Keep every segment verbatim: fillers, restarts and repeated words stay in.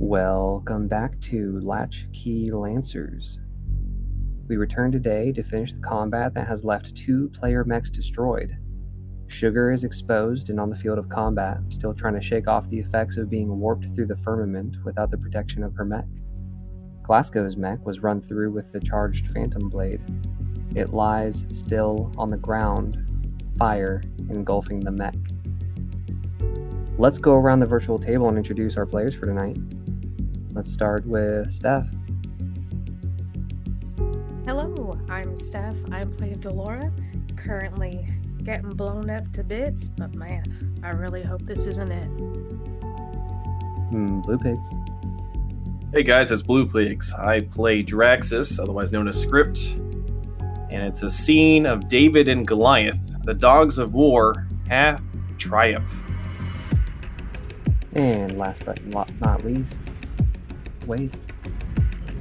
Welcome back to Latchkey Lancers. We return today to finish the combat that has left two player mechs destroyed. Sugar is exposed and on the field of combat, still trying to shake off the effects of being warped through the firmament without the protection of her mech. Glasgow's mech was run through with the charged Phantom Blade. It lies still on the ground, fire engulfing the mech. Let's go around the virtual table and introduce our players for tonight. Let's start with Steph. Hello, I'm Steph. I'm playing Delora, currently getting blown up to bits, but man, I really hope this isn't it. Hmm, Blue Pigs. Hey guys, it's Blue Pigs. I play Draxus, otherwise known as Script, and it's a scene of David and Goliath, the dogs of war, hath triumphed. And last but not least, Wade.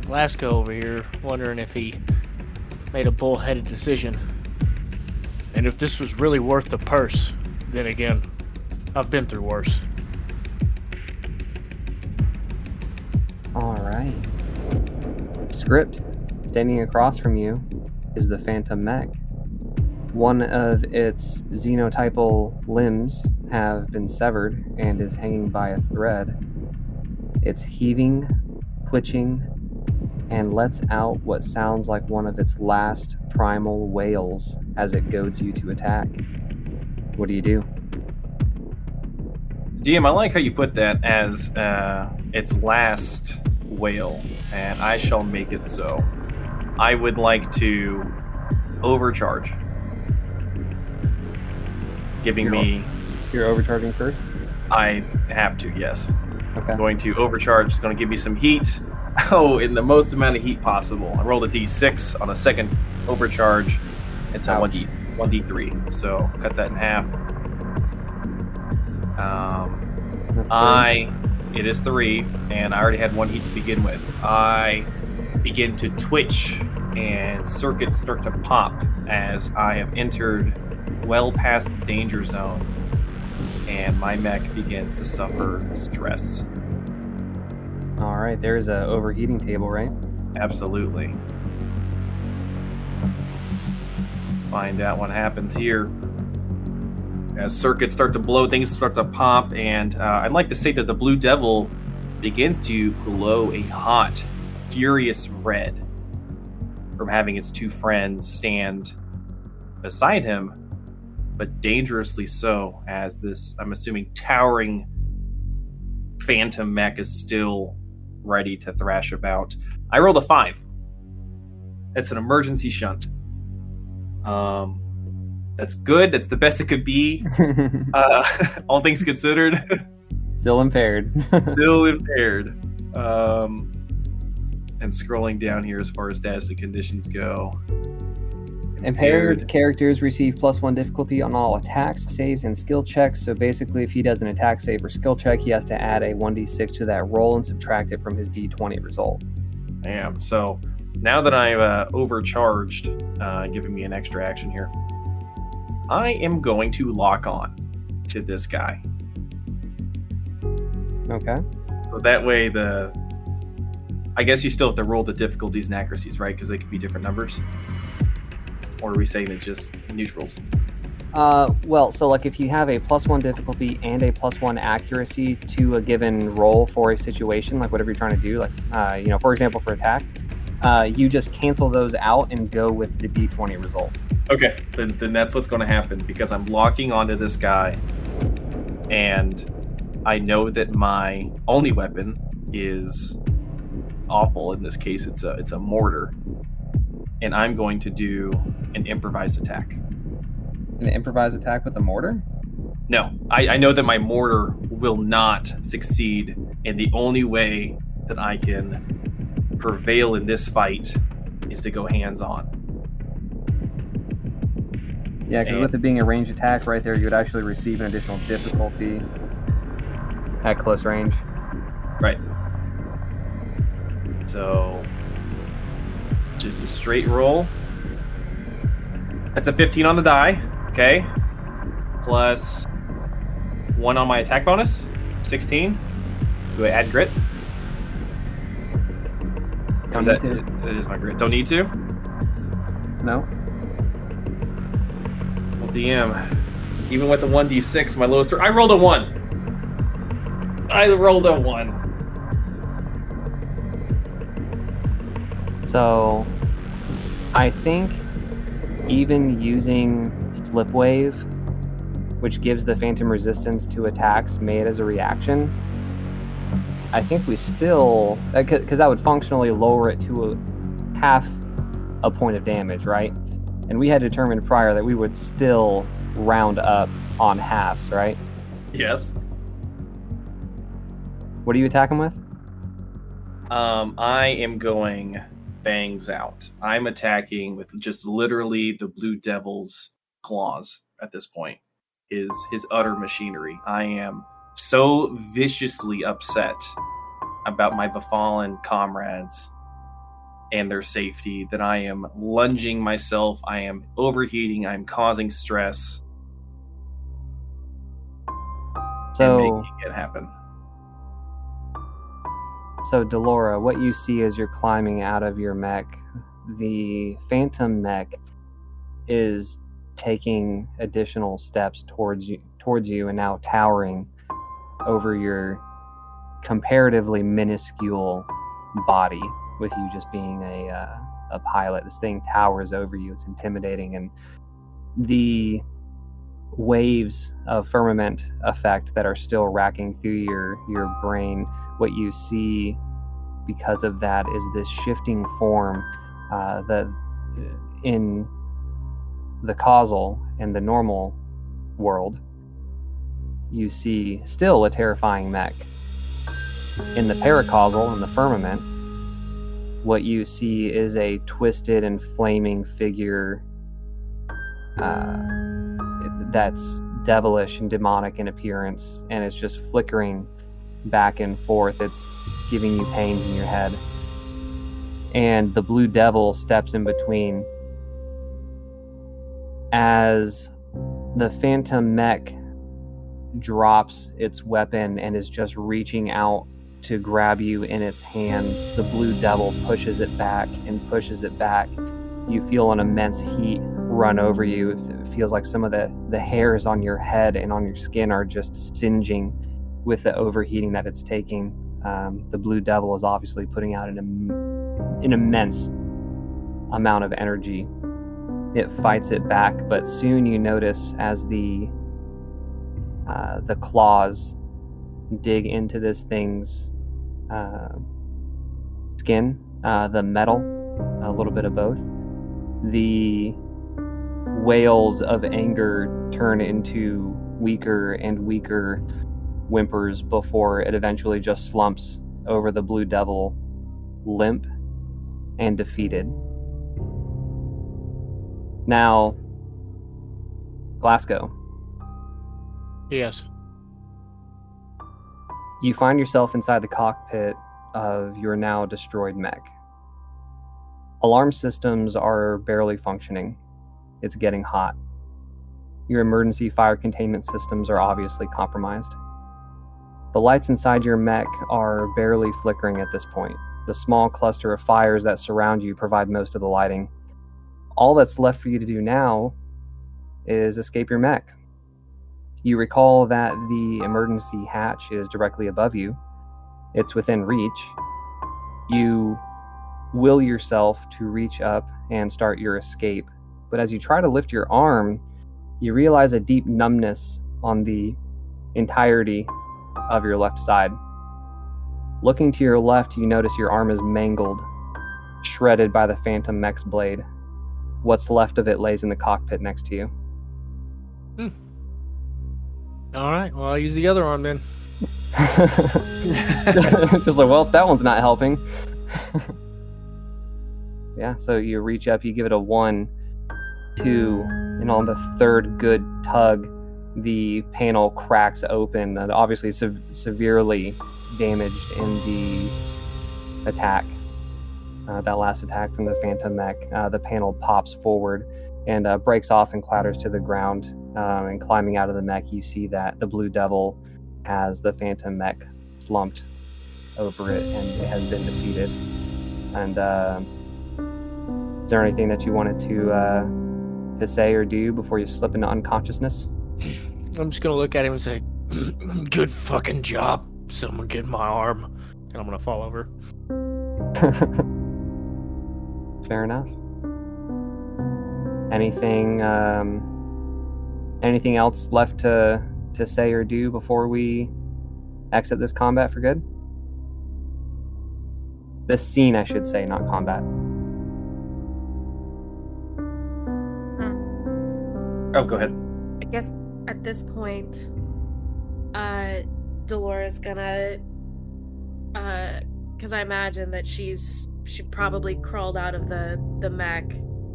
Glasgow over here, wondering if he made a bullheaded decision. And if this was really worth the purse, then again, I've been through worse. Alright. Script, standing across from you, is the Phantom Mech. One of its xenotypal limbs have been severed and is hanging by a thread. It's heaving, twitching, and lets out what sounds like one of its last primal wails as it goads you to attack. What do you do? D M, I like how you put that as uh, its last wail, and I shall make it so. I would like to overcharge. Giving you're me... Over, you're overcharging first? I have to, yes. Okay. I'm going to overcharge. It's going to give me some heat. Oh, in the most amount of heat possible. I rolled a d six on a second overcharge. It's Ouch. a one d three, so cut that in half. Um, I... It is three, and I already had one heat to begin with. I begin to twitch, and circuits start to pop as I have entered well past the danger zone, and my mech begins to suffer stress. All right, there's a overheating table, right? Absolutely. Find out what happens here. As circuits start to blow, things start to pop, and uh, I'd like to say that the Blue Devil begins to glow a hot, furious red from having its two friends stand beside him, but dangerously so, as this, I'm assuming, towering Phantom Mech is still ready to thrash about. I rolled a five. It's an emergency shunt. Um, that's good. That's the best it could be. Uh, all things considered. Still impaired. Still impaired. Um, and scrolling down here as far as status and conditions go. Impaired. Impaired characters receive plus one difficulty on all attacks, saves, and skill checks. So basically, if he does an attack, save, or skill check, he has to add a one d six to that roll and subtract it from his d twenty result. Damn. So now that I've uh, overcharged, uh, giving me an extra action here, I am going to lock on to this guy. Okay. So that way, the I guess you still have to roll the difficulties and accuracies, right? Because they could be different numbers. Or are we saying it just neutrals? Uh, well, so like if you have a plus one difficulty and a plus one accuracy to a given roll for a situation, like whatever you're trying to do, like, uh, you know, for example, for attack, uh, you just cancel those out and go with the d twenty result. Okay, then, then that's what's going to happen, because I'm locking onto this guy, and I know that my only weapon is awful. In this case, it's a it's a mortar. And I'm going to do an improvised attack. An improvised attack with a mortar? No. I, I know that my mortar will not succeed, and the only way that I can prevail in this fight is to go hands-on. Yeah, because with it being a ranged attack right there, you would actually receive an additional difficulty at close range. Right. So... just a straight roll. That's a fifteen on the die. Okay. Plus one on my attack bonus. sixteen. Do I add grit? Don't need to. That is my grid. Don't need to? No. Well, D M. Even with the one d six, my lowest... I rolled a one! I rolled a one. So... I think even using Slipwave, which gives the Phantom resistance to attacks made as a reaction, I think we still... Because that would functionally lower it to a half a point of damage, right? And we had determined prior that we would still... round up on halves, right? Yes. What are you attacking with? Um, I am going fangs out. I'm attacking with just literally the Blue Devil's claws at this point. His, his utter machinery. I am so viciously upset about my befallen comrades and their safety that I am lunging myself. I am overheating. I'm causing stress. So, making it happen. So, Delora, what you see as you're climbing out of your mech, the Phantom mech is taking additional steps towards you, towards you and now towering over your comparatively minuscule body, with you just being a, uh, a pilot. This thing towers over you. It's intimidating, and the waves of firmament effect that are still racking through your your brain, what you see because of that is this shifting form uh, that in the causal and the normal world you see still a terrifying mech. In the paracausal and the firmament, what you see is a twisted and flaming figure uh, that's devilish and demonic in appearance, and it's just flickering back and forth. It's giving you pains in your head. And the Blue Devil steps in between as the Phantom mech drops its weapon and is just reaching out to grab you in its hands. The Blue Devil pushes it back and pushes it back. You feel an immense heat run over you. It feels like some of the, the hairs on your head and on your skin are just singeing with the overheating that it's taking. Um, the Blue Devil is obviously putting out an, im- an immense amount of energy. It fights it back, but soon you notice as the uh, the claws dig into this thing's Uh, skin, uh, the metal, a little bit of both. The wails of anger turn into weaker and weaker whimpers before it eventually just slumps over the Blue Devil, limp and defeated. Now, Glasgow. Yes. You find yourself inside the cockpit of your now destroyed mech. Alarm systems are barely functioning. It's getting hot. Your emergency fire containment systems are obviously compromised. The lights inside your mech are barely flickering at this point. The small cluster of fires that surround you provide most of the lighting. All that's left for you to do now is escape your mech. You recall that the emergency hatch is directly above you. It's within reach. You will yourself to reach up and start your escape. But as you try to lift your arm, you realize a deep numbness on the entirety of your left side. Looking to your left, you notice your arm is mangled, shredded by the Phantom mech's blade. What's left of it lays in the cockpit next to you. Hmm. Alright, well, I'll use the other arm then. Just like, well, that one's not helping. Yeah, so you reach up, you give it a one, two, and on the third good tug, the panel cracks open, and obviously se- severely damaged in the attack. Uh, that last attack from the Phantom mech, uh, the panel pops forward and uh, breaks off and clatters to the ground. Um, and climbing out of the mech, you see that the Blue Devil has the Phantom mech slumped over it, and it has been defeated. And uh, is there anything that you wanted to uh, to say or do before you slip into unconsciousness? I'm just gonna look at him and say, "Good fucking job. Someone get my arm," and I'm gonna fall over. Fair enough. Anything, um, anything else left to to say or do before we exit this combat for good? This scene, I should say, not combat. Hmm. Oh, go ahead. I guess at this point, uh, Delora's gonna, uh, because I imagine that she's she probably crawled out of the the mech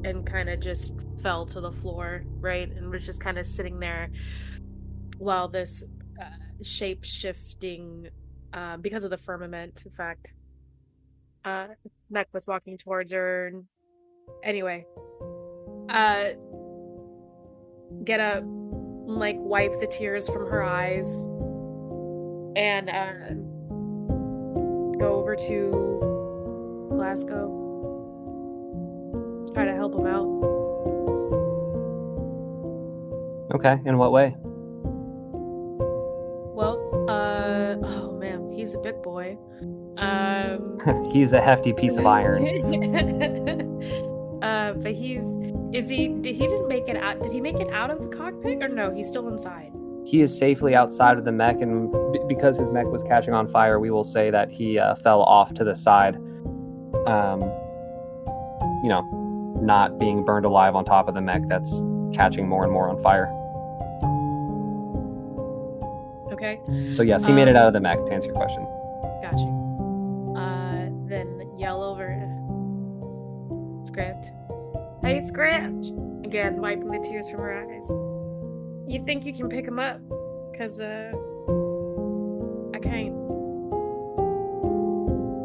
and kind of just fell to the floor, right? And was just kind of sitting there while this uh, shape-shifting, uh, because of the firmament, in fact, uh, mech was walking towards her. And anyway, uh, get up, like, wipe the tears from her eyes, and uh, go over to Glasgow. Try to help him out. Okay, in what way? Well, uh, oh man, he's a big boy. Um, he's a hefty piece of iron. uh, but he's, is he, did he didn't make it out, did he make it out of the cockpit, or no, he's still inside? He is safely outside of the mech, and b- because his mech was catching on fire, we will say that he uh, fell off to the side. Um, you know, not being burned alive on top of the mech that's catching more and more on fire. Okay. So yes, he um, made it out of the mech, to answer your question. Got you. Uh, then yell over Script. "Hey, Script!" Again, wiping the tears from her eyes. "You think you can pick him up? Because, uh, I can't."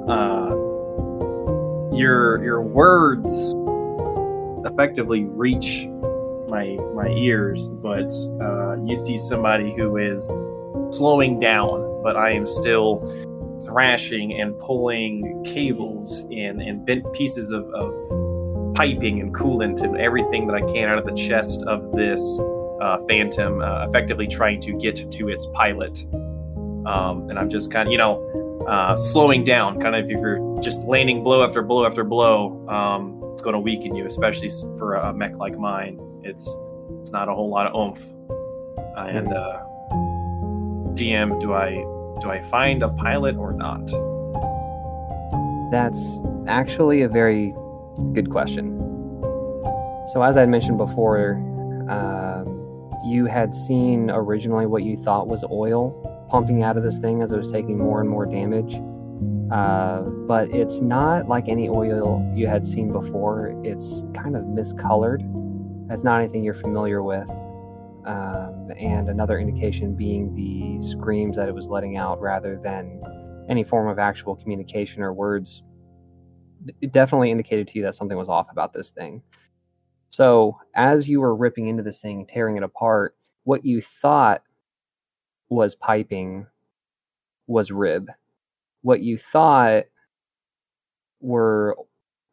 Uh, your, your words effectively reach my my ears, but uh, you see somebody who is slowing down, but I am still thrashing and pulling cables and, and bent pieces of, of piping and coolant and everything that I can out of the chest of this uh, Phantom, uh, effectively trying to get to its pilot. Um, and I'm just kind of, you know, uh, slowing down, kind of if you're just landing blow after blow after blow, um, it's going to weaken you, especially for a mech like mine. It's it's not a whole lot of oomph. And uh, D M, do I do I find a pilot or not? That's actually a very good question. So as I mentioned before, um, you had seen originally what you thought was oil pumping out of this thing as it was taking more and more damage. Uh, but it's not like any oil you had seen before. It's kind of miscolored. That's not anything you're familiar with. Um, and another indication being the screams that it was letting out rather than any form of actual communication or words. It definitely indicated to you that something was off about this thing. So as you were ripping into this thing, tearing it apart, what you thought was piping was rib. What you thought were,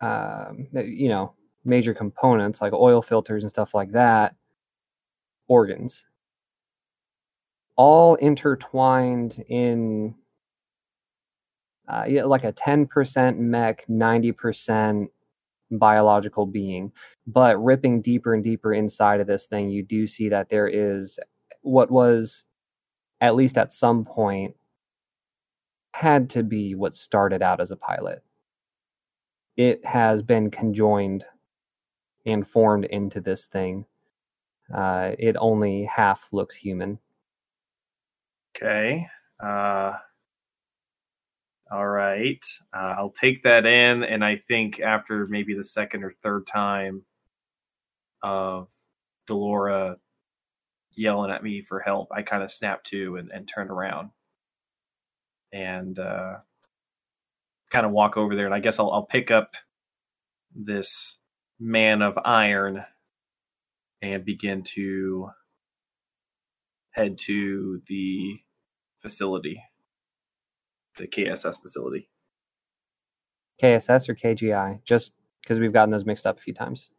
um, you know, major components like oil filters and stuff like that, organs, all intertwined in uh, yeah, like a ten percent mech, ninety percent biological being. But ripping deeper and deeper inside of this thing, you do see that there is what was, at least at some point, had to be what started out as a pilot. It has been conjoined and formed into this thing. Uh, it only half looks human. Okay. Uh, all right. Uh, I'll take that in, and I think after maybe the second or third time of Delora yelling at me for help, I kind of snapped to and, and turned around. And uh, kind of walk over there, and I guess I'll, I'll pick up this man of iron and begin to head to the facility, the K S S facility. K S S or K G I? Just because we've gotten those mixed up a few times.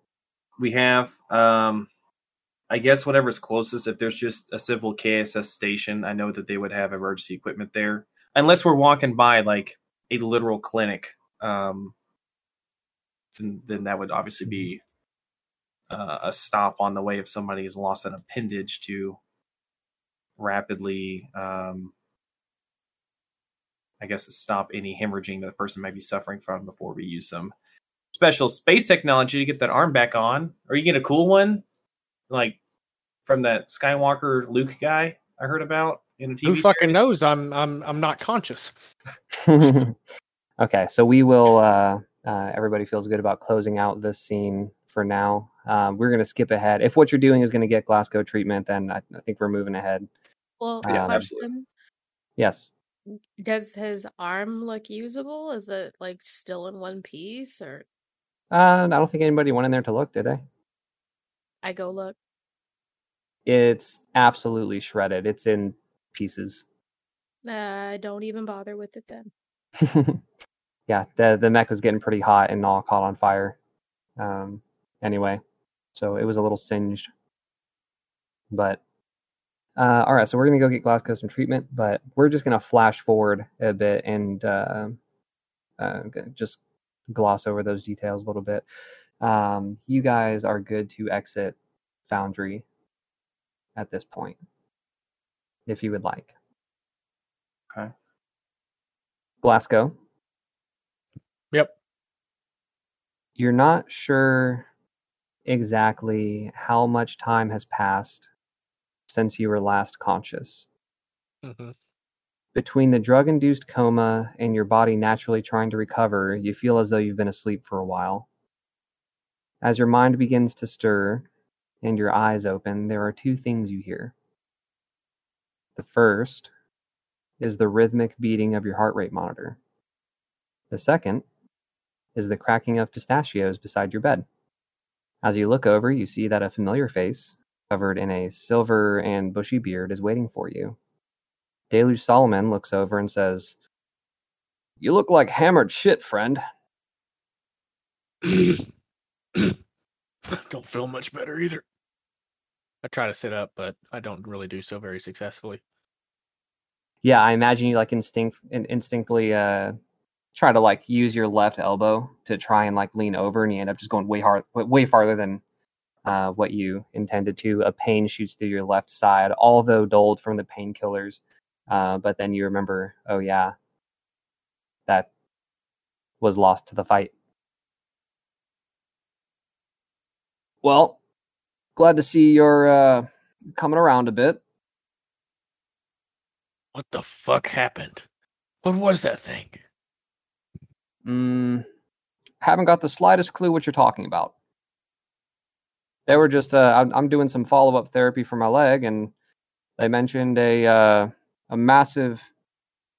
We have. Um, I guess whatever's closest, if there's just a simple K S S station, I know that they would have emergency equipment there. Unless we're walking by, like, a literal clinic, um, then, then that would obviously be uh, a stop on the way if somebody has lost an appendage to rapidly... Um, I guess, to stop any hemorrhaging that the person might be suffering from before we use some special space technology to get that arm back on. Or you get a cool one, like from that Skywalker Luke guy I heard about in a T V. Who fucking series. Knows? I'm I'm I'm not conscious. Okay, so we will. Uh, uh, everybody feels good about closing out this scene for now. Um, we're going to skip ahead. If what you're doing is going to get Glasgow treatment, then I, I think we're moving ahead. Well, um, yeah, absolutely. Yes. Does his arm look usable? Is it like still in one piece, or? Uh, I don't think anybody went in there to look, did they? I go look. It's absolutely shredded. It's in pieces. Uh, don't even bother with it then. Yeah, the the mech was getting pretty hot and all caught on fire. Um, anyway, so it was a little singed, but. Uh, all right, so we're going to go get Glasgow some treatment, but we're just going to flash forward a bit and uh, uh, just gloss over those details a little bit. Um, you guys are good to exit Foundry at this point, if you would like. Okay. Glasgow? Yep. You're not sure exactly how much time has passed since you were last conscious. Mm-hmm. Between the drug-induced coma and your body naturally trying to recover, you feel as though you've been asleep for a while. As your mind begins to stir and your eyes open, there are two things you hear. The first is the rhythmic beating of your heart rate monitor. The second is the cracking of pistachios beside your bed. As you look over, you see that a familiar face covered in a silver and bushy beard is waiting for you. Deluge Solomon looks over and says, "You look like hammered shit, friend." Don't feel much better either. I try to sit up, but I don't really do so very successfully. Yeah, I imagine you like instinct in, instinctively uh, try to like use your left elbow to try and like lean over, and you end up just going way hard, way farther than. Uh, what you intended to. A pain shoots through your left side, although dulled from the painkillers. Uh, but then you remember, oh yeah, that was lost to the fight. Well, glad to see you're uh, coming around a bit. What the fuck happened? What was that thing? Mm, haven't got the slightest clue what you're talking about. They were just, uh, I'm doing some follow-up therapy for my leg, and they mentioned a uh, a massive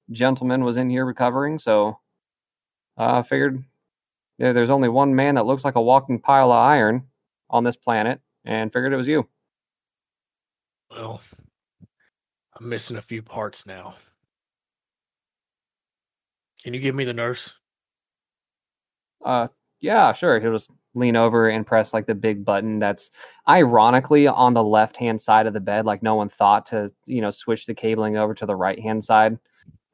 gentleman was in here recovering, so I uh, figured yeah, there's only one man that looks like a walking pile of iron on this planet, and figured it was you. Well, I'm missing a few parts now. Can you give me the nurse? Uh, yeah, sure. He'll just lean over and press like the big button that's ironically on the left hand side of the bed. Like no one thought to, you know, switch the cabling over to the right hand side.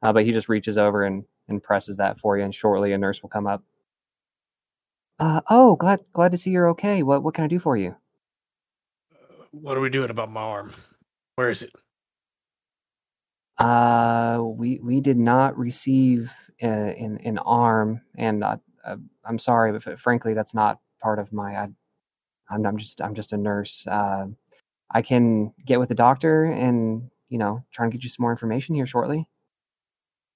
Uh, but he just reaches over and, and presses that for you. And shortly a nurse will come up. Uh, oh, glad, glad to see you're okay. What, what can I do for you? Uh, what are we doing about my arm? Where is it? Uh, we, we did not receive uh, an, an arm, and uh, uh, I'm sorry, but frankly, that's not part of my, I, I'm, I'm just, I'm just a nurse. Uh, I can get with the doctor and, you know, try and get you some more information here shortly.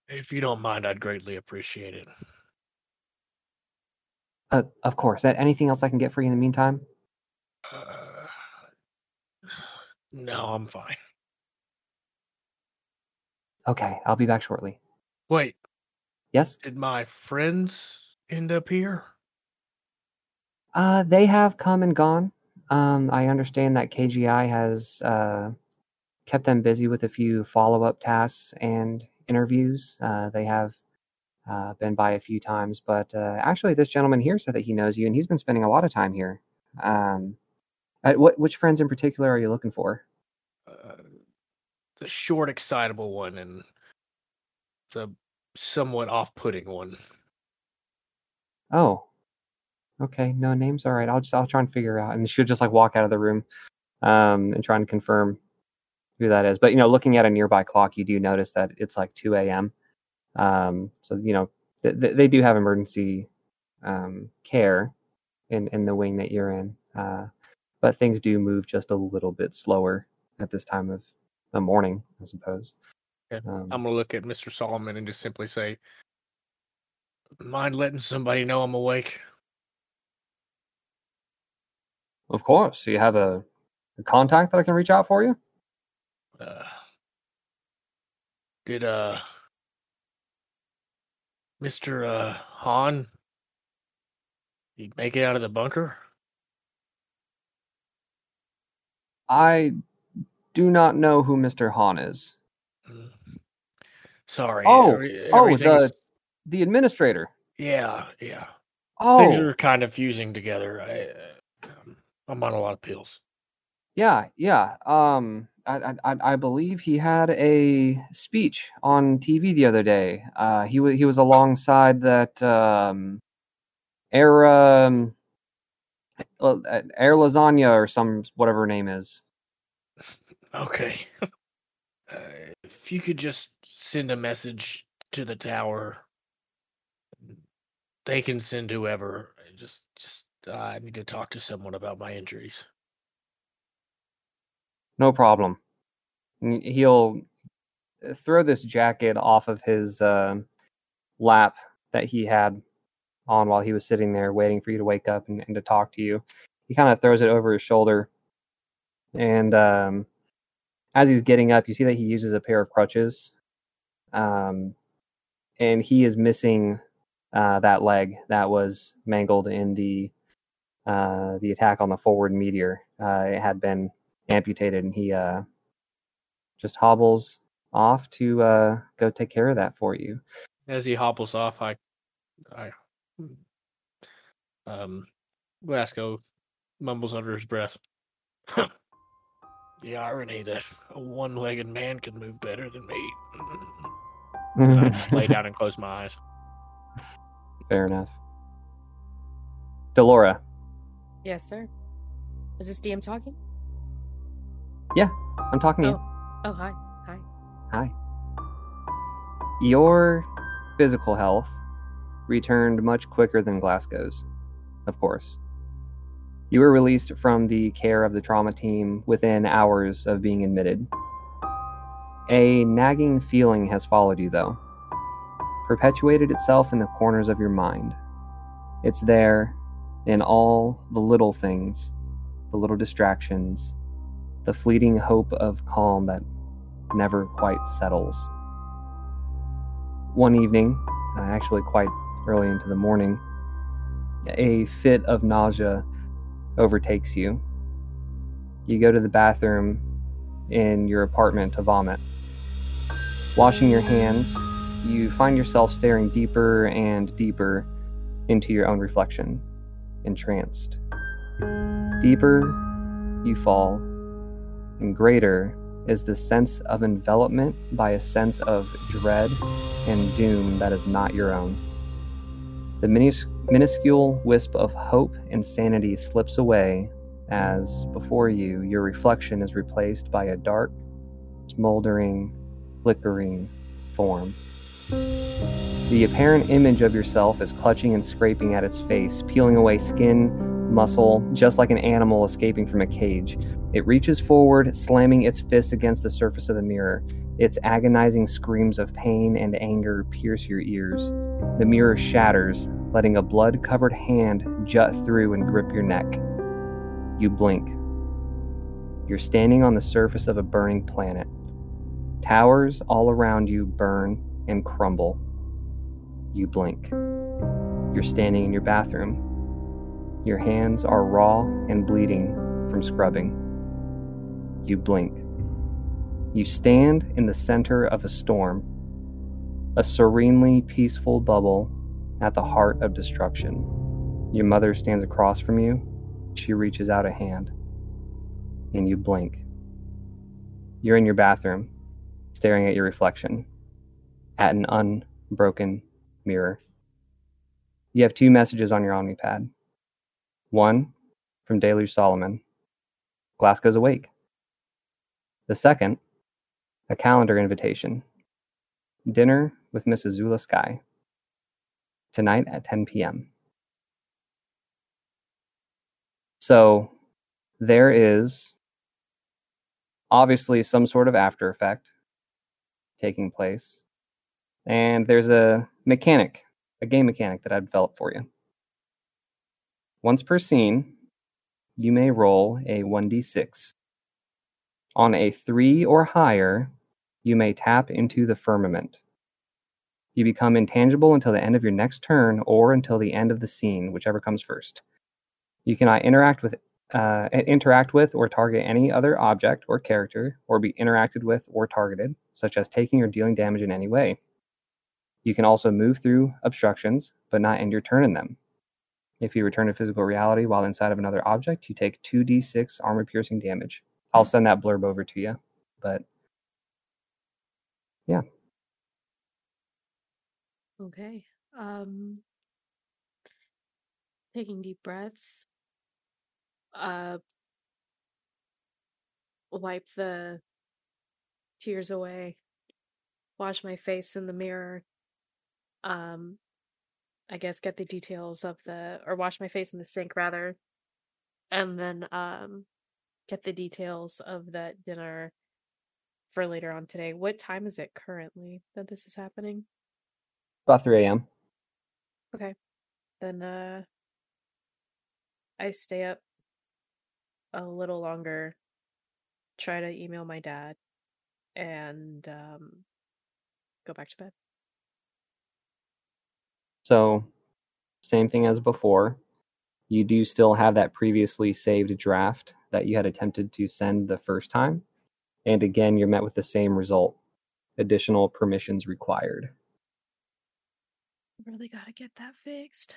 If you don't mind, I'd greatly appreciate it. Uh, of course. Anything else I can get for you in the meantime? Uh, no, I'm fine. Okay. I'll be back shortly. Wait. Yes? Did my friends end up here? Uh, they have come and gone. Um, I understand that K G I has uh, kept them busy with a few follow-up tasks and interviews. Uh, they have Uh, been by a few times, but uh, actually this gentleman here said that he knows you, and he's been spending a lot of time here. Um, at what, which friends in particular are you looking for? Uh, the short, excitable one, and the somewhat off-putting one. Oh, okay. No names. All right, I'll just I'll try and figure out. And she'll just like walk out of the room um, and try and confirm who that is. But you know, looking at a nearby clock, you do notice that it's like two a.m. Um, so, you know, th- th- they do have emergency, um, care in, in the wing that you're in. Uh, but things do move just a little bit slower at this time of the morning, I suppose. Okay. Um, I'm going to look at Mister Solomon and just simply say, mind letting somebody know I'm awake? Of course. So you have a, a contact that I can reach out for you? Uh, did, uh... Mister Uh, Han, you make it out of the bunker? I do not know who Mister Han is. Sorry. Oh, every, oh, the the administrator. Yeah, yeah. Oh, things are kind of fusing together. I, I'm on a lot of pills. Yeah, yeah. Um, I, I I believe he had a speech on T V the other day. Uh, he was he was alongside that um, air um, air lasagna or some whatever her name is. Okay, uh, if you could just send a message to the tower, they can send whoever. Just just uh, I need to talk to someone about my injuries. No problem. He'll throw this jacket off of his uh, lap that he had on while he was sitting there waiting for you to wake up and, and to talk to you. He kind of throws it over his shoulder. And um, as he's getting up, you see that he uses a pair of crutches. Um, and he is missing uh, that leg that was mangled in the uh, the attack on the forward meteor. Uh, it had been amputated, and he uh just hobbles off to uh go take care of that for you. As he hobbles off, I, I, um, Glasgow mumbles under his breath, huh. The irony that a one-legged man can move better than me. And I just lay down and close my eyes. Fair enough. Delora. Yes, sir. Is this D M talking? Yeah, I'm talking to you. Oh, hi. Hi. Hi. Your physical health returned much quicker than Glasgow's, of course. You were released from the care of the trauma team within hours of being admitted. A nagging feeling has followed you, though, perpetuated itself in the corners of your mind. It's there in all the little things, the little distractions, the fleeting hope of calm that never quite settles. One evening, actually quite early into the morning, a fit of nausea overtakes you. You go to the bathroom in your apartment to vomit. Washing your hands, you find yourself staring deeper and deeper into your own reflection, entranced. Deeper you fall, and greater is the sense of envelopment by a sense of dread and doom that is not your own. The minus- minuscule wisp of hope and sanity slips away as, before you, your reflection is replaced by a dark, smoldering, flickering form. The apparent image of yourself is clutching and scraping at its face, peeling away skin, muscle, just like an animal escaping from a cage. It reaches forward, slamming its fists against the surface of the mirror. Its agonizing screams of pain and anger pierce your ears. The mirror shatters, letting a blood-covered hand jut through and grip your neck. You blink. You're standing on the surface of a burning planet. Towers all around you burn and crumble. You blink. You're standing in your bathroom. Your hands are raw and bleeding from scrubbing. You blink. You stand in the center of a storm. a serenely peaceful bubble at the heart of destruction. Your mother stands across from you. She reaches out a hand, and you blink. You're in your bathroom, staring at your reflection, at an unbroken mirror. You have two messages on your OmniPad. One, from Deluge Solomon. Glasgow's awake. The second, a calendar invitation. Dinner with Missus Zula Skye. Tonight at ten p.m. So there is obviously some sort of after effect taking place. And there's a mechanic, a game mechanic that I've developed for you. Once per scene, you may roll a one d six. On a three or higher, you may tap into the firmament. You become intangible until the end of your next turn or until the end of the scene, whichever comes first. You cannot interact with, uh, interact with or target any other object or character or be interacted with or targeted, such as taking or dealing damage in any way. You can also move through obstructions, but not end your turn in them. If you return to physical reality while inside of another object, you take two d six armor-piercing damage. I'll send that blurb over to you, but yeah. Okay. Um, taking deep breaths. Uh, wipe the tears away. Wash my face in the mirror. Um, I guess get the details of the, or wash my face in the sink rather, and then um, get the details of that dinner for later on today. What time is it currently that this is happening? About three a.m. Okay. Then uh, I stay up a little longer, try to email my dad, and um, go back to bed. So, same thing as before. You do still have that previously saved draft that you had attempted to send the first time. And again, you're met with the same result. Additional permissions required. Really gotta get that fixed.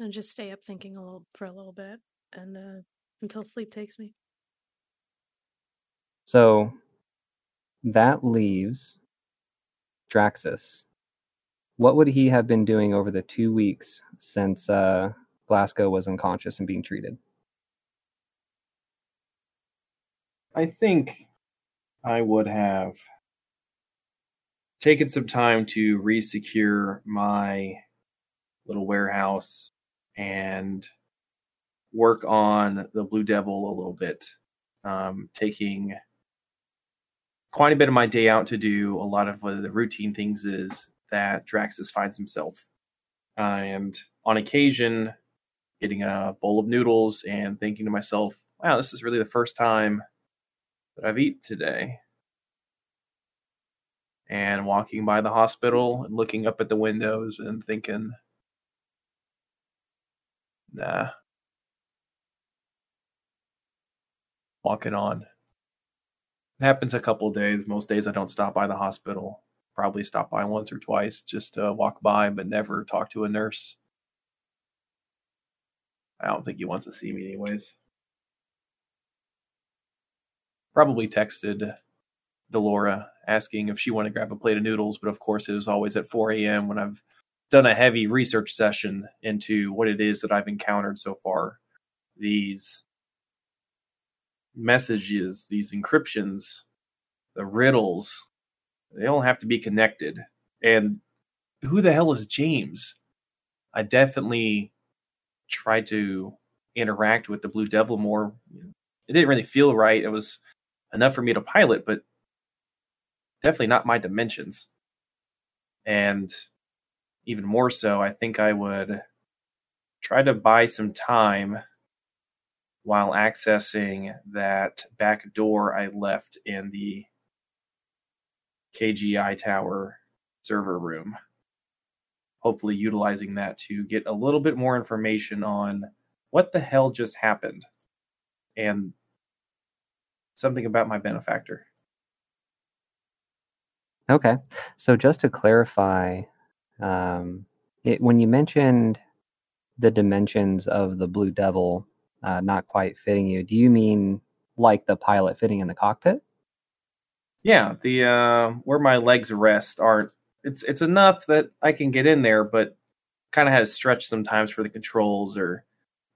And just stay up thinking a little for a little bit and uh, until sleep takes me. So, that leaves Draxus. What would he have been doing over the two weeks since uh, Glasgow was unconscious and being treated? I think I would have taken some time to re-secure my little warehouse and work on the Blue Devil a little bit. Um, taking quite a bit of my day out to do a lot of what the routine things is that Draxus finds himself. Uh, and on occasion, getting a bowl of noodles and thinking to myself, wow, this is really the first time that I've eaten today. And walking by the hospital and looking up at the windows and thinking, nah. Walking on. It happens a couple of days. Most days I don't stop by the hospital. Probably stop by once or twice just to walk by, but never talk to a nurse. I don't think he wants to see me anyways. Probably texted Delora asking if she wanted to grab a plate of noodles, but of course it was always at four a.m. when I've done a heavy research session into what it is that I've encountered so far. These messages, these encryptions, the riddles, they all have to be connected. And who the hell is James? I definitely tried to interact with the Blue Devil more. It didn't really feel right. It was enough for me to pilot, but definitely not my dimensions. And even more so, I think I would try to buy some time while accessing that back door I left in the K G I Tower server room. Hopefully utilizing that to get a little bit more information on what the hell just happened and something about my benefactor. Okay. So just to clarify, um, it, when you mentioned the dimensions of the Blue Devil uh, not quite fitting you, do you mean like the pilot fitting in the cockpit? Yeah, the uh, where my legs rest aren't. It's it's enough that I can get in there, but kind of had to stretch sometimes for the controls, or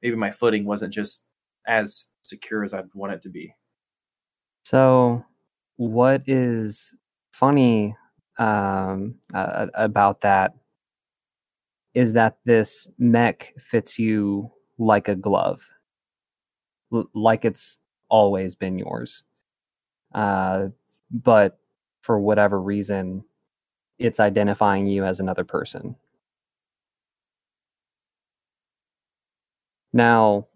maybe my footing wasn't just as secure as I'd want it to be. So, what is funny um, uh, about that is that this mech fits you like a glove, L- like it's always been yours. Uh, but for whatever reason, it's identifying you as another person. Now,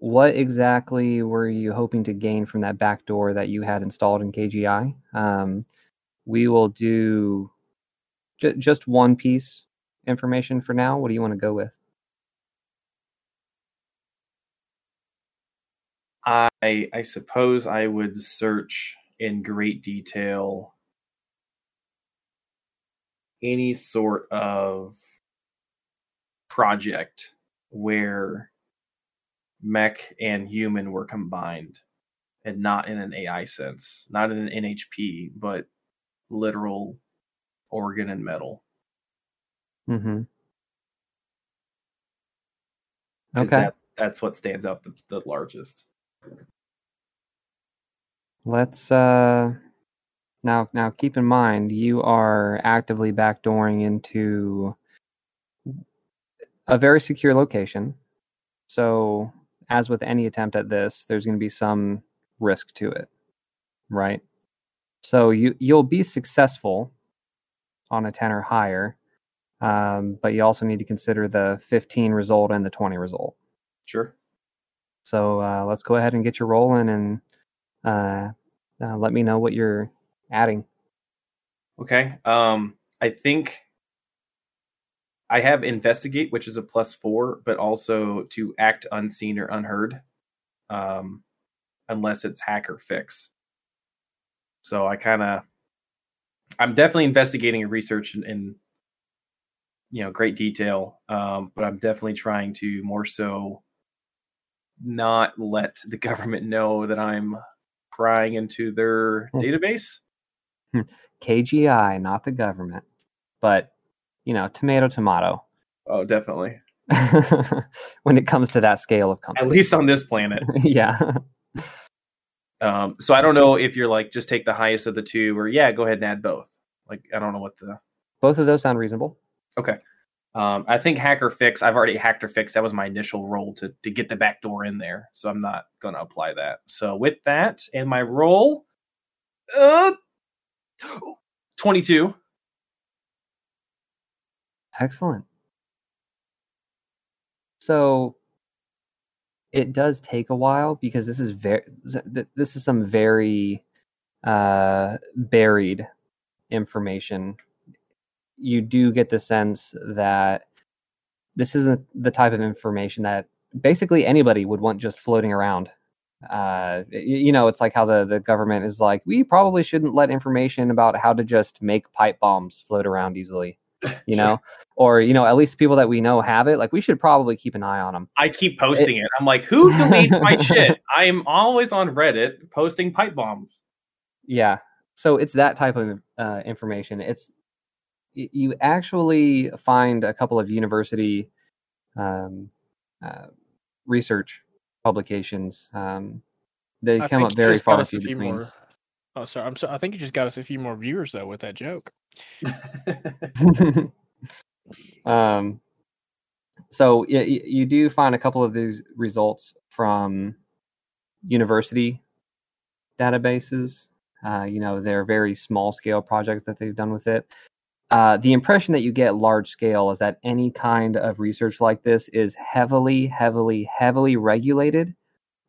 what exactly were you hoping to gain from that backdoor that you had installed in K G I? Um, we will do j- just one piece information for now. What do you want to go with? I I suppose I would search in great detail any sort of project where mech and human were combined, and not in an A I sense, not in an N H P, but literal organ and metal. Mm-hmm. Okay. That, that's what stands out the, the largest. Let's uh now now keep in mind you are actively backdooring into a very secure location. So as with any attempt at this, there's going to be some risk to it, right? So you, you'll be successful on a ten or higher, um, but you also need to consider the fifteen result and the twenty result. Sure. So uh, let's go ahead and get you rolling, and uh, uh, let me know what you're adding. Okay. Um, I think I have investigate, which is a plus four, but also to act unseen or unheard, um, unless it's hack or fix. So I kind of, I'm definitely investigating and research in, in, you know, great detail. Um, but I'm definitely trying to more so not let the government know that I'm prying into their hmm. database. K G I, not the government, but you know, tomato, tomato. Oh, definitely. When it comes to that scale of company. At least on this planet. Yeah. Um, so I don't know if you're like, just take the highest of the two, or yeah, go ahead and add both. Like, I don't know what the... Both of those sound reasonable. Okay. Um, I think hack or fix, I've already hacked or fixed. That was my initial roll to, to get the back door in there. So I'm not going to apply that. So with that and my roll, uh, twenty-two. Excellent. So it does take a while because this is very this is some very uh, buried information. You do get the sense that this isn't the type of information that basically anybody would want just floating around. Uh, you know, it's like how the, the government is like, we probably shouldn't let information about how to just make pipe bombs float around easily. You know, sure. Or, you know, at least people that we know have it. Like, we should probably keep an eye on them. I keep posting it. it. I'm like, who deletes my shit? I'm always on Reddit posting pipe bombs. Yeah. So it's that type of uh, information. It's you actually find a couple of university um, uh, research publications. Um, they I come up very far. More... Oh, sorry. I'm sorry. I think you just got us a few more viewers, though, with that joke. um so yeah, you, you do find a couple of these results from university databases. Uh you know, they're very small scale projects that they've done with it. Uh the impression that you get large scale is that any kind of research like this is heavily heavily heavily regulated,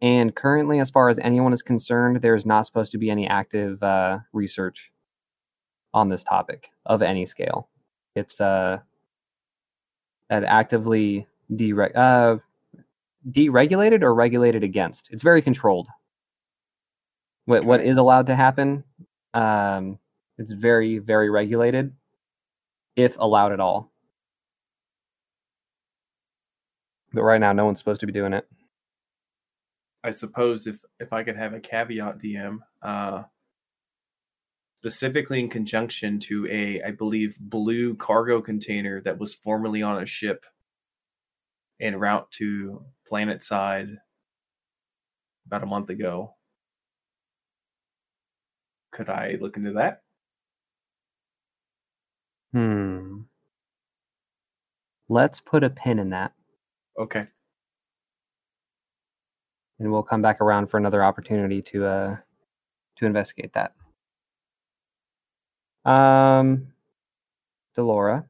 and currently, as far as anyone is concerned, there's not supposed to be any active uh research on this topic of any scale. It's uh, an actively dereg- uh, deregulated or regulated against. It's very controlled. What, what is allowed to happen um, It's very, very regulated, if allowed at all. But right now, no one's supposed to be doing it. I suppose if, if I could have a caveat, D M, uh, specifically in conjunction to a, I believe, blue cargo container that was formerly on a ship en route to Planetside about a month ago. Could I look into that? Hmm. Let's put a pin in that. Okay. And we'll come back around for another opportunity to uh to investigate that. Um, Delora.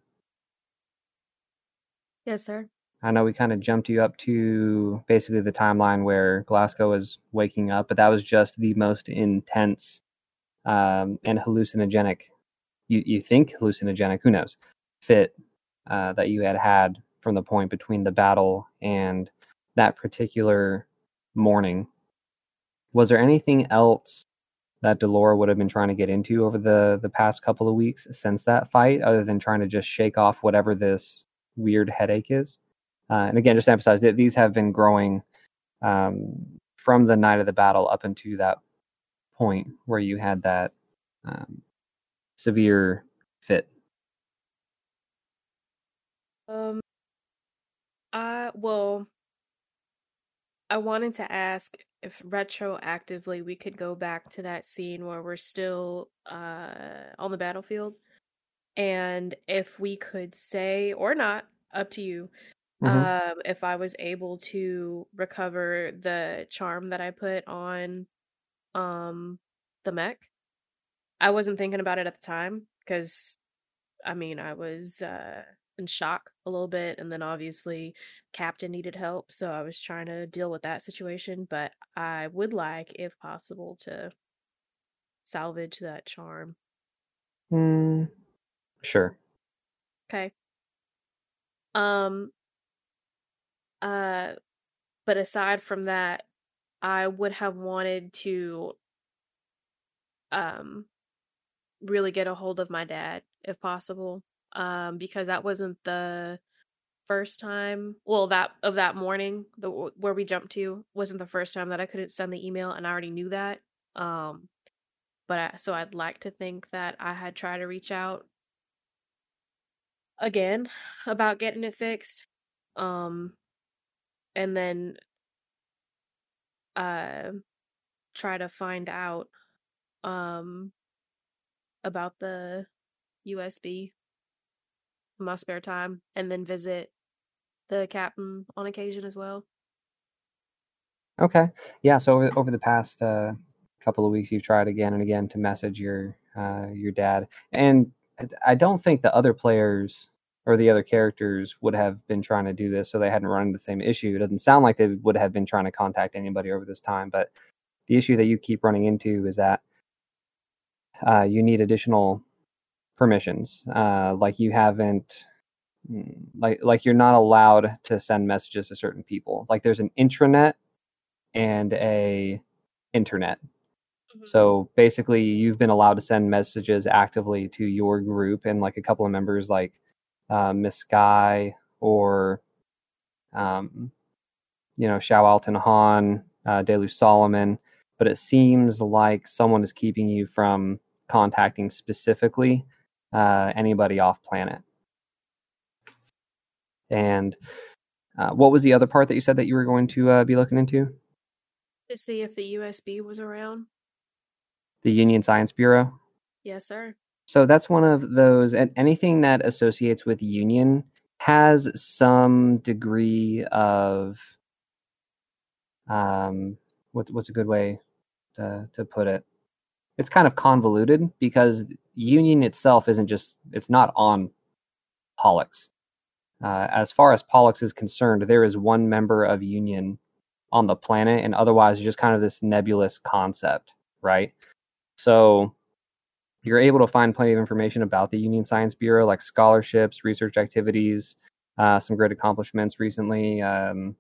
Yes, sir. I know we kind of jumped you up to basically the timeline where Glasgow is waking up, but that was just the most intense um, and hallucinogenic. You you think hallucinogenic? Who knows? Fit uh, that you had had from the point between the battle and that particular morning. Was there anything else that Delora would have been trying to get into over the, the past couple of weeks since that fight, other than trying to just shake off whatever this weird headache is? Uh, and again, just to emphasize that these have been growing um, from the night of the battle up into that point where you had that um, severe fit. Um, I, well, I wanted to ask if retroactively we could go back to that scene where we're still uh, on the battlefield, and if we could say, or not, up to you, mm-hmm. um, if I was able to recover the charm that I put on um, the mech. I wasn't thinking about it at the time because, I mean, I was uh, in shock a little bit, and then obviously Captain needed help, so I was trying to deal with that situation, but I would like, if possible, to salvage that charm. Mm, sure. Okay. Um. Uh, but aside from that, I would have wanted to um really get a hold of my dad if possible, um because that wasn't the first time, well, that of that morning the where we jumped to wasn't the first time that I couldn't send the email, and I already knew that, um but I, so I'd like to think that I had tried to reach out again about getting it fixed, um and then uh try to find out um about the U S B in my spare time, and then visit the captain on occasion as well. Okay. Yeah, so over, over the past uh couple of weeks you've tried again and again to message your uh your dad, and I don't think the other players or the other characters would have been trying to do this, so they hadn't run into the same issue. It doesn't sound like they would have been trying to contact anybody over this time, but the issue that you keep running into is that Uh, you need additional permissions. Uh, like you haven't, like like you're not allowed to send messages to certain people. Like there's an intranet and a internet. Mm-hmm. So basically, you've been allowed to send messages actively to your group and like a couple of members, like uh, Miss Skye or, um, you know, Shao Alton Han, uh, Deluge Solomon. But it seems like someone is keeping you from contacting specifically uh, anybody off planet. And uh, what was the other part that you said that you were going to uh, be looking into? To see if the U S B was around. The Union Science Bureau? Yes, sir. So that's one of those, and anything that associates with Union has some degree of, um, what, what's a good way to, to put it? It's kind of convoluted because Union itself isn't just, it's not on Pollux. Uh, as far as Pollux is concerned, there is one member of Union on the planet, and otherwise it's just kind of this nebulous concept, right? So you're able to find plenty of information about the Union Science Bureau, like scholarships, research activities, uh, some great accomplishments recently, um,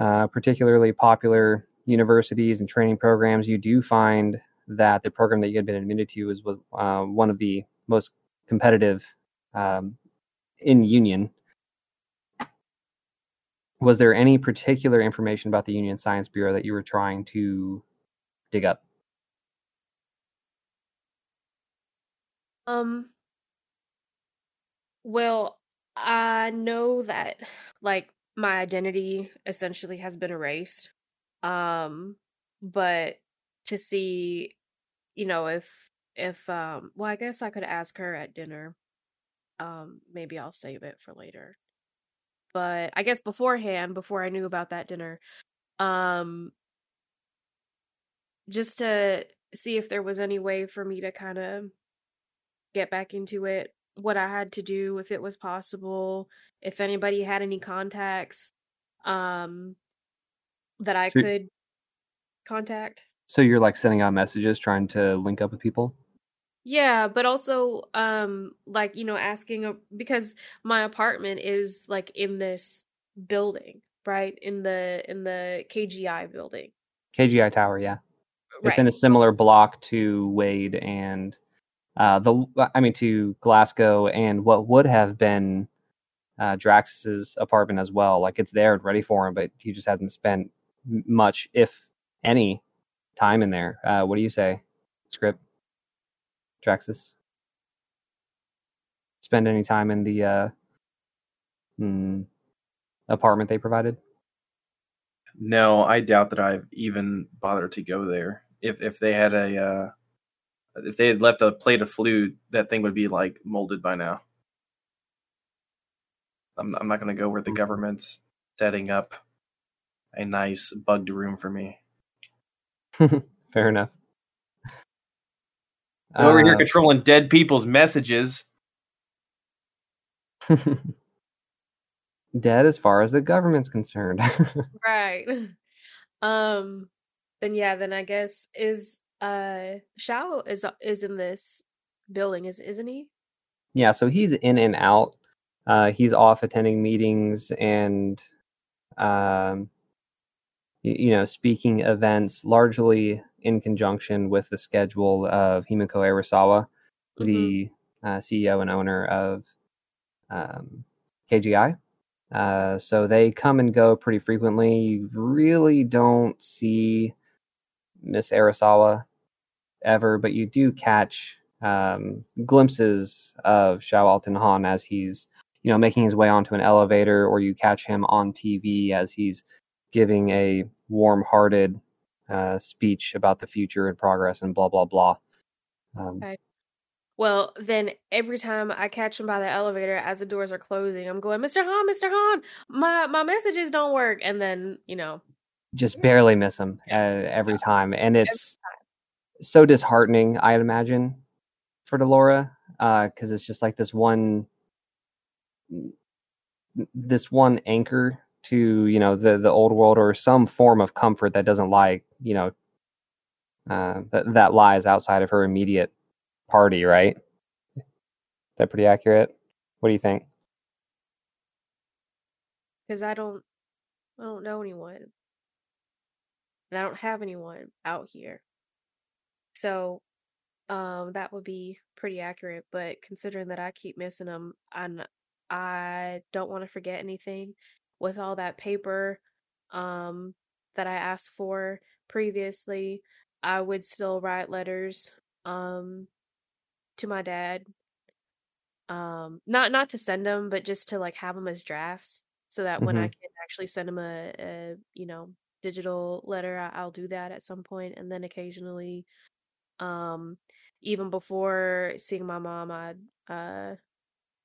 uh, particularly popular universities and training programs. You do find that the program that you had been admitted to was uh, one of the most competitive um, in Union. Was there any particular information about the Union Science Bureau that you were trying to dig up? Um. Well, I know that, like, my identity essentially has been erased. Um, but to see, you know, if, if, um, well, I guess I could ask her at dinner. Um, maybe I'll save it for later. But I guess beforehand, before I knew about that dinner, um, just to see if there was any way for me to kind of get back into it, what I had to do, if it was possible, if anybody had any contacts um, that I so, could contact. So you're like sending out messages, trying to link up with people? Yeah, but also, um, like, you know, asking, a, because my apartment is, like, in this building, right? In the in the K G I building. K G I Tower, yeah. Right. It's in a similar block to Wade and, uh, the I mean, to Glasgow and what would have been uh, Draxus's apartment as well. Like, it's there and ready for him, but he just hasn't spent much, if any, time in there. Uh, what do you say, Script? Draxus, spend any time in the uh, mm, apartment they provided? No, I doubt that I've even bothered to go there. If if they had a uh, if they had left a plate of food, that thing would be like molded by now. I'm I'm not going to go where the government's setting up a nice bugged room for me. Fair enough. Over uh, here controlling dead people's messages. Dead as far as the government's concerned. Right. Um, then, yeah, then I guess is uh, Shao is is in this building, is, isn't he? Yeah, so he's in and out. Uh, he's off attending meetings and, um, you, you know, speaking events largely in conjunction with the schedule of Himiko Arasawa, mm-hmm. the uh, C E O and owner of um, K G I. Uh, so they come and go pretty frequently. You really don't see Miss Arasawa ever, but you do catch um, glimpses of Shao Alton Han as he's, you know, making his way onto an elevator, or you catch him on T V as he's giving a warm-hearted Uh, speech about the future and progress and blah blah blah. Um, okay. Well, then every time I catch him by the elevator as the doors are closing, I'm going, "Mister Han, Mister Han, my my messages don't work," and then you know, just barely miss him uh, every time, and it's time. So disheartening. I'd imagine for Delora, because uh, it's just like this one, this one anchor to, you know, the, the old world or some form of comfort that doesn't lie, you know, uh, that, that lies outside of her immediate party, right? Is that pretty accurate? What do you think? Because I don't, I don't know anyone. And I don't have anyone out here. So um, that would be pretty accurate. But considering that I keep missing them, I'm, I don't want to forget anything. With all that paper um, that I asked for previously, I would still write letters um, to my dad. Um, not not to send them, but just to like have them as drafts, so that mm-hmm. when I can actually send him a, a you know digital letter, I, I'll do that at some point. And then occasionally, um, even before seeing my mom, I'd uh,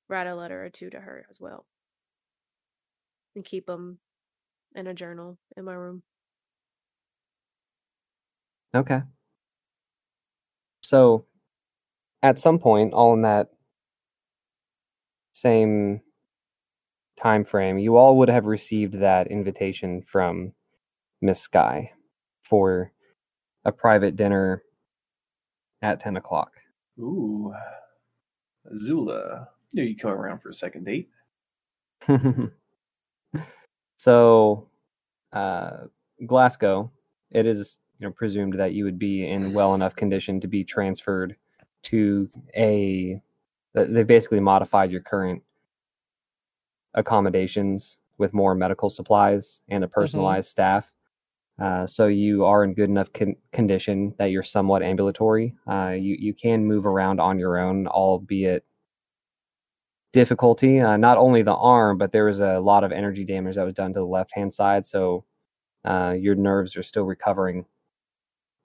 write a letter or two to her as well. And keep them in a journal in my room. Okay. So, at some point, all in that same time frame, you all would have received that invitation from Miss Skye for a private dinner at ten o'clock. Ooh. Zula. You know, you come around for a second date. So, uh, Glasgow, it is you know, presumed that you would be in well enough condition to be transferred to a... They basically modified your current accommodations with more medical supplies and a personalized mm-hmm. staff. Uh, so you are in good enough con- condition that you're somewhat ambulatory. Uh, you, you can move around on your own, albeit difficulty. Uh, not only the arm, but there was a lot of energy damage that was done to the left-hand side. So uh, your nerves are still recovering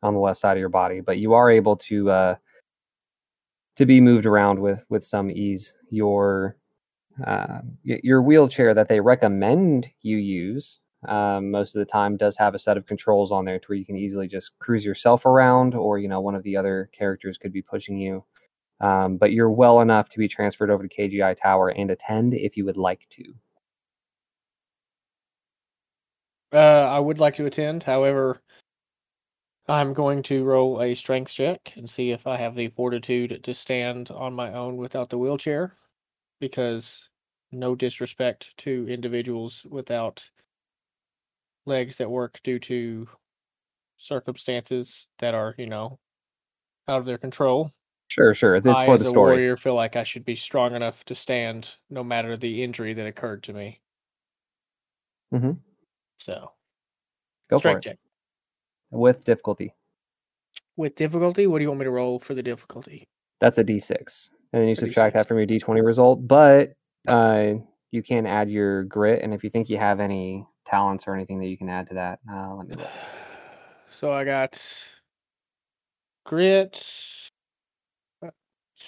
on the left side of your body. But you are able to... Uh, to be moved around with, with some ease. Your uh, your wheelchair that they recommend you use um, most of the time does have a set of controls on there to where you can easily just cruise yourself around, or you know one of the other characters could be pushing you. Um, but you're well enough to be transferred over to K G I Tower and attend if you would like to. Uh, I would like to attend, however... I'm going to roll a strength check and see if I have the fortitude to stand on my own without the wheelchair, because no disrespect to individuals without legs that work due to circumstances that are, you know, out of their control. Sure, sure. It's, it's I, for the story. I, as a warrior, feel like I should be strong enough to stand no matter the injury that occurred to me. Mm-hmm. So, Go strength for it. check. With difficulty. With difficulty? What do you want me to roll for the difficulty? That's a d six. And then you subtract that from your d twenty result. But uh, you can add your grit. And if you think you have any talents or anything that you can add to that, uh, let me look. So I got grit,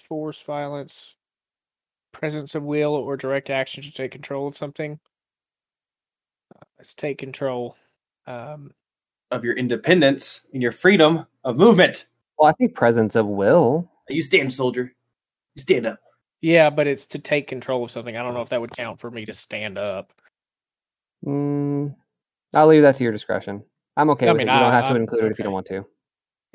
force, violence, presence of will, or direct action to take control of something. Let's take control. Um, of your independence and your freedom of movement. Well, I think presence of will. You stand, soldier. You stand up. Yeah, but it's to take control of something. I don't know if that would count for me to stand up. Mm, I'll leave that to your discretion. I'm okay I with mean, it. You I, don't have I, to include okay. it if you don't want to.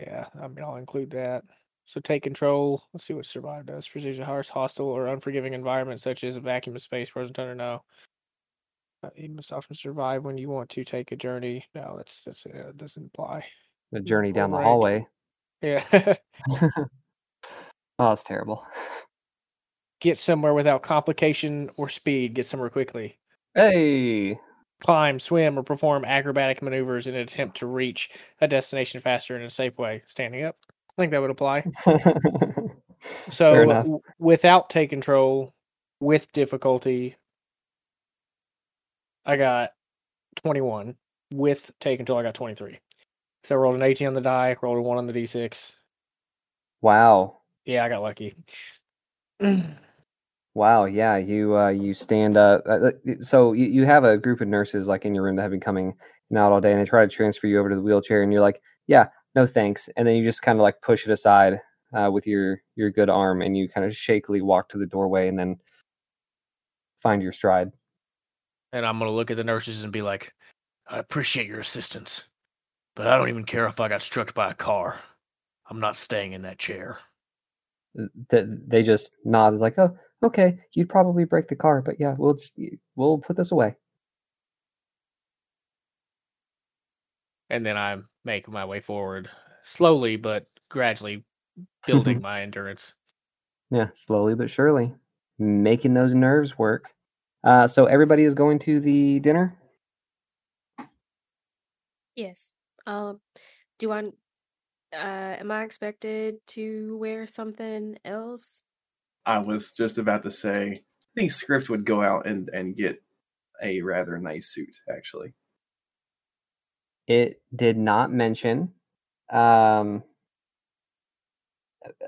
Yeah, I mean, I'll include that. So take control. Let's see what survive does. Precision, harsh, hostile, or unforgiving environments such as a vacuum of space, frozen tundra, no. You must often survive when you want to take a journey. No, that's that's uh, doesn't apply. The journey down the hallway. Yeah. Oh, that's terrible. Get somewhere without complication or speed. Get somewhere quickly. Hey. Climb, swim, or perform acrobatic maneuvers in an attempt to reach a destination faster in a safe way. Standing up. I think that would apply. So w- without take control, with difficulty. I got twenty-one. With take control, I got twenty-three. So I rolled an eighteen on the die, rolled a one on the d six. Wow. Yeah, I got lucky. Wow, yeah, you uh, you stand up. So you, you have a group of nurses like in your room that have been coming out all day, and they try to transfer you over to the wheelchair, and you're like, yeah, no thanks. And then you just kind of like push it aside uh, with your, your good arm, and you kind of shakily walk to the doorway and then find your stride. And I'm going to look at the nurses and be like, I appreciate your assistance, but I don't even care if I got struck by a car. I'm not staying in that chair. They just nod like, oh, okay, you'd probably break the car, but yeah, we'll we'll put this away. And then I make my way forward, slowly but gradually building my endurance. Yeah, slowly but surely. Making those nerves work. Uh, so everybody is going to the dinner? Yes. Um, do I, uh, am I expected to wear something else? I was just about to say, I think Script would go out and, and get a rather nice suit, actually. It did not mention. Um,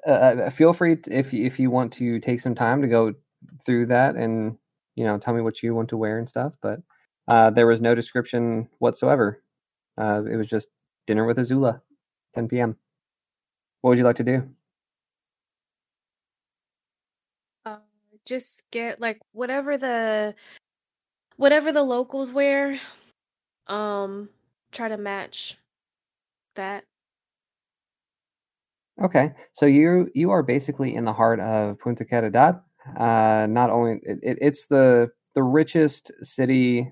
uh, feel free to, if if you want to take some time to go through that and you know, tell me what you want to wear and stuff, but uh, there was no description whatsoever. Uh, it was just dinner with Azula, ten p.m. What would you like to do? Uh, just get like whatever the whatever the locals wear. Um, try to match that. Okay, so you you are basically in the heart of Punta Caridad. Uh, not only it, it's the the richest city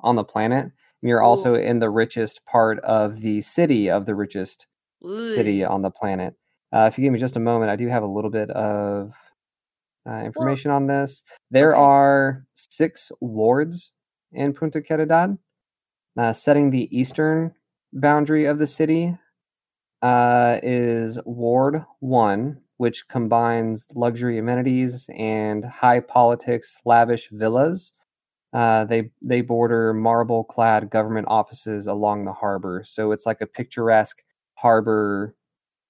on the planet. You're also Ooh. in the richest part of the city, of the richest Ooh. city on the planet. Uh, if you give me just a moment, I do have a little bit of uh, information well, on this. There okay. are six wards in Punta Caridad, uh, setting the eastern boundary of the city. Uh, is Ward one, which combines luxury amenities and high politics, lavish villas. Uh, they they border marble-clad government offices along the harbor, so it's like a picturesque harbor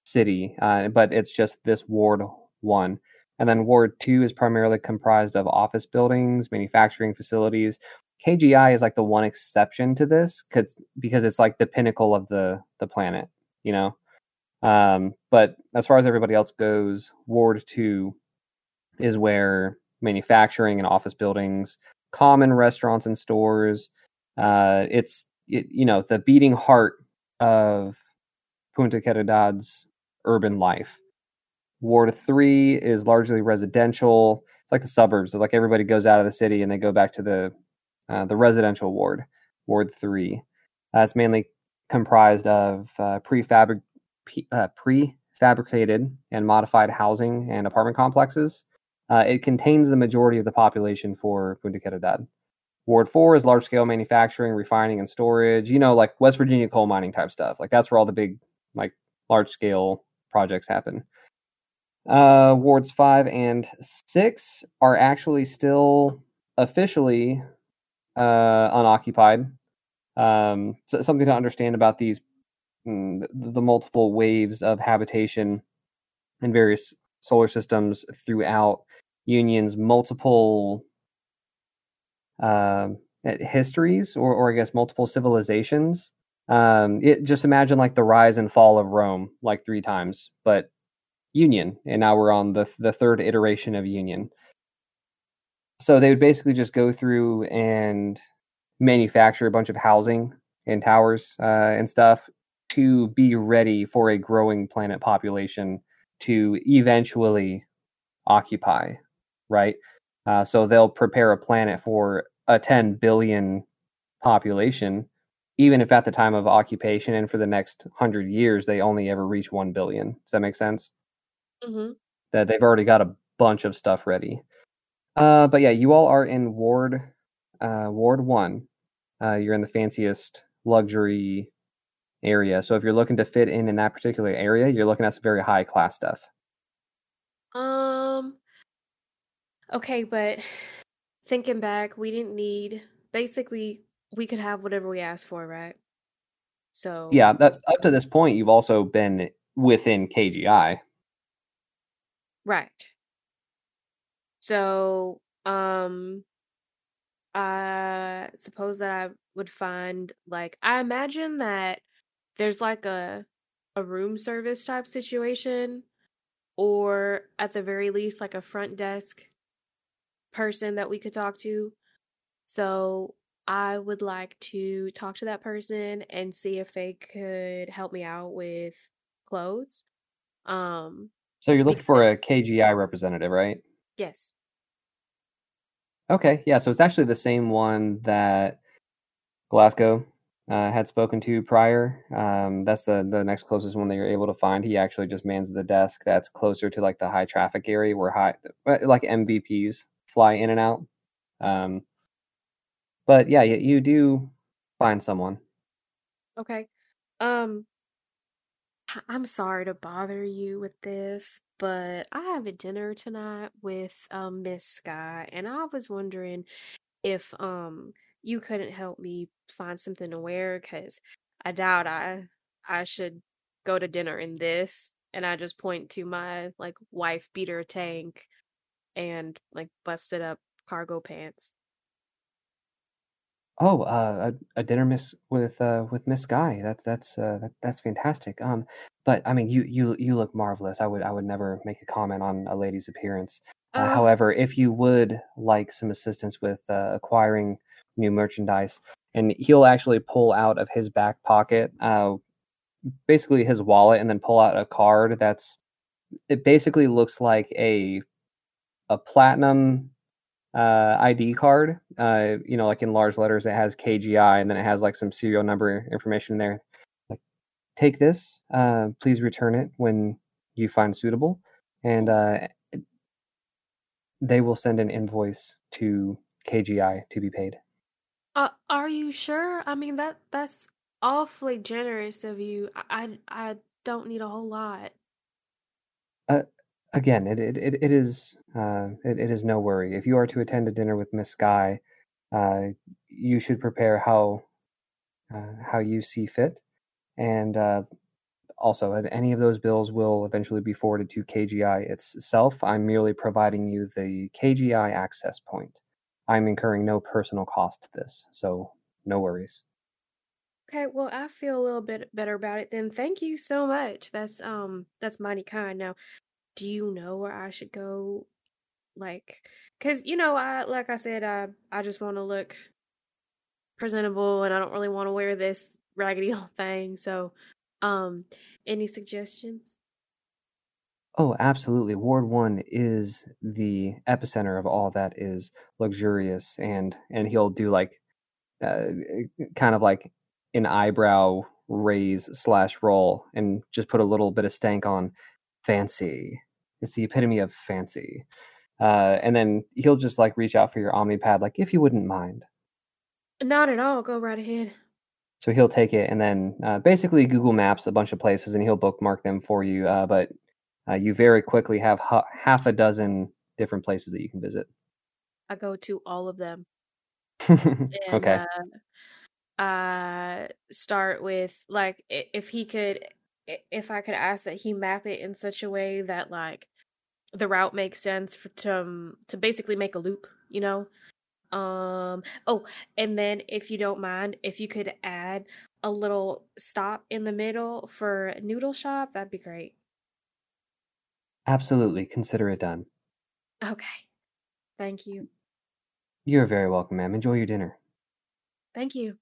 city. Uh, but it's just this Ward one, and then Ward two is primarily comprised of office buildings, manufacturing facilities. K G I is like the one exception to this, cause, because it's like the pinnacle of the the planet, you know. Um, but as far as everybody else goes, Ward two is where manufacturing and office buildings, common restaurants and stores, uh, it's, it, you know, the beating heart of Punta Caridad's urban life. Ward three is largely residential. It's like the suburbs. So like everybody goes out of the city and they go back to the, uh, the residential ward, Ward three. Uh, it's mainly comprised of uh, prefabric- Uh, prefabricated and modified housing and apartment complexes. Uh, it contains the majority of the population for Punta Caridad. Ward four is large-scale manufacturing, refining, and storage. You know, like West Virginia coal mining type stuff. Like that's where all the big, like large-scale projects happen. Uh, wards five and six are actually still officially uh, unoccupied. Um, so something to understand about these. The multiple waves of habitation in various solar systems throughout Union's multiple uh, histories, or, or I guess multiple civilizations. Um, it, just imagine like the rise and fall of Rome, like three times, but Union, and now we're on the the third iteration of Union. So they would basically just go through and manufacture a bunch of housing and towers uh, and stuff, to be ready for a growing planet population to eventually occupy, right? Uh, so they'll prepare a planet for a ten billion population, even if at the time of occupation and for the next hundred years, they only ever reach one billion. Does that make sense? Mm-hmm. That they've already got a bunch of stuff ready. Uh, but yeah, you all are in Ward, uh, Ward one. Uh, you're in the fanciest luxury area. So if you're looking to fit in in that particular area, you're looking at some very high class stuff. Um, okay, but thinking back, we didn't need, basically we could have whatever we asked for, right? So yeah, that, up to this point, you've also been within K G I. Right. So, um, I suppose that I would find, like, I imagine that there's like a a room service type situation, or at the very least, like a front desk person that we could talk to. So I would like to talk to that person and see if they could help me out with clothes. Um, so you're looking for a K G I representative, right? Yes. Okay, yeah, so it's actually the same one that Glasgow Uh, had spoken to prior. Um, that's the, the next closest one that you're able to find. He actually just mans the desk that's closer to like the high traffic area where high like M V Ps fly in and out. Um, but yeah, you, you do find someone. Okay. Um, I'm sorry to bother you with this, but I have a dinner tonight with um, Miss Skye, and I was wondering if um. you couldn't help me find something to wear, because I doubt I I should go to dinner in this. And I just point to my like wife beater tank and like busted up cargo pants. Oh, uh, a, a dinner miss with uh, with Miss Skye. That's that's uh, that, that's fantastic. Um, but I mean, you you you look marvelous. I would I would never make a comment on a lady's appearance. Uh, uh, however, if you would like some assistance with uh, acquiring new merchandise, and he'll actually pull out of his back pocket uh basically his wallet and then pull out a card that's it basically looks like a a platinum uh, I D card, uh, you know, like in large letters, it has K G I, and then it has like some serial number information in there. Like, take this, uh, please return it when you find suitable. And uh, they will send an invoice to K G I to be paid. Uh, are you sure? I mean, that that's awfully generous of you. I I, I don't need a whole lot. Uh, again, it it it, it is uh, it, it is no worry. If you are to attend a dinner with Miss Skye, uh, you should prepare how uh, how you see fit, and uh, also any of those bills will eventually be forwarded to K G I itself. I'm merely providing you the K G I access point. I'm incurring no personal cost to this, so no worries. Okay, well, I feel a little bit better about it then. Thank you so much. That's um, that's mighty kind. Now, do you know where I should go? Like, because, you know, I like I said, I, I just want to look presentable, and I don't really want to wear this raggedy old thing. So, um, any suggestions? Oh, absolutely. Ward one is the epicenter of all that is luxurious, and and he'll do like uh, kind of like an eyebrow raise slash roll and just put a little bit of stank on fancy. It's the epitome of fancy. Uh, and then he'll just like reach out for your OmniPad, like, if you wouldn't mind. Not at all. Go right ahead. So he'll take it and then uh, basically Google Maps a bunch of places, and he'll bookmark them for you. Uh, but Uh, you very quickly have ha- half a dozen different places that you can visit. I go to all of them. and, okay. Uh, uh, start with, like, if he could, if I could ask that he map it in such a way that, like, the route makes sense for, to, um, to basically make a loop, you know? Um. Oh, and then if you don't mind, if you could add a little stop in the middle for a noodle shop, that'd be great. Absolutely. Consider it done. Okay. Thank you. You're very welcome, ma'am. Enjoy your dinner. Thank you.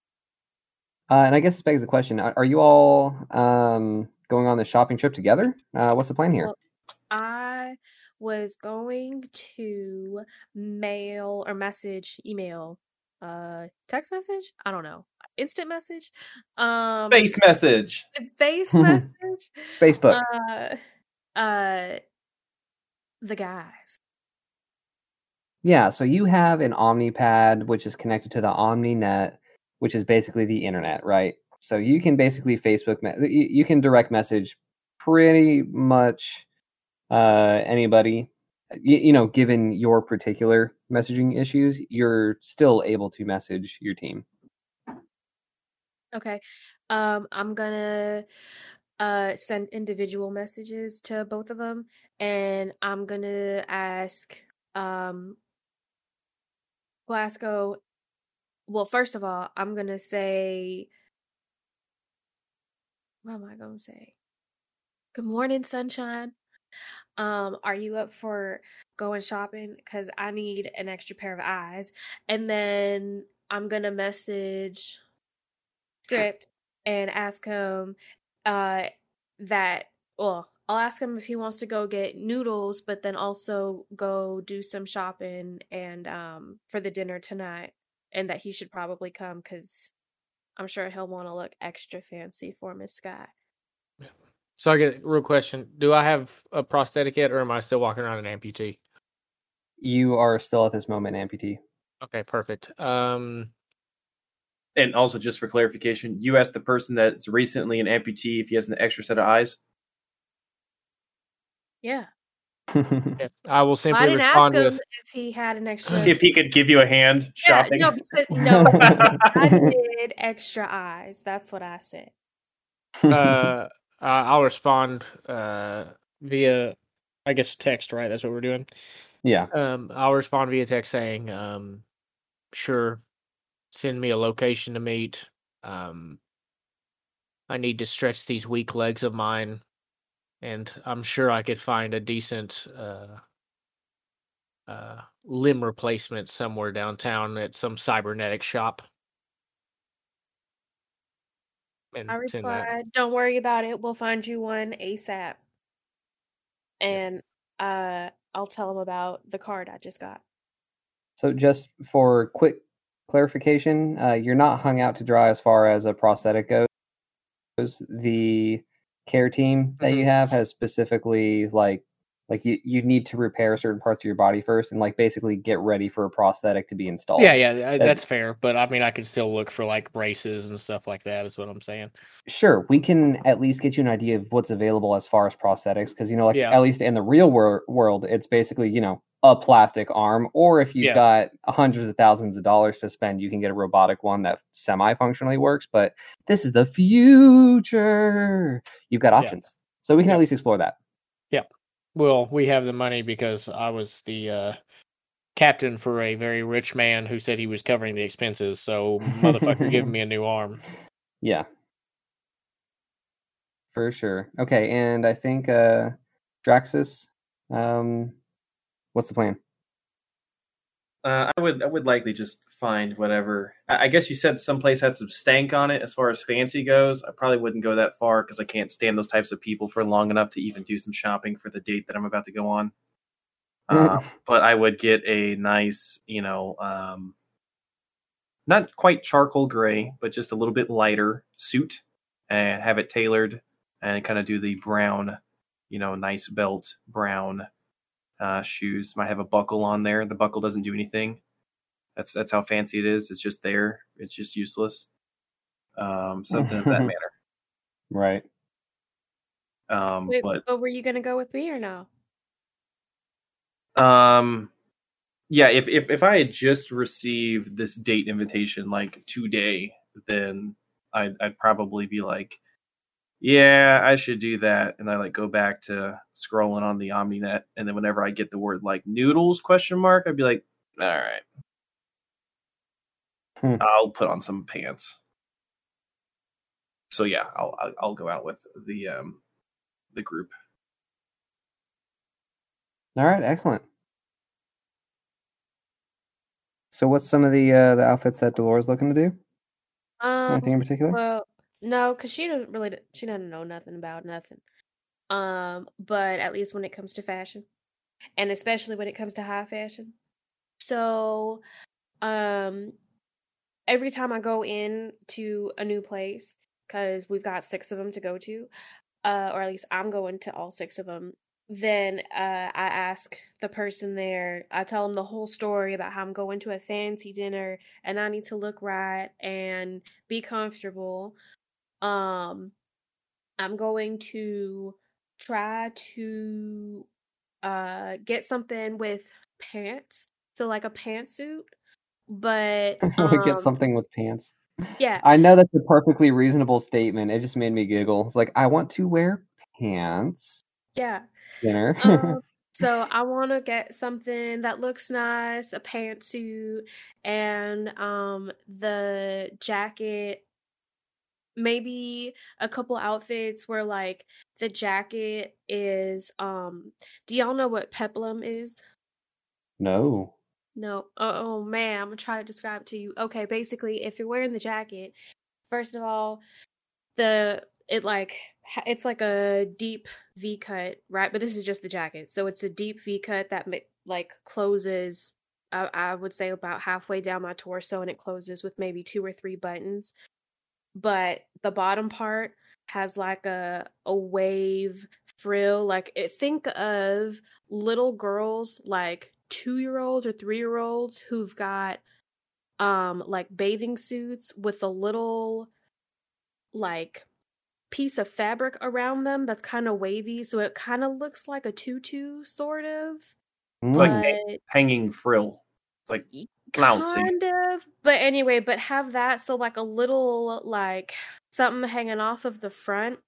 Uh, and I guess this begs the question, are you all um, going on this shopping trip together? Uh, what's the plan here? Well, I was going to mail or message, email, uh, text message? I don't know. Instant message? Um, face message. Face message? Facebook. Uh, Uh, the guys. Yeah, so you have an OmniPad, which is connected to the OmniNet, which is basically the internet, right? So you can basically Facebook, me- you can direct message pretty much uh, anybody. You, you know, given your particular messaging issues, you're still able to message your team. Okay, um, I'm gonna... Uh, send individual messages to both of them, and I'm gonna ask um, Glasgow. Well, first of all, I'm gonna say, what am I gonna say? Good morning, sunshine. Um, are you up for going shopping? Because I need an extra pair of eyes. And then I'm gonna message Script and ask him. Uh, that, well, I'll ask him if he wants to go get noodles, but then also go do some shopping and um for the dinner tonight, and that he should probably come because I'm sure he'll want to look extra fancy for Miss Skye. So I get a real question. Do I have a prosthetic yet, or am I still walking around an amputee? You are still at this moment an amputee. Okay, perfect. Um... And also, just for clarification, you asked the person that's recently an amputee if he has an extra set of eyes? Yeah. yeah. I will simply well, I respond with... if he had an extra... If he could give you a hand shopping. Yeah, no, because, no I did extra eyes. That's what I said. Uh, I'll respond uh, via, I guess, text, right? That's what we're doing? Yeah. Um, I'll respond via text saying, um, sure. Send me a location to meet. Um, I need to stretch these weak legs of mine, and I'm sure I could find a decent uh, uh, limb replacement somewhere downtown at some cybernetic shop. And I replied, "Don't worry about it. We'll find you one ASAP." And uh, I'll tell him about the card I just got. So just for quick clarification, uh, you're not hung out to dry as far as a prosthetic goes. The care team that mm-hmm. you have has specifically like like you, you need to repair certain parts of your body first and like basically get ready for a prosthetic to be installed. Yeah, yeah, that's, that's fair. But I mean, I could still look for like braces and stuff like that is what I'm saying. Sure. We can at least get you an idea of what's available as far as prosthetics. Because, you know, like yeah. at least in the real wor- world, it's basically, you know, a plastic arm, or if you've yeah. got hundreds of thousands of dollars to spend, you can get a robotic one that semi-functionally works, but this is the future. You've got options. Yeah. So we can yeah. at least explore that. Yeah. Well, we have the money because I was the uh, captain for a very rich man who said he was covering the expenses, so motherfucker giving me a new arm. Yeah. For sure. Okay, and I think uh, Draxus... Um, What's the plan? Uh, I would I would likely just find whatever. I, I guess you said someplace had some stank on it as far as fancy goes. I probably wouldn't go that far because I can't stand those types of people for long enough to even do some shopping for the date that I'm about to go on. Uh, but I would get a nice, you know, um, not quite charcoal gray, but just a little bit lighter suit and have it tailored and kind of do the brown, you know, nice belt brown. Uh, shoes might have a buckle on there. The buckle doesn't do anything. That's that's how fancy it is. It's just there. It's just useless. Um, something of that manner. Right. Um, Wait, but, but were you going to go with me or no? Um, yeah. If if if I had just received this date invitation like today, then I'd I'd probably be like, yeah, I should do that. And I like go back to scrolling on the OmniNet. And then whenever I get the word like noodles question mark, I'd be like, all right, hmm. I'll put on some pants. So yeah, I'll, I'll, I'll go out with the, um, the group. All right. Excellent. So what's some of the, uh, the outfits that Delora's looking to do? Um, Anything in particular? Well, no, because she doesn't really, she doesn't know nothing about nothing. Um, but at least when it comes to fashion, and especially when it comes to high fashion. So, um, every time I go in to a new place, because we've got six of them to go to, uh, or at least I'm going to all six of them, then uh, I ask the person there, I tell them the whole story about how I'm going to a fancy dinner and I need to look right and be comfortable. Um, I'm going to try to uh, get something with pants, so like a pantsuit, but... Um, get something with pants. Yeah. I know that's a perfectly reasonable statement. It just made me giggle. It's like, I want to wear pants. Yeah. Dinner. um, so I want to get something that looks nice, a pantsuit, and um, the jacket... Maybe a couple outfits where like the jacket is um do y'all know what peplum is? No. No. Oh, oh man, I'm gonna try to describe it to you. Okay, basically if you're wearing the jacket, first of all, the it like it's like a deep V cut, right? But this is just the jacket. So it's a deep V cut that like closes I, I would say about halfway down my torso, and it closes with maybe two or three buttons. But the bottom part has like a a wave frill. Like it, think of little girls, like two-year-olds or three-year-olds who've got um like bathing suits with a little like piece of fabric around them that's kind of wavy. So it kind of looks like a tutu, sort of. It's like hang- hanging frill. It's like... Flouncy. Kind of, but anyway, but have that, so like a little like something hanging off of the front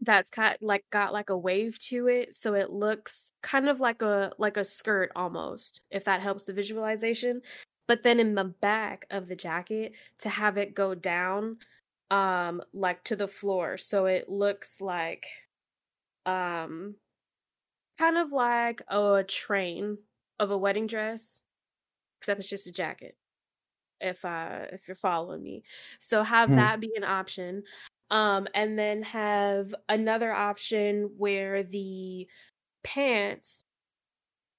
that's kind of like got like a wave to it, so it looks kind of like a like a skirt almost, if that helps the visualization. But then in the back of the jacket to have it go down um like to the floor, so it looks like um kind of like a train of a wedding dress. Except it's just a jacket, if uh, if you're following me. So have hmm. that be an option. Um, and then have another option where the pants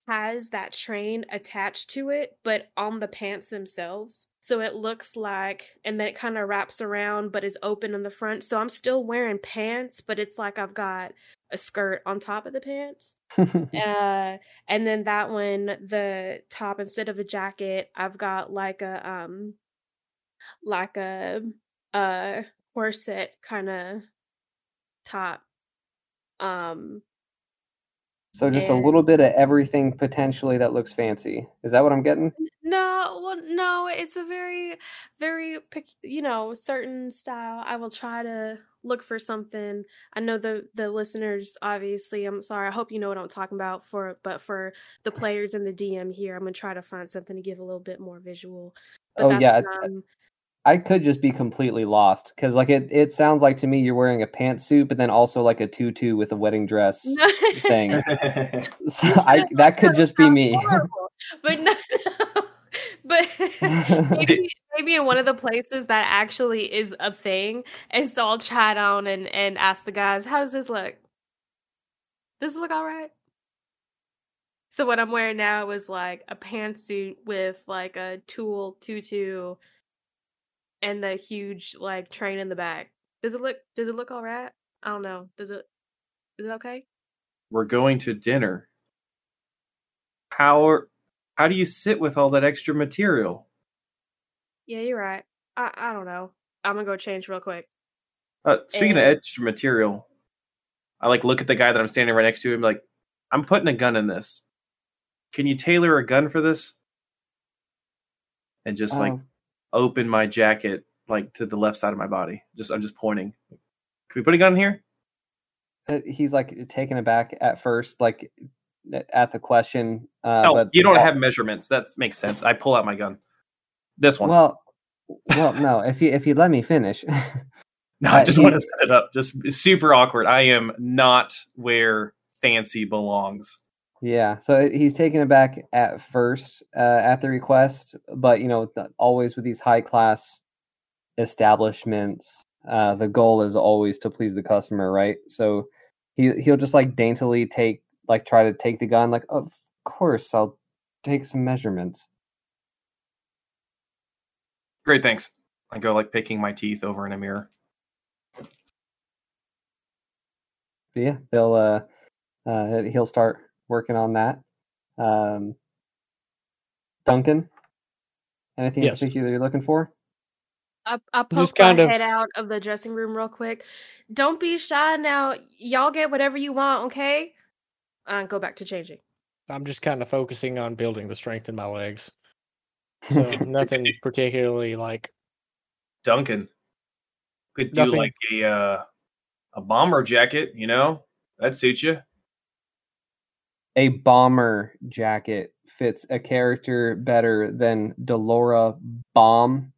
has that train attached to it, but on the pants themselves. So it looks like, and then it kind of wraps around, but is open in the front. So I'm still wearing pants, but it's like I've got a skirt on top of the pants. uh, and then that one, the top, instead of a jacket, I've got like a, um, like a, a corset kind of top. Um, so just and... a little bit of everything potentially that looks fancy. Is that what I'm getting? No, well, no, it's a very, very, you know, certain style. I will try to look for something. I know the, the listeners, obviously, I'm sorry. I hope you know what I'm talking about for, but for the players and the D M here, I'm going to try to find something to give a little bit more visual. But oh, that's yeah. I could just be completely lost because, like, it, it sounds like to me you're wearing a pantsuit, but then also like a tutu with a wedding dress thing. So I, that could just be me. Horrible. But no, no. But maybe, maybe in one of the places that actually is a thing, and so I'll try it on and, and ask the guys, "How does this look? Does this look all right?" So what I'm wearing now is like a pantsuit with like a tulle tutu. And the huge like train in the back. Does it look? Does it look all right? I don't know. Does it? Is it okay? We're going to dinner. How? Are, how do you sit with all that extra material? Yeah, you're right. I I don't know. I'm gonna go change real quick. Uh, speaking and... of extra material, I like look at the guy that I'm standing right next to and be like, I'm putting a gun in this. Can you tailor a gun for this? And just oh. like. Open my jacket like to the left side of my body. Just I'm just pointing. Can we put a gun here? Uh, he's like taken aback at first, like at the question. Uh, oh, but you don't I'll, have measurements. That makes sense. I pull out my gun. This one. Well, well, no. If you if you let me finish. No, I just uh, want to set it up. Just super awkward. I am not where fancy belongs. Yeah, so he's taken aback at first uh, at the request, but, you know, always with these high-class establishments, uh, the goal is always to please the customer, right? So he, he'll just, like, daintily take, like, try to take the gun, like, of course, I'll take some measurements. Great, thanks. I go, like, picking my teeth over in a mirror. But yeah, they'll, uh, uh, he'll start... working on that. Um, Duncan, anything yes. in particular you're looking for? I, I poke my of... head out of the dressing room real quick. Don't be shy now. Y'all get whatever you want, okay? Uh, go back to changing. I'm just kind of focusing on building the strength in my legs. So nothing particularly like... Duncan, could do nothing... like a, uh, a bomber jacket, you know? That'd suit you. A bomber jacket fits a character better than Delora Bomb.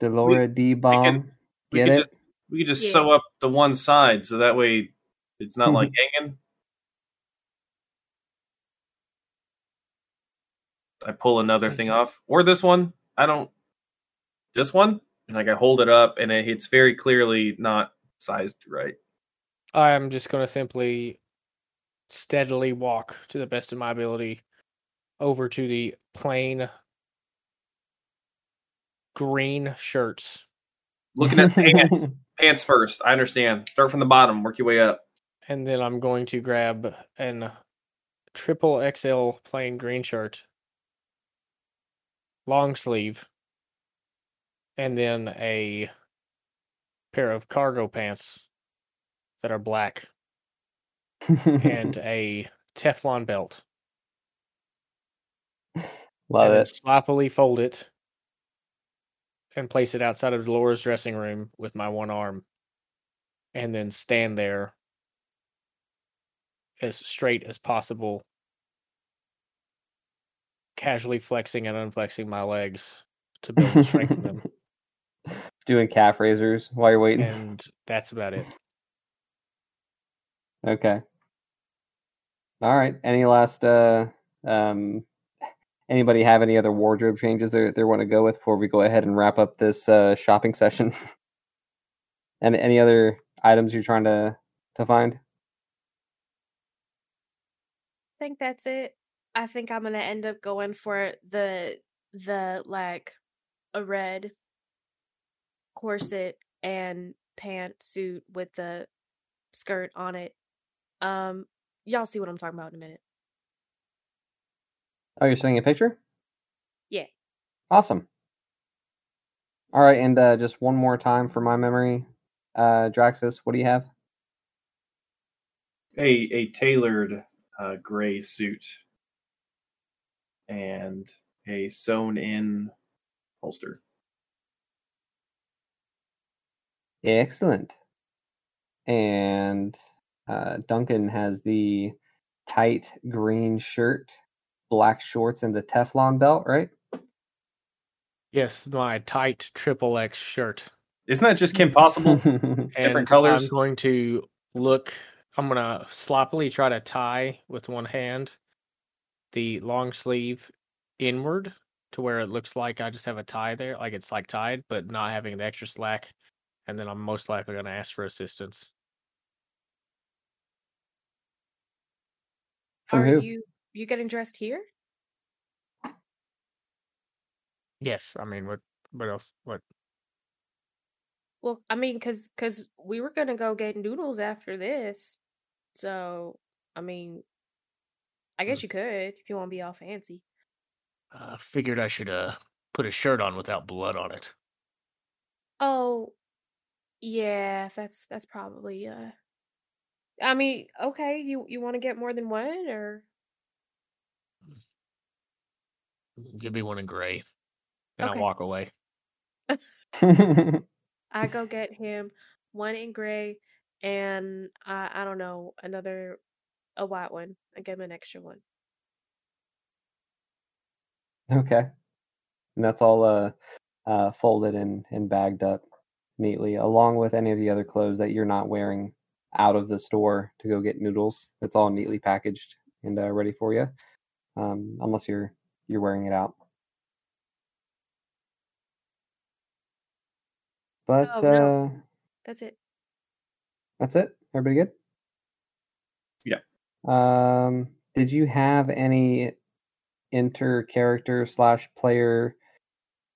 Delora D Bomb. Get it? Just, we could just yeah. sew up the one side so that way it's not like hanging. I pull another thing off. Or this one. I don't. This one? And like I hold it up and it, it's very clearly not sized right. I'm just going to simply. Steadily walk to the best of my ability over to the plain green shirts. Looking at pants, pants first. I understand. Start from the bottom, work your way up. And then I'm going to grab an triple X L plain green shirt, long sleeve, and then a pair of cargo pants that are black. And a Teflon belt. Love and it. Sloppily fold it and place it outside of Dolores' dressing room with my one arm, and then stand there as straight as possible, casually flexing and unflexing my legs to build and strengthen them. Doing calf raisers while you're waiting. And that's about it. Okay. All right. Any last? Uh, um, anybody have any other wardrobe changes they they want to go with before we go ahead and wrap up this uh, shopping session? And any other items you're trying to to find? think that's it. I think I'm gonna end up going for the the like a red corset and pantsuit with the skirt on it. Um, y'all see what I'm talking about in a minute. Oh, you're sending a picture? Yeah. Awesome. All right, and uh, just one more time for my memory. Uh, Draxus, what do you have? A a tailored uh, gray suit and a sewn-in holster. Excellent. And uh, Duncan has the tight green shirt, black shorts, and the Teflon belt, right? Yes, my tight triple X shirt. Isn't that just Kim Possible? Different colors. I'm going to look. I'm going to sloppily try to tie with one hand the long sleeve inward to where it looks like I just have a tie there, like it's like tied, but not having the extra slack. And then I'm most likely going to ask for assistance. From Are who? you you getting dressed here? Yes, I mean, what what else? What? Well, I mean, because cause we were going to go get noodles after this. So, I mean, I guess mm. you could if you want to be all fancy. I uh, figured I should uh put a shirt on without blood on it. Oh, yeah, that's that's probably... Uh... I mean, okay, you, you want to get more than one, or? Give me one in gray. And okay. I walk away. I go get him one in gray and uh, I don't know, another, a white one. I get him an extra one. Okay. And that's all uh, uh, folded and, and bagged up neatly, along with any of the other clothes that you're not wearing out of the store to go get noodles. It's all neatly packaged and uh, ready for you, um, unless you're you're wearing it out. But oh, no. uh, that's it. That's it. Everybody good? Yeah. Um, did you have any inter-character slash player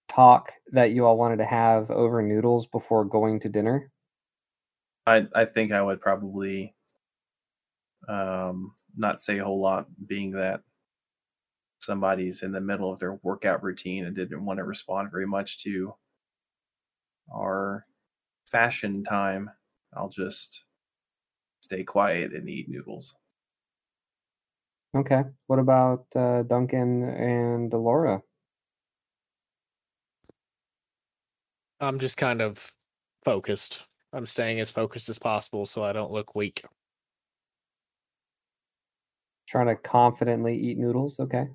talk that you all wanted to have over noodles before going to dinner? I I think I would probably um not say a whole lot, being that somebody's in the middle of their workout routine and didn't want to respond very much to our fashion time. I'll just stay quiet and eat noodles. Okay. What about uh, Duncan and Delora? I'm just kind of focused. I'm staying as focused as possible so I don't look weak. Trying to confidently eat noodles. Okay.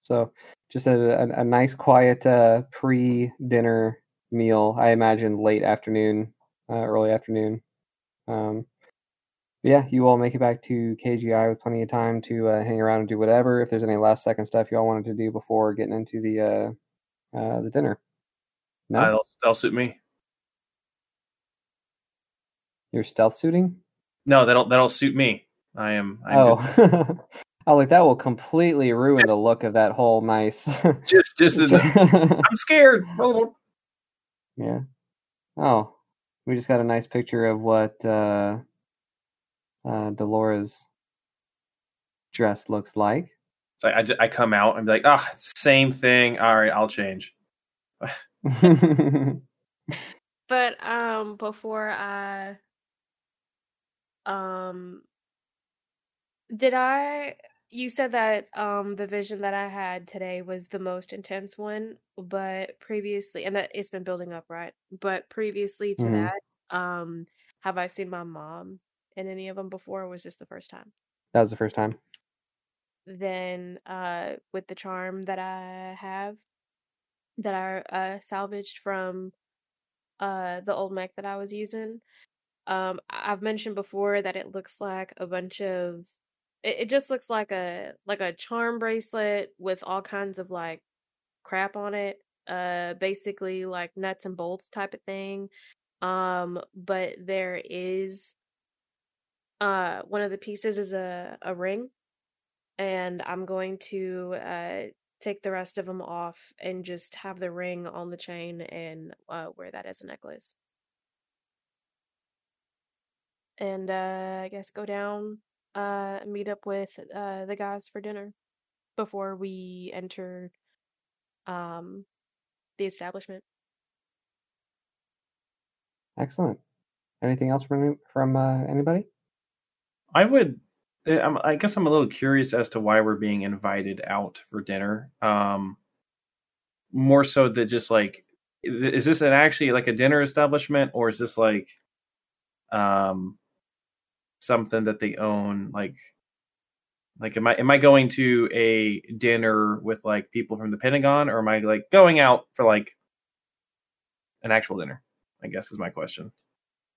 So just a, a, a nice quiet uh, pre-dinner meal, I imagine late afternoon, uh, early afternoon. Um, yeah, you all make it back to K G I with plenty of time to uh, hang around and do whatever. If there's any last second stuff you all wanted to do before getting into the uh, uh, the dinner, no, that'll, that'll suit me. You're stealth suiting? No, that'll that'll suit me. I am. I'm oh. Oh, like that will completely ruin just, the look of that whole nice. just, just. As a, I'm scared. Oh. Yeah. Oh, we just got a nice picture of what uh, uh, Delora's dress looks like. So I, I come out and be like, ah, oh, same thing. All right, I'll change. But um, before I, um, did I? You said that um, the vision that I had today was the most intense one, but previously, and that it's been building up, right? But previously to mm. that, um, have I seen my mom in any of them before, or was this the first time? That was the first time. Then uh, with the charm that I have, that I uh, salvaged from uh, the old mech that I was using, um, I've mentioned before that it looks like a bunch of It just looks like a like a charm bracelet with all kinds of like crap on it, uh, basically like nuts and bolts type of thing. Um, but there is uh one of the pieces is a, a ring and I'm going to uh, take the rest of them off and just have the ring on the chain and uh, wear that as a necklace. And uh, I guess go down, uh, meet up with uh, the guys for dinner before we enter um, the establishment. Excellent. Anything else from from uh, anybody? I would. I'm, I guess I'm a little curious as to why we're being invited out for dinner. Um, more so than just like, is this an actually like a dinner establishment, or is this like, um, something that they own? Like, like am I am I going to a dinner with like people from the Pentagon, or am I like going out for like an actual dinner? I guess is my question.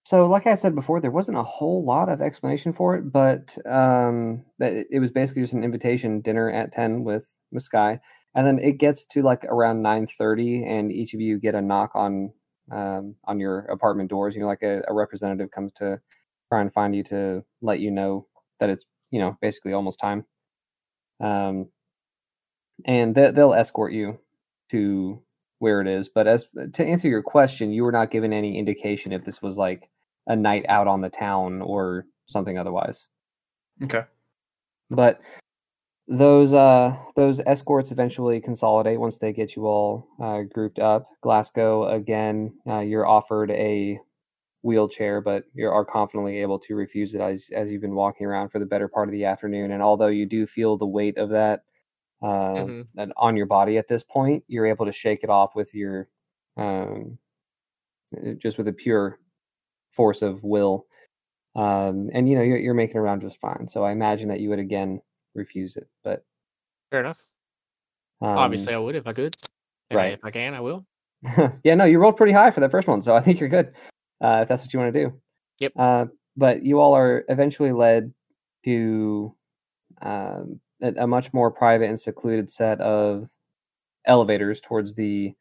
So, like I said before, there wasn't a whole lot of explanation for it, but um, it was basically just an invitation dinner at ten with Miss Skye, and then it gets to like around nine thirty, and each of you get a knock on um, on your apartment doors. You know, like a, a representative comes to try and find you to let you know that it's, you know, basically almost time, um, and they, they'll escort you to where it is. But as to answer your question, you were not given any indication if this was like a night out on the town or something otherwise. Okay. But those uh, those escorts eventually consolidate once they get you all uh, grouped up. Glasgow, again, uh, you're offered a wheelchair, but you are confidently able to refuse it as as you've been walking around for the better part of the afternoon. And although you do feel the weight of that uh, mm-hmm. and on your body at this point, you're able to shake it off with your um, just with a pure force of will. Um, and, you know, you're, you're making around just fine. So I imagine that you would, again, refuse it. But fair enough. Um, Obviously, I would if I could. And right. If I can, I will. Yeah, no, you rolled pretty high for that first one, so I think you're good. Uh, if that's what you want to do. Yep. Uh, but you all are eventually led to um, a, a much more private and secluded set of elevators towards the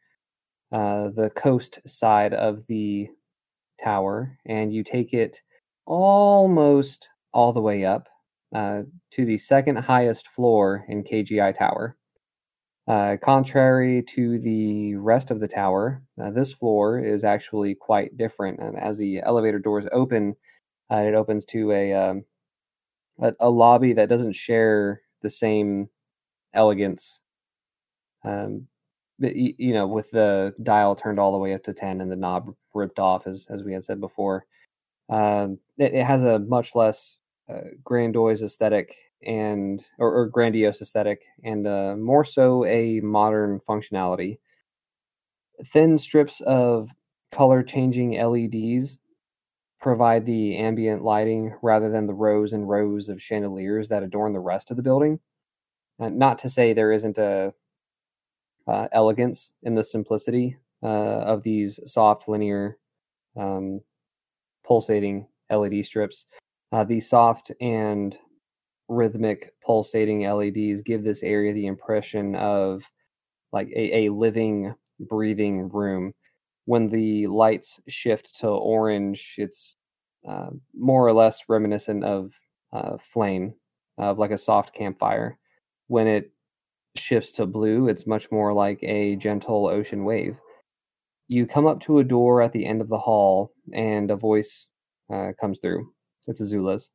uh, the coast side of the tower, and you take it almost all the way up uh, to the second highest floor in K G I Tower. Uh, contrary to the rest of the tower, uh, this floor is actually quite different. And as the elevator doors open, uh, it opens to a, um, a a lobby that doesn't share the same elegance. Um, but, you, you know, with the dial turned all the way up to ten and the knob ripped off, as as we had said before, um, it, it has a much less uh, grandiose aesthetic. And or, or grandiose aesthetic, and uh, more so a modern functionality. Thin strips of color-changing L E Ds provide the ambient lighting rather than the rows and rows of chandeliers that adorn the rest of the building. Uh, not to say there isn't a uh, elegance in the simplicity uh, of these soft, linear, um, pulsating L E D strips. Uh, these soft and rhythmic pulsating L E Ds give this area the impression of like a, a living, breathing room. When the lights shift to orange, it's uh, more or less reminiscent of uh, flame, of like a soft campfire. When it shifts to blue, it's much more like a gentle ocean wave. You come up to a door at the end of the hall, and a voice uh, comes through. It's Azula's.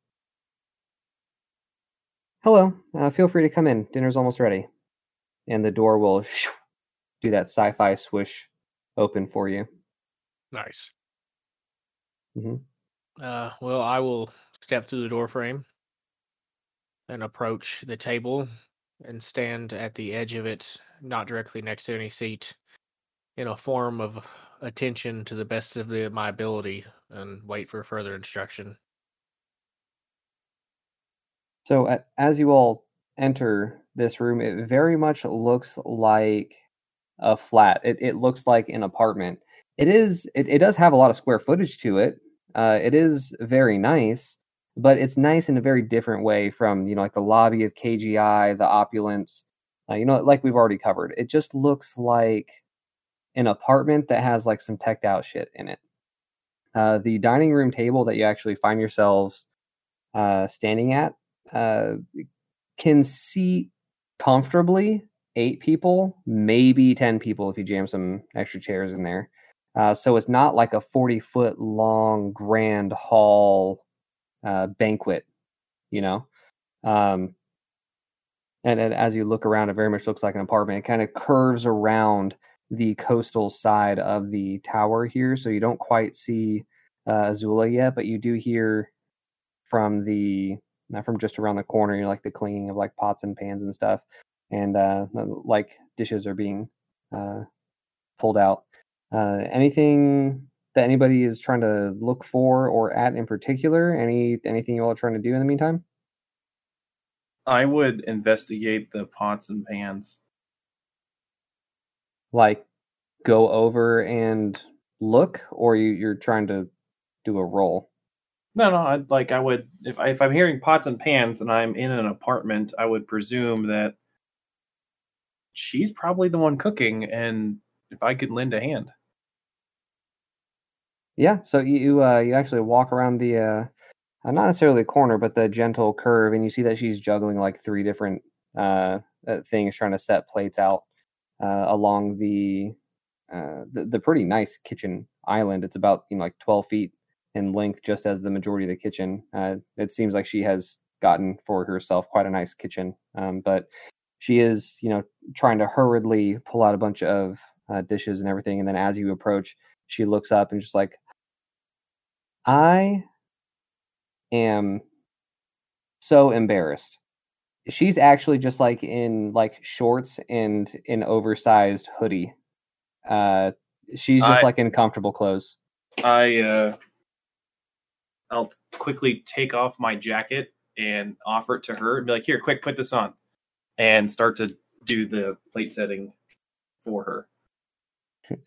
Hello, uh, feel free to come in. Dinner's almost ready. And the door will shoo, do that sci-fi swish open for you. Nice. Mm-hmm. Uh, well, I will step through the door frame and approach the table and stand at the edge of it, not directly next to any seat, in a form of attention to the best of the, my ability, and wait for further instruction. So as you all enter this room, it very much looks like a flat. It, it looks like an apartment. It is. It, it does have a lot of square footage to it. Uh, it is very nice, but it's nice in a very different way from, you know, like the lobby of K G I, the opulence. Uh, you know, like we've already covered. It just looks like an apartment that has like some teched out shit in it. Uh, the dining room table that you actually find yourselves uh, standing at. Uh, can seat comfortably eight people, maybe ten people if you jam some extra chairs in there. Uh, so it's not like a forty-foot long grand hall uh, banquet, you know? Um, and, and as you look around, it very much looks like an apartment. It kind of curves around the coastal side of the tower here, so you don't quite see uh, Azula yet, but you do hear from the... Not from just around the corner, you know, like the clinking of like pots and pans and stuff, and uh, like dishes are being uh, pulled out. Uh, anything that anybody is trying to look for or at in particular? Any anything you all are trying to do in the meantime? I would investigate the pots and pans. Like, go over and look, or you, you're trying to do a roll. No, no, I'd like I would if I, if I'm hearing pots and pans and I'm in an apartment, I would presume that she's probably the one cooking, and if I could lend a hand. Yeah, so you uh, you actually walk around the uh, not necessarily the corner, but the gentle curve, and you see that she's juggling like three different uh, things, trying to set plates out uh, along the, uh, the the pretty nice kitchen island. It's about you know like twelve feet in length, just as the majority of the kitchen. Uh, it seems like she has gotten for herself quite a nice kitchen, um, but she is, you know, trying to hurriedly pull out a bunch of uh, dishes and everything. And then as you approach, she looks up and just like, I am so embarrassed. She's actually just like in like shorts and an oversized hoodie. Uh, she's just I, like in comfortable clothes. I, uh, I'll quickly take off my jacket and offer it to her and be like, here, quick, put this on, and start to do the plate setting for her.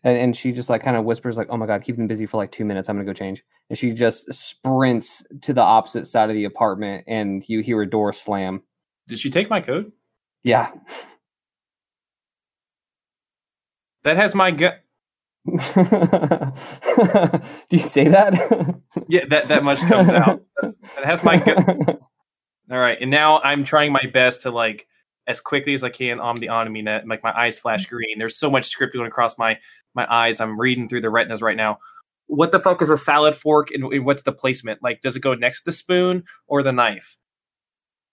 And, and she just like kind of whispers like, oh my God, keep them busy for like two minutes. I'm going to go change. And she just sprints to the opposite side of the apartment, and you hear a door slam. Did she take my coat? Yeah. That has my gut. Do you say that? Yeah, that that much comes out. That has my gut. All right, and now I'm trying my best to like as quickly as I can on the OmniNet. Like my eyes flash green. There's so much script going across my my eyes. I'm reading through the retinas right now. What the fuck is a salad fork, and what's the placement? Like, does it go next to the spoon or the knife?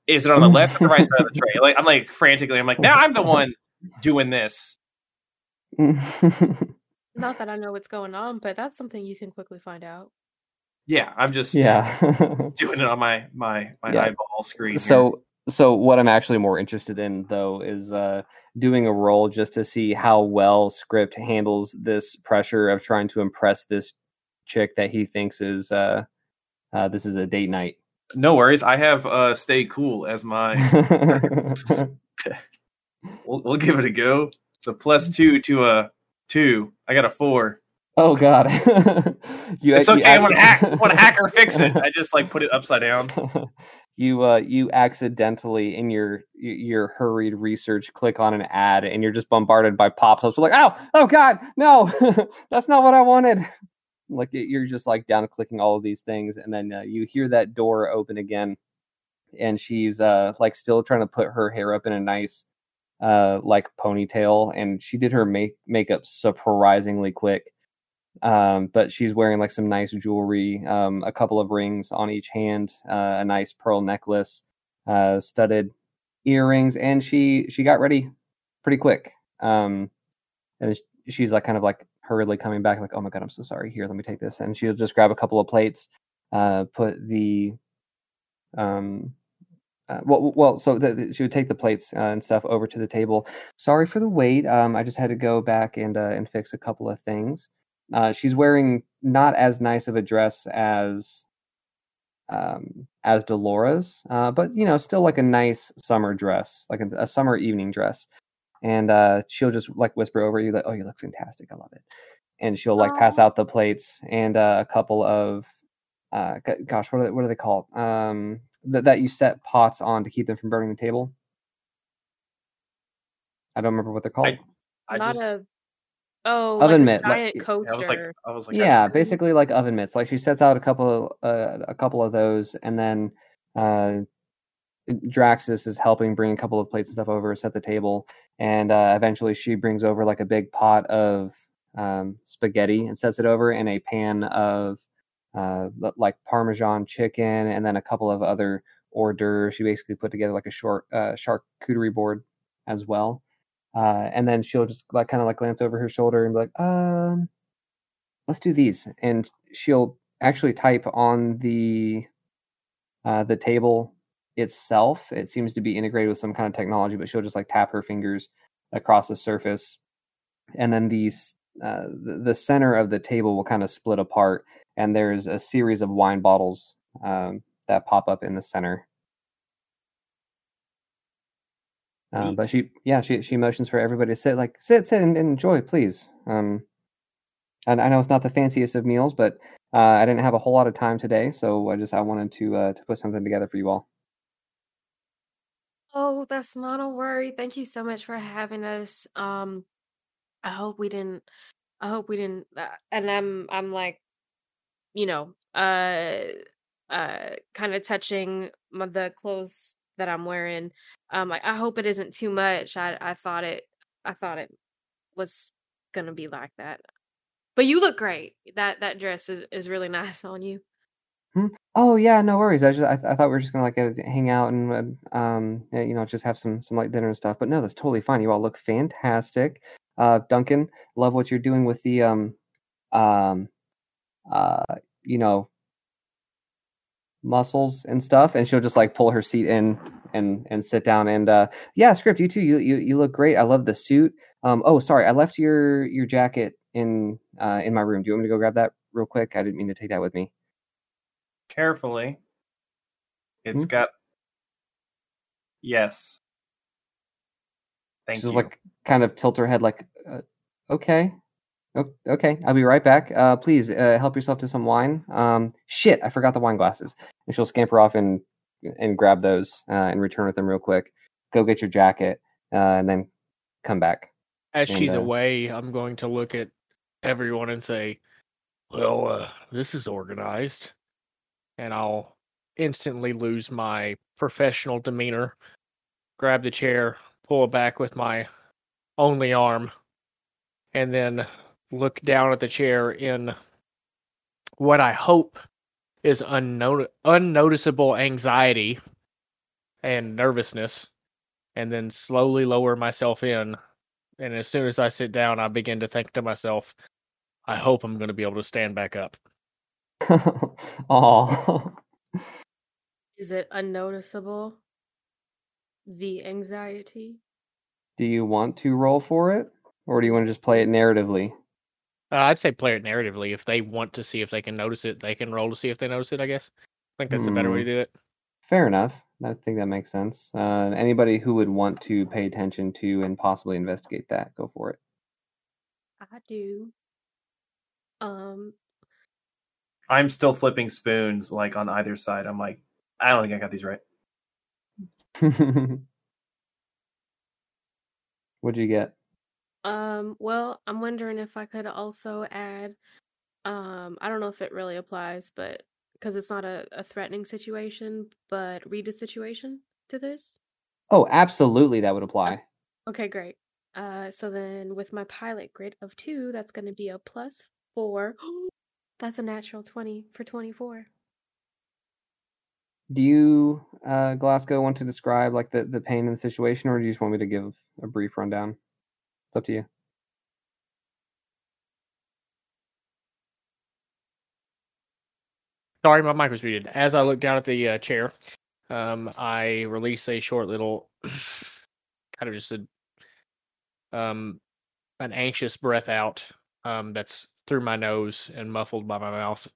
Is it on the left or the right side of the tray? Like, I'm like frantically. I'm like, now I'm the one doing this. Not that I know what's going on, but that's something you can quickly find out. Yeah, I'm just yeah doing it on my my, my yeah. eyeball screen. So here. so what I'm actually more interested in though is uh, doing a roll just to see how well Script handles this pressure of trying to impress this chick that he thinks is uh, uh, this is a date night. No worries, I have uh, stay cool as my. we'll, we'll give it a go. It's a plus two to a. Two. I got a four. Oh God! you, it's okay. You I want to hack. I want to hack or fix it. I just like put it upside down. you uh, you accidentally in your your hurried research click on an ad, and you're just bombarded by pop-ups. Like, oh, oh God, no, that's not what I wanted. Like you're just like down clicking all of these things, and then uh, you hear that door open again, and she's uh like still trying to put her hair up in a nice. Uh, like ponytail, and she did her make makeup surprisingly quick. Um, but she's wearing like some nice jewelry, um, a couple of rings on each hand, uh, a nice pearl necklace, uh, studded earrings, and she she got ready pretty quick. Um, and she's like kind of like hurriedly coming back, like, oh my God, I'm so sorry. Here, let me take this, and she'll just grab a couple of plates, uh, put the um. Uh, well, well, so the, the, she would take the plates uh, and stuff over to the table. Sorry for the wait. Um, I just had to go back and uh, and fix a couple of things. Uh, she's wearing not as nice of a dress as um, as Delora's, uh, but you know, still like a nice summer dress, like a, a summer evening dress. And uh, she'll just like whisper over you, like, "Oh, you look fantastic. I love it." And she'll like pass out the plates and uh, a couple of, uh, g- gosh, what are they, what are they called? Um, That that you set pots on to keep them from burning the table. I don't remember what they're called. I, I Not just, a oh oven like mitt, a giant like, coaster. I was like, I was like, yeah, was basically like oven mitts. Like she sets out a couple, uh, a couple of those, and then uh, Draxus is helping bring a couple of plates and stuff over, set the table, and uh, eventually she brings over like a big pot of um, spaghetti and sets it over, and a pan of uh, like Parmesan chicken, and then a couple of other hors d'oeuvres. She basically put together like a short uh, charcuterie board as well, uh, and then she'll just like kind of like glance over her shoulder and be like, um, "Let's do these," and she'll actually type on the uh, the table itself. It seems to be integrated with some kind of technology, but she'll just like tap her fingers across the surface, and then these uh, the, the center of the table will kind of split apart, and there's a series of wine bottles um, that pop up in the center. Um, but she, yeah, she she motions for everybody to sit, like sit, sit, and, and enjoy, please. Um, and I know it's not the fanciest of meals, but uh, I didn't have a whole lot of time today, so I just I wanted to uh, to put something together for you all. Oh, that's not a worry. Thank you so much for having us. Um, I hope we didn't. I hope we didn't. Uh, and I'm, I'm like, you know, uh, uh, kind of touching my, the clothes that I'm wearing. Um, like, I hope it isn't too much. I, I thought it. I thought it was gonna be like that. But you look great. That that dress is, is really nice on you. Oh yeah, no worries. I just I, th- I thought we were just gonna like hang out and um you know just have some some light dinner and stuff. But no, that's totally fine. You all look fantastic. Uh, Duncan, love what you're doing with the um um uh you know muscles and stuff. And she'll just like pull her seat in and and sit down. And uh, yeah, Script, you too. You you you look great. I love the suit. Um oh sorry, I left your your jacket in uh in my room. Do you want me to go grab that real quick? I didn't mean to take that with me. Carefully. It's mm-hmm. got yes. Thank She'll you. She'll like kind of tilt her head like uh, okay. O- okay, I'll be right back. Uh please uh, help yourself to some wine. Um shit, I forgot the wine glasses. And she'll scamper off and and grab those uh, and return with them real quick. Go get your jacket uh, and then come back. As and, she's uh, away, I'm going to look at everyone and say, "Well, uh, this is organized." And I'll instantly lose my professional demeanor, grab the chair, pull it back with my only arm, and then look down at the chair in what I hope is unnot- unnoticeable anxiety and nervousness, and then slowly lower myself in. And as soon as I sit down, I begin to think to myself, I hope I'm going to be able to stand back up. Oh, is it unnoticeable? The anxiety. Do you want to roll for it, or do you want to just play it narratively? Uh, I'd say play it narratively. If they want to see if they can notice it, they can roll to see if they notice it. I guess. I think that's mm. a better way to do it. Fair enough. I think that makes sense. Uh, anybody who would want to pay attention to and possibly investigate that, go for it. I do. Um. I'm still flipping spoons, like, on either side. I'm like, I don't think I got these right. What'd you get? Um, well, I'm wondering if I could also add, um, I don't know if it really applies, but, because it's not a, a threatening situation, but read a situation to this? Oh, absolutely, that would apply. Okay, great. Uh, so then, with my pilot grid of two, that's going to be a plus four... That's a natural twenty for twenty-four. Do you, uh, Glasgow, want to describe like the, the pain in the situation, or do you just want me to give a brief rundown? It's up to you. Sorry, my mic was muted. As I look down at the uh, chair, um, I release a short little, kind of just a, um, an anxious breath out um, that's through my nose and muffled by my mouth.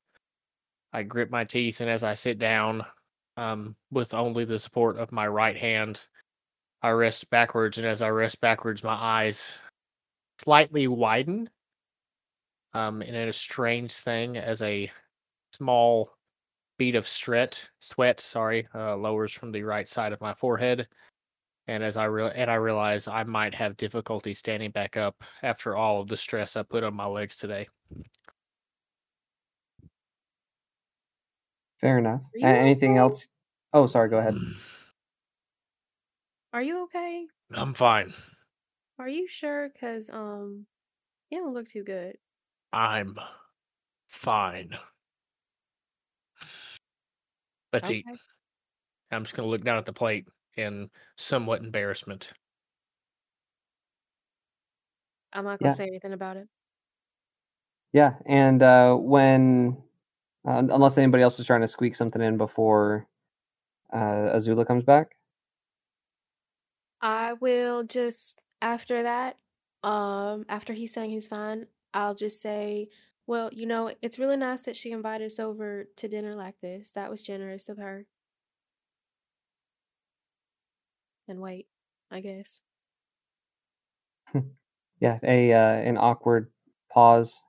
I grip my teeth, and as I sit down, um, with only the support of my right hand, I rest backwards, and as I rest backwards, my eyes slightly widen, um, and in a strange thing, as a small bead of sweat, sweat, sorry, uh, lowers from the right side of my forehead, and as I re- and I realize I might have difficulty standing back up after all of the stress I put on my legs today. Fair enough. Anything else? Oh, sorry. Go ahead. Are you okay? I'm fine. Are you sure? Because, um, you don't look too good. I'm fine. Let's okay. eat. I'm just going to look down at the plate in somewhat embarrassment. I'm not going to yeah. say anything about it. Yeah, and uh, when... Uh, unless anybody else is trying to squeak something in before uh, Azula comes back. I will just, after that, um, after he's saying he's fine, I'll just say, well, you know, it's really nice that she invited us over to dinner like this. That was generous of her. And wait, I guess. yeah, a uh, an awkward pause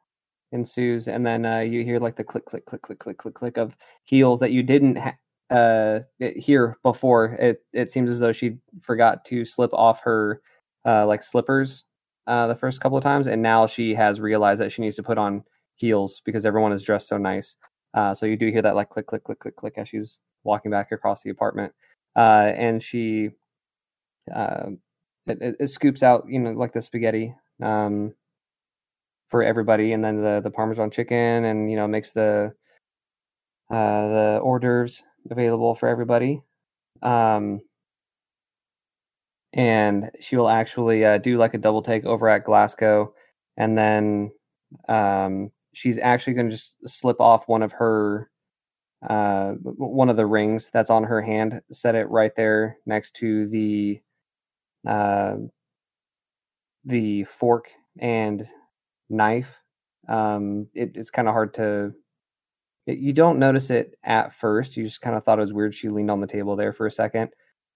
ensues, and then uh, you hear like the click, click, click, click, click, click, click of heels that you didn't ha- uh, hear before. It it seems as though she forgot to slip off her uh, like slippers uh, the first couple of times, and now she has realized that she needs to put on heels because everyone is dressed so nice. Uh, so you do hear that like click, click, click, click, click as she's walking back across the apartment, uh, and she uh, it, it, it scoops out, you know, like the spaghetti. Um, For everybody, and then the, the Parmesan chicken, and you know makes the uh, the hors d'oeuvres available for everybody. Um, and she will actually uh, do like a double take over at Glasgow, and then um, she's actually going to just slip off one of her uh, one of the rings that's on her hand, set it right there next to the uh, the fork and knife. Um, it, it's kind of hard to. It, you don't notice it at first. You just kind of thought it was weird. She leaned on the table there for a second,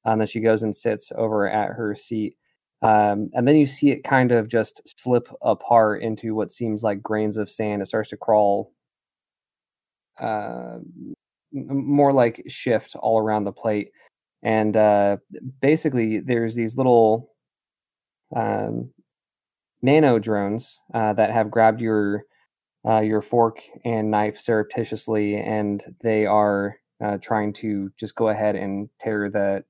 and then she goes and sits over at her seat. Um, and then you see it kind of just slip apart into what seems like grains of sand. It starts to crawl, uh, more like shift all around the plate, and uh, basically there's these little. Um, nano drones uh, that have grabbed your uh, your fork and knife surreptitiously, and they are uh, trying to just go ahead and tear that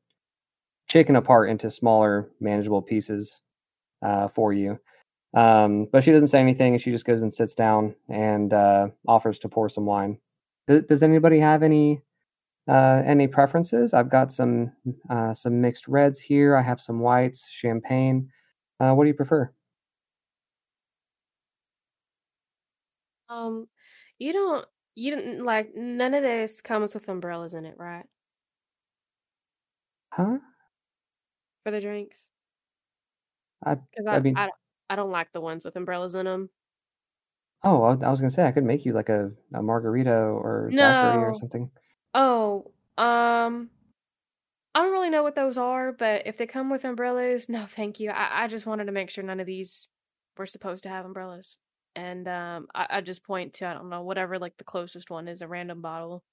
chicken apart into smaller, manageable pieces uh, for you. Um, but she doesn't say anything, and she just goes and sits down and uh, offers to pour some wine. Does, does anybody have any uh, any preferences? I've got some uh, some mixed reds here. I have some whites, champagne. Uh, what do you prefer? Um, you don't, you don't, like, none of this comes with umbrellas in it, right? Huh? For the drinks? I, I, I mean... I, I don't like the ones with umbrellas in them. Oh, I, I was gonna say, I could make you, like, a, a margarita or no. daiquiri or something. Oh, um, I don't really know what those are, but if they come with umbrellas, no, thank you. I, I just wanted to make sure none of these were supposed to have umbrellas. And um, I, I just point to, I don't know, whatever, like, the closest one is, a random bottle.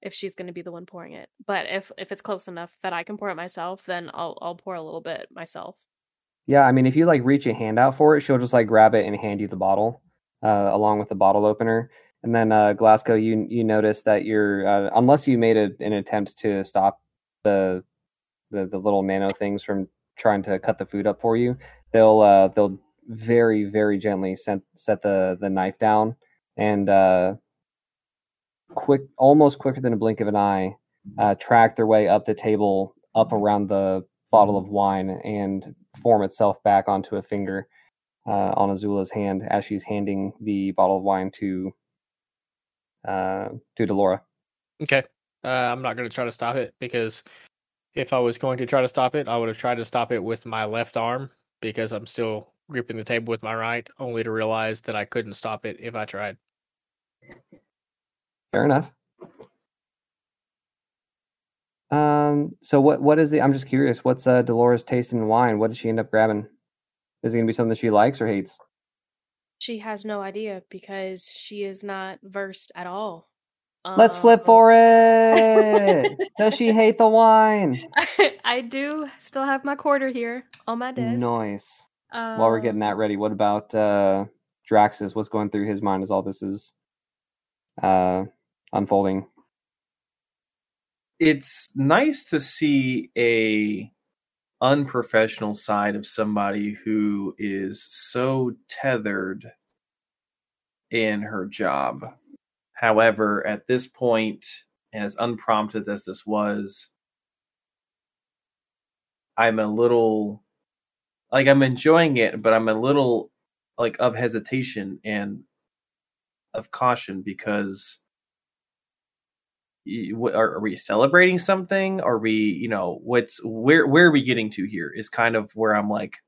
If she's going to be the one pouring it. But if, if it's close enough that I can pour it myself, then I'll I'll pour a little bit myself. Yeah, I mean, if you, like, reach a hand out for it, she'll just, like, grab it and hand you the bottle, uh, along with the bottle opener. And then, uh, Glasgow, you you notice that you're, uh, unless you made a, an attempt to stop the, the the little nano things from trying to cut the food up for you, they'll uh, they'll... very, very gently set, set the, the knife down, and uh, quick, almost quicker than a blink of an eye, uh, track their way up the table, up around the bottle of wine, and form itself back onto a finger uh, on Azula's hand as she's handing the bottle of wine to uh, to Delora. Okay. Uh, I'm not going to try to stop it, because if I was going to try to stop it, I would have tried to stop it with my left arm, because I'm still gripping the table with my right, only to realize that I couldn't stop it if I tried. Fair enough. Um. So what? What is the? I'm just curious. What's uh, Delora's taste in wine? What did she end up grabbing? Is it going to be something that she likes or hates? She has no idea, because she is not versed at all. Um, Let's flip for it. Does she hate the wine? I, I do still have my quarter here on my desk. Nice. Um, While we're getting that ready, what about uh, Draxus? What's going through his mind as all this is uh, unfolding? it's nice to see a unprofessional side of somebody who is so tethered in her job. However, at this point, and as unprompted as this was, I'm a little, like, I'm enjoying it, but I'm a little, like, of hesitation and of caution, because are, are we celebrating something? Are we, you know, what's, where, where are we getting to here is kind of where I'm like,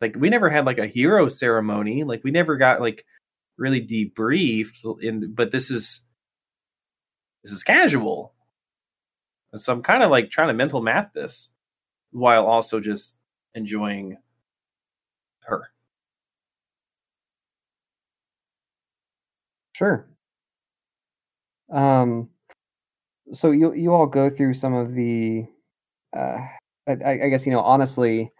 like, we never had, like, a hero ceremony. Like, we never got, like, really debriefed in, but this is, this is casual. And so I'm kind of, like, trying to mental math this while also just enjoying her. Sure. Um, so you you all go through some of the, uh, I, I guess, you know, honestly,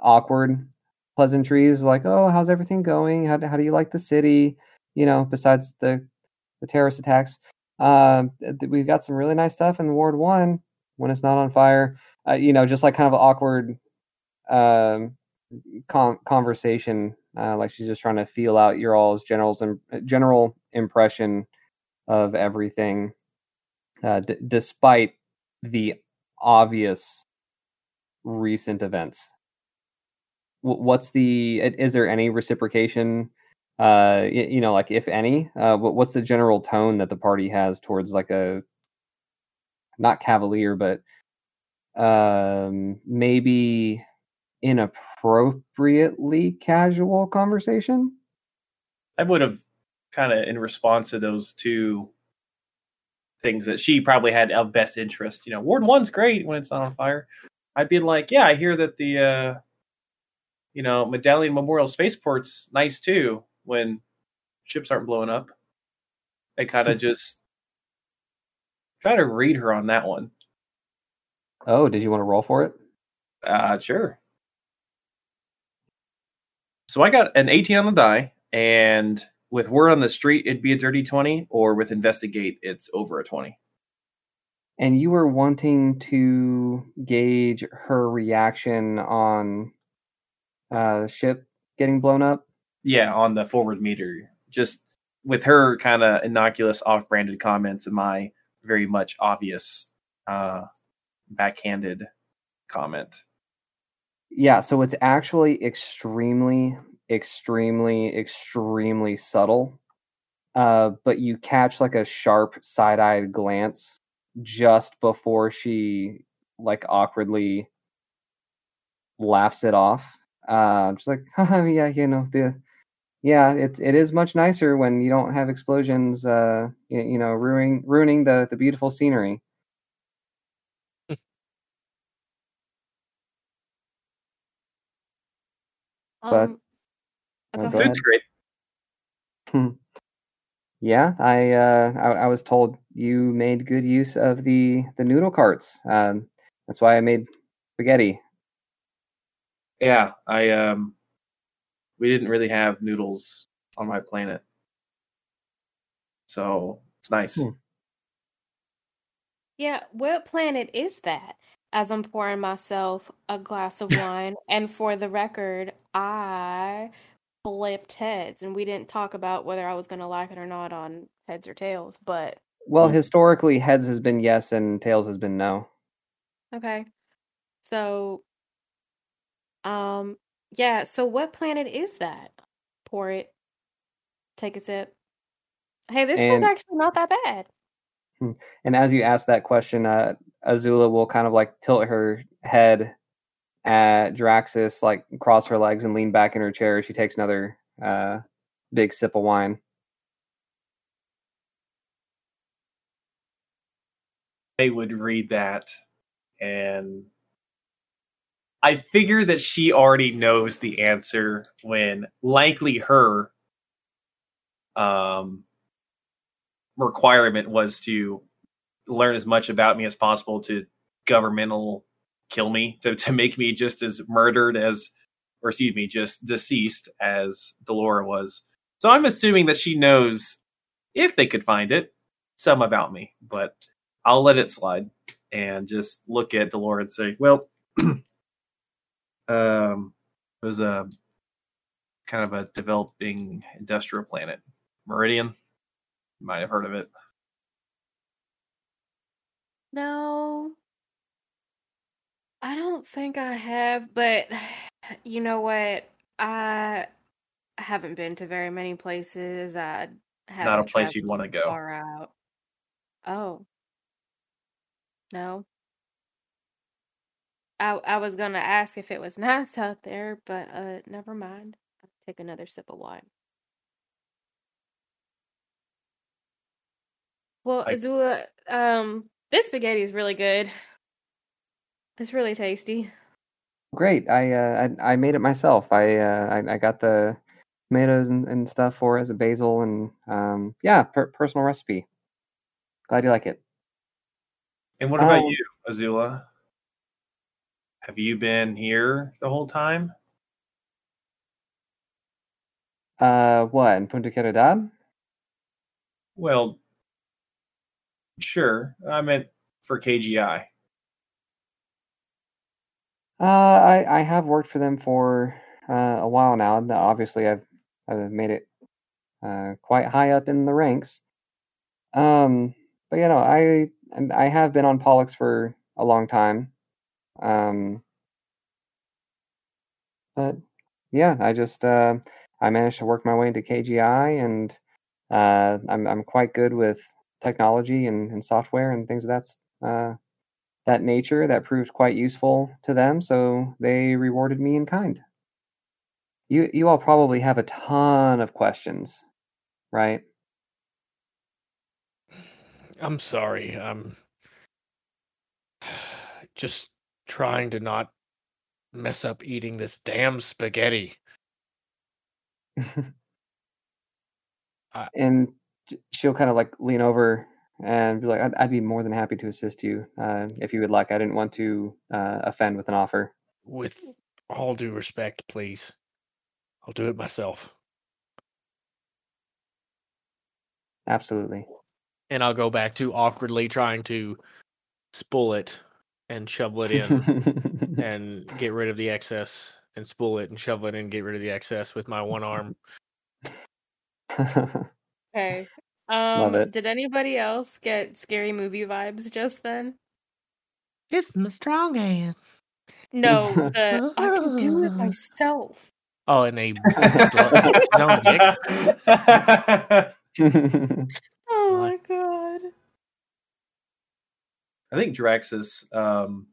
awkward pleasantries, like, oh, how's everything going? How do, how do you like the city? You know, besides the, the terrorist attacks, um, uh, we've got some really nice stuff in Ward One when it's not on fire. Uh, you know, just like kind of awkward um, con- conversation. Uh, like she's just trying to feel out your all's generals and general impression of everything, uh, d- despite the obvious recent events. W- what's the? Is there any reciprocation? Uh, y- you know, like if any, uh, w- what's the general tone that the party has towards, like, a not cavalier, but um maybe inappropriately casual conversation? I would have kind of, in response to those two things that she probably had of best interest, you know, Ward One's great when it's not on fire. I'd be like, yeah, I hear that the uh you know, Medallion Memorial Spaceport's nice too when ships aren't blowing up. I kind of just try to read her on that one. Oh, did you want to roll for it? Uh, sure. So I got an eighteen on the die, and with word on the street, it'd be a dirty twenty, or with investigate, it's over a twenty. And you were wanting to gauge her reaction on uh, the ship getting blown up? Yeah, on the forward meter. Just with her kind of innocuous, off-branded comments and my very much obvious uh backhanded comment. Yeah, so it's actually extremely, extremely, extremely subtle. Uh, but you catch, like, a sharp side-eyed glance just before she, like, awkwardly laughs it off. Uh, just like, haha, yeah, you know, the yeah, it it is much nicer when you don't have explosions. Uh, you, you know, ruining ruining the the beautiful scenery. But um, okay. Food's great. Hmm. Yeah, I, uh, I I was told you made good use of the, the noodle carts. Um, that's why I made spaghetti. Yeah, I um, we didn't really have noodles on my planet, so it's nice. Hmm. Yeah, what planet is that? As I'm pouring myself a glass of wine. And for the record, I flipped heads. And we didn't talk about whether I was going to like it or not on heads or tails, but... Well, historically, heads has been yes and tails has been no. Okay. So, um, yeah. So what planet is that? Pour it. Take a sip. Hey, this and... was actually not that bad. And as you ask that question, uh, Azula will kind of, like, tilt her head at Draxus, like, cross her legs and lean back in her chair. She takes another uh, big sip of wine. They would read that, and I figure that she already knows the answer when likely her um. requirement was to learn as much about me as possible to governmental kill me, to, to make me just as murdered as, or excuse me, just deceased as Delora was. So I'm assuming that she knows, if they could find it, some about me, but I'll let it slide and just look at Delora and say, well, um, it was a kind of a developing industrial planet. Meridian. You might have heard of it. No. I don't think I have, but you know what? I haven't been to very many places. I haven't Not a place you'd want to go. Far out. Oh. No. I I was going to ask if it was nice out there, but uh, never mind. I'll take another sip of wine. Well, I... Zula, um, this spaghetti is really good. It's really tasty. Great. I uh, I, I made it myself. I, uh, I I got the tomatoes and, and stuff for it as a basil, and um, yeah, per- personal recipe. Glad you like it. And what about um, you, Azula? Have you been here the whole time? Uh, what, in Punta Caridad? Well, sure. I meant for K G I. Uh, I, I have worked for them for uh, a while now. Now obviously, I've I've made it uh, quite high up in the ranks. Um, but you know, I and I have been on Pollux for a long time. Um, but yeah, I just uh, I managed to work my way into K G I, and uh, I'm I'm quite good with technology and, and software and things of that's uh, that nature that proved quite useful to them. So they rewarded me in kind. You you all probably have a ton of questions, right? I'm sorry. I'm just trying to not mess up eating this damn spaghetti. I... And she'll kind of like lean over and be like, I'd, I'd be more than happy to assist you uh, if you would like. I didn't want to uh, offend with an offer. With all due respect, please. I'll do it myself. Absolutely. And I'll go back to awkwardly trying to spool it and shovel it in and get rid of the excess, and spool it and shovel it in and get rid of the excess with my one arm. Okay. Um, did anybody else get scary movie vibes just then? It's my strong hand. No, the, I can do it myself. Oh, and they oh my god. I think Draxus, um,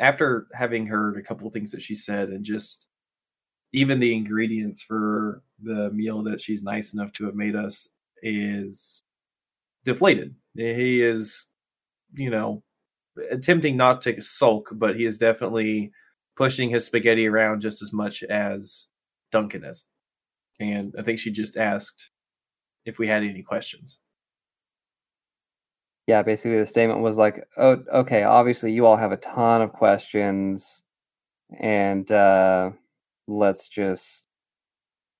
after having heard a couple of things that she said, and just even the ingredients for the meal that she's nice enough to have made us, is deflated. He is, you know, attempting not to sulk, but he is definitely pushing his spaghetti around just as much as Duncan is. And I think she just asked if we had any questions. Yeah, basically the statement was like, oh, okay, obviously you all have a ton of questions, and uh, let's just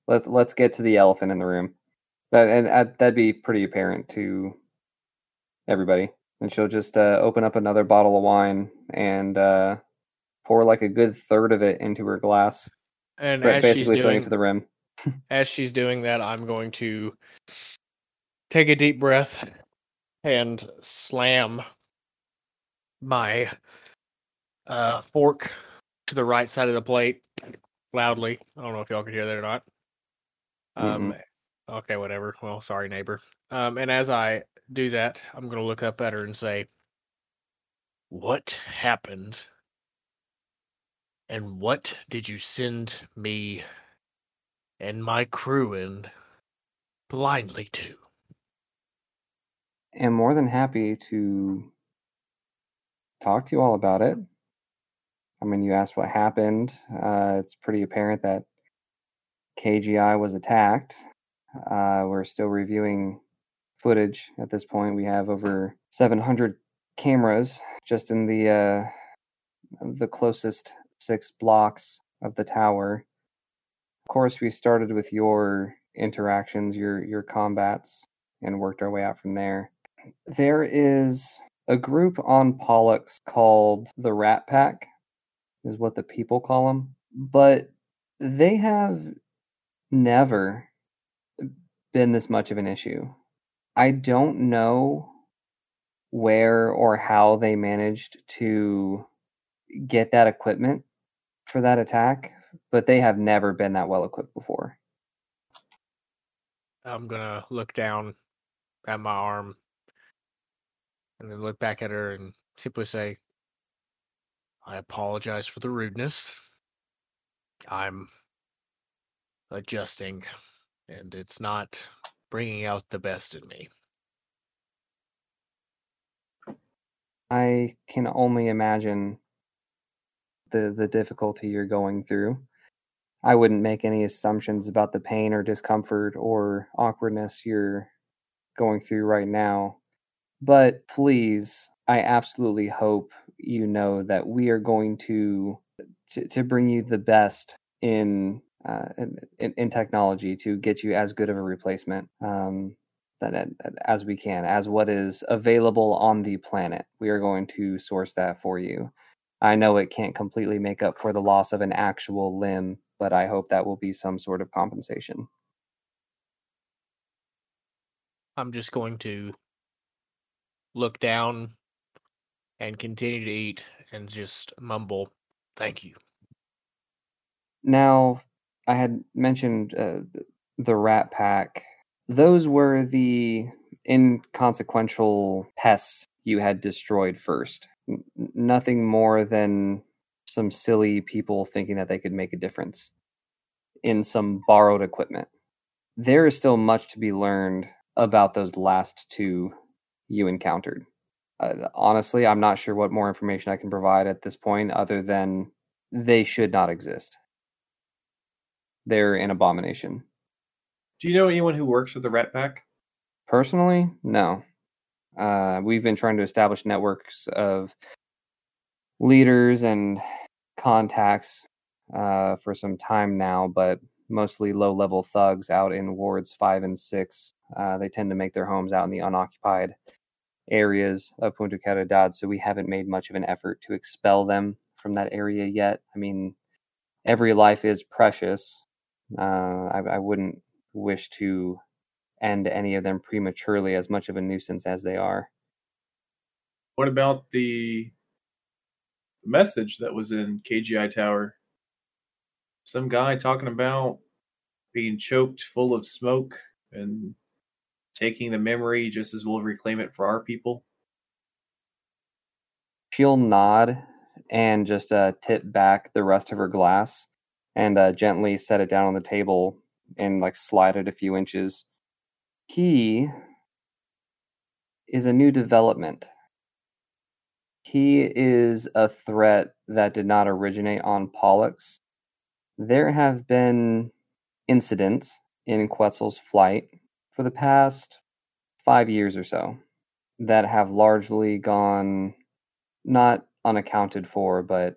Let's let's get to the elephant in the room. That and I, that'd be pretty apparent to everybody. And she'll just uh, open up another bottle of wine and uh, pour like a good third of it into her glass, and as basically she's doing, filling it to the rim. As she's doing that, I'm going to take a deep breath and slam my uh, fork to the right side of the plate loudly. I don't know if y'all could hear that or not. Um, mm-hmm. Okay, whatever. Well, sorry, neighbor. Um, and as I do that, I'm going to look up at her and say, what happened? And what did you send me and my crew in blindly to? I'm more than happy to talk to you all about it. I mean, you asked what happened. Uh, it's pretty apparent that K G I was attacked. Uh, we're still reviewing footage at this point. We have over seven hundred cameras just in the uh, the closest six blocks of the tower. Of course, we started with your interactions, your your combats, and worked our way out from there. there is a group on Pollux called the Rat Pack, is what the people call them. But they have never been this much of an issue. I don't know where or how they managed to get that equipment for that attack, but they have never been that well equipped before. I'm gonna look down at my arm and then look back at her and simply say, I apologize for the rudeness. I'm adjusting, and it's not bringing out the best in me. I can only imagine the the difficulty you're going through. I wouldn't make any assumptions about the pain or discomfort or awkwardness you're going through right now. But please, I absolutely hope you know that we are going to to, to bring you the best in, uh, in in technology to get you as good of a replacement um, that as we can, as what is available on the planet. We are going to source that for you. I know it can't completely make up for the loss of an actual limb, but I hope that will be some sort of compensation. I'm just going to look down and continue to eat and just mumble, thank you. Now, I had mentioned uh, the Rat Pack. Those were the inconsequential pests you had destroyed first. N- nothing more than some silly people thinking that they could make a difference in some borrowed equipment. There is still much to be learned about those last two you encountered. Uh, honestly, I'm not sure what more information I can provide at this point other than they should not exist. They're an abomination. Do you know anyone who works with the Rat Pack? Personally, no. Uh, we've been trying to establish networks of leaders and contacts uh, for some time now, but mostly low-level thugs out in wards five and six. Uh, they tend to make their homes out in the unoccupied areas of Punta Caridad, so we haven't made much of an effort to expel them from that area yet. I mean, every life is precious. Uh, I, I wouldn't wish to end any of them prematurely, as much of a nuisance as they are. What about the message that was in K G I Tower? Some guy talking about being choked full of smoke and taking the memory just as we'll reclaim it for our people. She'll nod and just uh, tip back the rest of her glass and uh, gently set it down on the table and like slide it a few inches. He is a new development. He is a threat that did not originate on Pollux. There have been incidents in Quetzal's flight for the past five years or so that have largely gone not unaccounted for, but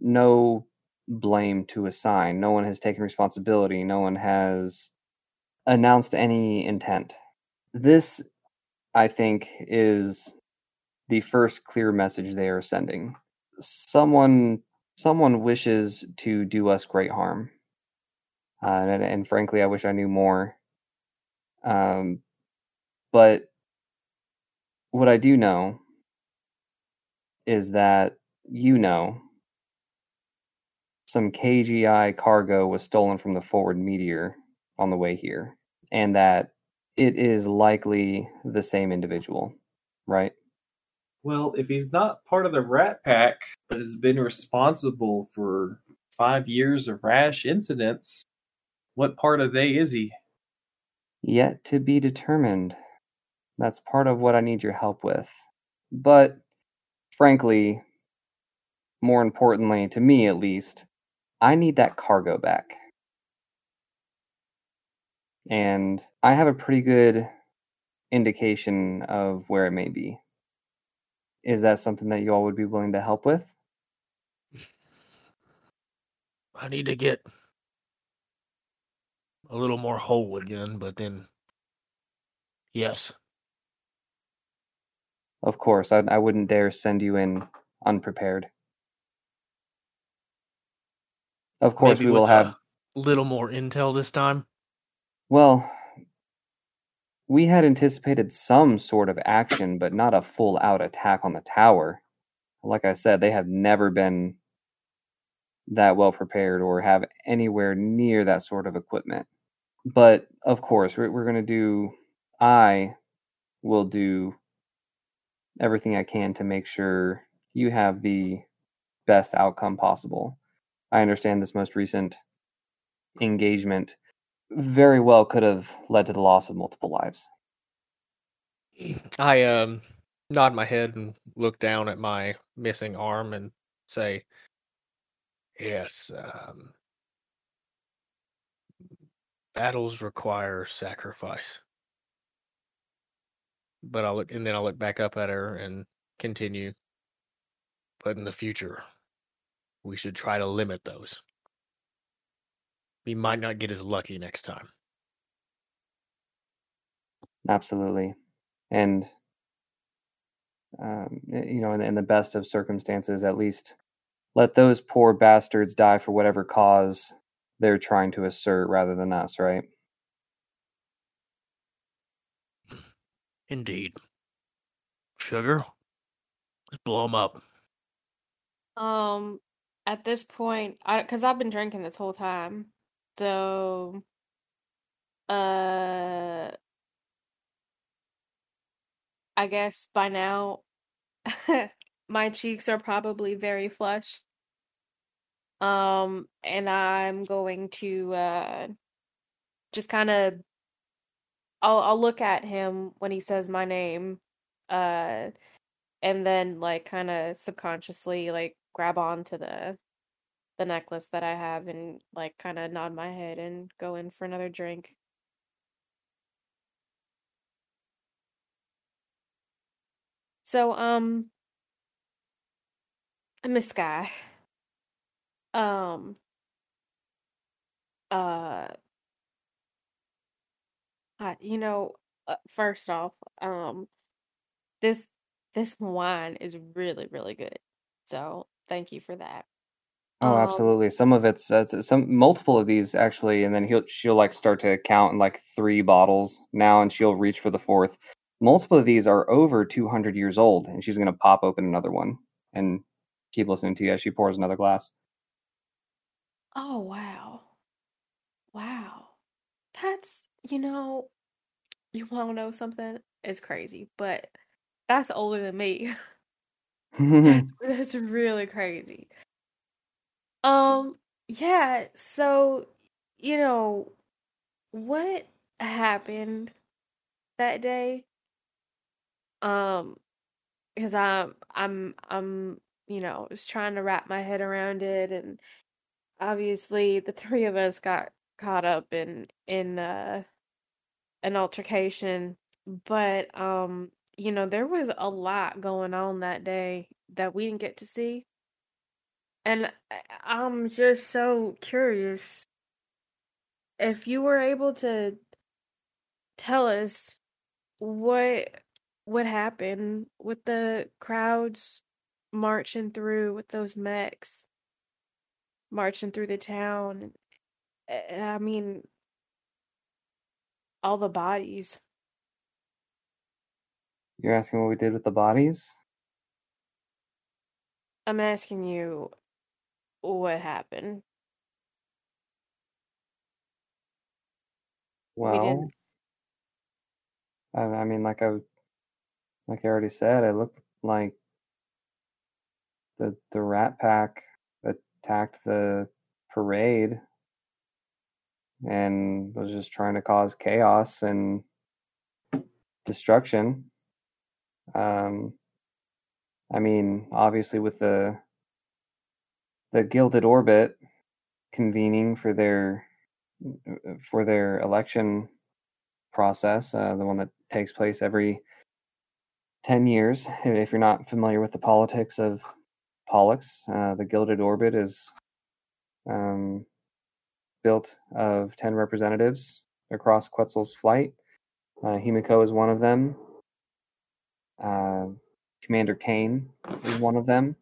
no blame to assign. No one has taken responsibility. No one has announced any intent. This, I think, is the first clear message they are sending. Someone someone wishes to do us great harm. Uh, and, and frankly, I wish I knew more. Um, but what I do know is that you know some K G I cargo was stolen from the forward meteor on the way here, and that it is likely the same individual, right? Well, if he's not part of the Rat Pack, but has been responsible for five years of rash incidents, what part of they is he? Yet to be determined. That's part of what I need your help with. But, frankly, more importantly, to me at least, I need that cargo back. And I have a pretty good indication of where it may be. Is that something that you all would be willing to help with? I need to get a little more whole again, but then, yes. Of course, I, I wouldn't dare send you in unprepared. Of course, maybe we will have... a little more intel this time? Well, we had anticipated some sort of action, but not a full-out attack on the tower. Like I said, they have never been that well prepared or have anywhere near that sort of equipment. But, of course, we're, we're going to do... I will do everything I can to make sure you have the best outcome possible. I understand this most recent engagement very well could have led to the loss of multiple lives. I um, nod my head and look down at my missing arm and say, yes, um, battles require sacrifice. But I'll look, and then I'll look back up at her and continue. But in the future, we should try to limit those. We might not get as lucky next time. Absolutely. And, um, you know, in, in the best of circumstances, at least let those poor bastards die for whatever cause they're trying to assert rather than us, right? Indeed. Sugar? Let's blow him up. Um, at this point, I, because I've been drinking this whole time, so, uh, I guess by now, my cheeks are probably very flushed, um, and I'm going to, uh, just kind of I'll, I'll look at him when he says my name, uh, and then like kind of subconsciously like grab onto the the necklace that I have and like kind of nod my head and go in for another drink. So, um, Miss Skye, um, uh. You know, first off, um, this this wine is really, really good. So thank you for that. Oh, um, absolutely. Some of it's uh, some multiple of these actually, and then he'll she'll like start to count in like three bottles now, and she'll reach for the fourth. Multiple of these are over two hundred years old, and she's gonna pop open another one and keep listening to you as she pours another glass. Oh wow, wow, that's you know. You want to know something? It's crazy, but that's older than me. that's, that's really crazy. Um, yeah, so, you know, what happened that day? Um, because I'm, I'm, I'm, you know, just trying to wrap my head around it, and obviously the three of us got caught up in, in, uh, an altercation, but um you know there was a lot going on that day that we didn't get to see, and I'm just so curious if you were able to tell us what what happened with the crowds marching through, with those mechs marching through the town. I mean, all the bodies. You're asking what we did with the bodies? I'm asking you what happened. Well, we I, I mean, like I, like I already said, it looked like the the Rat Pack attacked the parade and was just trying to cause chaos and destruction. Um, I mean, obviously with the the Gilded Orbit convening for their for their election process, uh, the one that takes place every ten years. If you're not familiar with the politics of Pollux, uh, the Gilded Orbit is um. built of ten representatives across Quetzal's flight. Uh, Himiko is one of them. Uh, Commander Kane is one of them.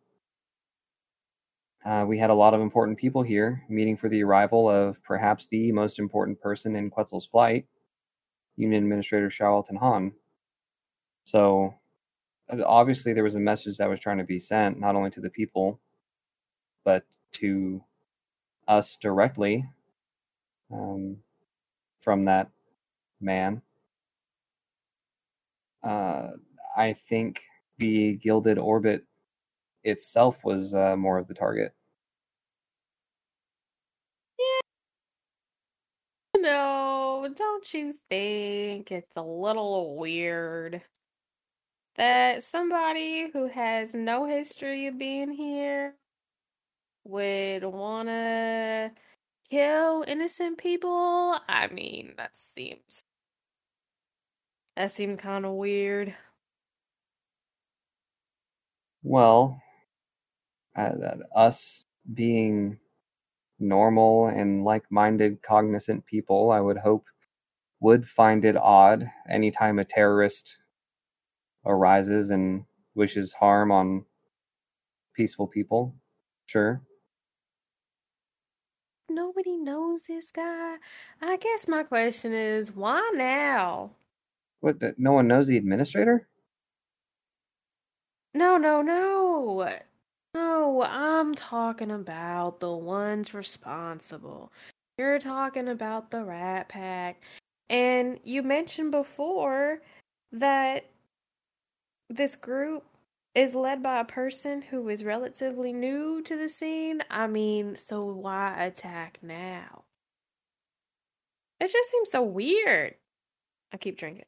Uh, we had a lot of important people here, meeting for the arrival of perhaps the most important person in Quetzal's flight, Union Administrator Shao Alton Han. So, obviously there was a message that was trying to be sent, not only to the people, but to us directly um, from that man. Uh, I think the Gilded Orbit itself was uh, more of the target. Yeah. No, don't you think it's a little weird that somebody who has no history of being here would want to kill innocent people? I mean, that seems... That seems kind of weird. Well, uh, us being normal and like-minded, cognizant people, I would hope, would find it odd anytime a terrorist arises and wishes harm on peaceful people. Sure. Nobody knows this guy. I guess my question is, why now? What? No one knows the administrator? No, no, no. No, I'm talking about the ones responsible. You're talking about the Rat Pack. And you mentioned before that this group is led by a person who is relatively new to the scene. I mean, so why attack now? It just seems so weird. I keep drinking.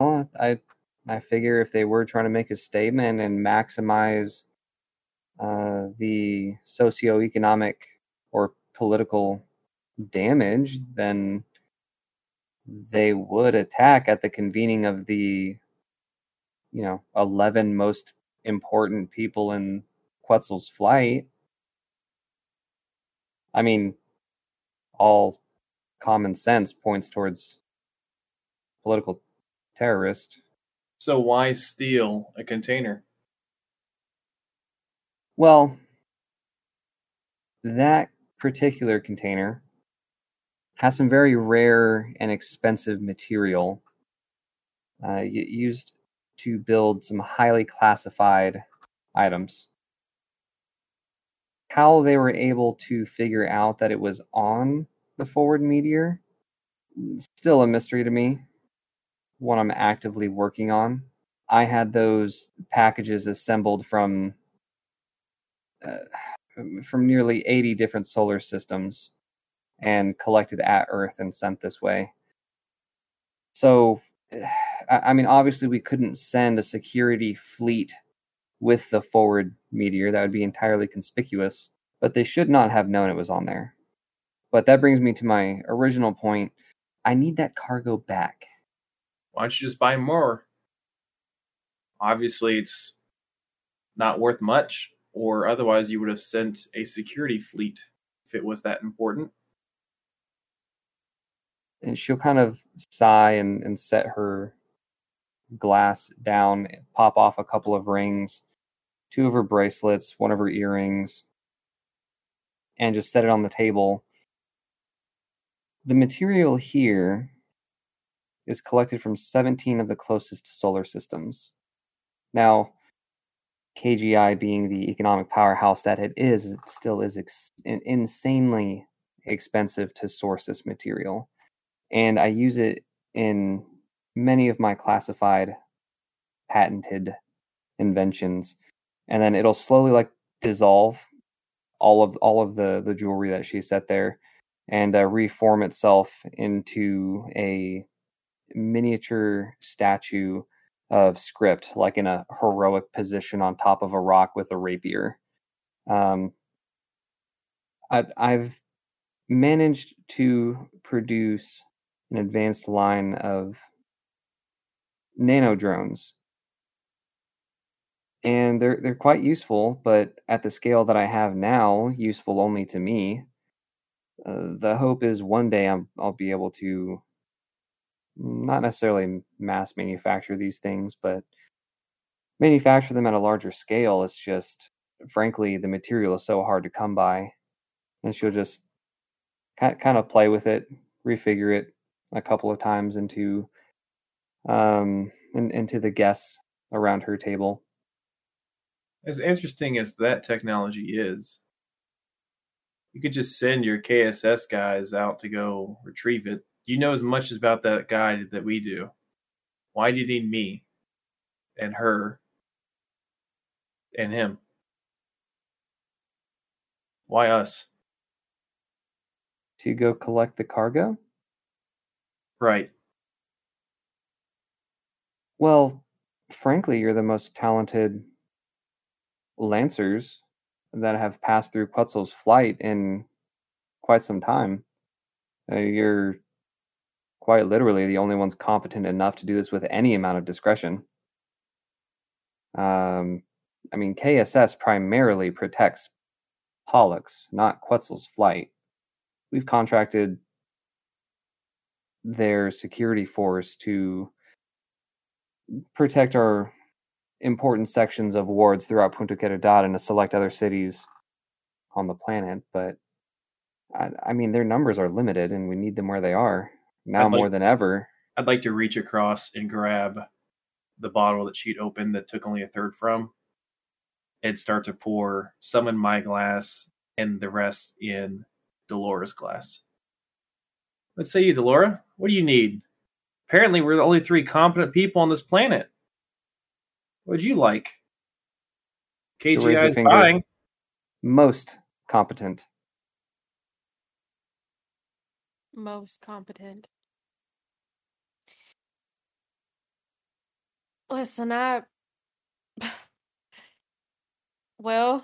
Well, I I figure if they were trying to make a statement and maximize uh, the socioeconomic or political damage, then they would attack at the convening of the, you know, eleven most important people in Quetzal's flight. I mean, all common sense points towards political terrorist. So why steal a container? Well, that particular container has some very rare and expensive material uh, used to build some highly classified items. How they were able to figure out that it was on the forward meteor, still a mystery to me. One I'm actively working on. I had those packages assembled from uh, from nearly eighty different solar systems and collected at Earth and sent this way. So, I mean, obviously we couldn't send a security fleet with the forward meteor. That would be entirely conspicuous, but they should not have known it was on there. But that brings me to my original point. I need that cargo back. Why don't you just buy more? Obviously, it's not worth much, or otherwise you would have sent a security fleet if it was that important. And she'll kind of sigh and, and set her glass down, pop off a couple of rings, two of her bracelets, one of her earrings, and just set it on the table. The material here is collected from seventeen of the closest solar systems. Now, K G I being the economic powerhouse that it is, it still is ex- insanely expensive to source this material. And I use it in many of my classified, patented inventions. And then it'll slowly like dissolve all of all of the, the jewelry that she set there and uh, reform itself into a miniature statue of Script, like in a heroic position on top of a rock with a rapier. Um, I, I've managed to produce an advanced line of nano drones, and they're they're quite useful. But at the scale that I have now, useful only to me. Uh, the hope is one day I'm, I'll be able to not necessarily mass manufacture these things, but manufacture them at a larger scale. It's just, frankly, the material is so hard to come by. And she'll just kind of play with it, refigure it a couple of times into um, in, into the guests around her table. As interesting as that technology is, you could just send your K S S guys out to go retrieve it. You know as much about that guy that we do. Why do you need me and her and him? Why us? To go collect the cargo? Right. Well, frankly, you're the most talented Lancers that have passed through Quetzal's flight in quite some time. Uh, you're quite literally the only ones competent enough to do this with any amount of discretion. Um, I mean, K S S primarily protects Pollux, not Quetzal's flight. We've contracted their security force to protect our important sections of wards throughout Punta Caridad and to select other cities on the planet, but I, I mean, their numbers are limited and we need them where they are now like, more than ever. I'd like to reach across and grab the bottle that she'd opened that took only a third from and start to pour some in my glass and the rest in Delora's glass. Let's say you, Delora, what do you need? Apparently we're the only three competent people on this planet. What'd you like? K G I is buying. Most competent. Most competent. Listen, I... Well,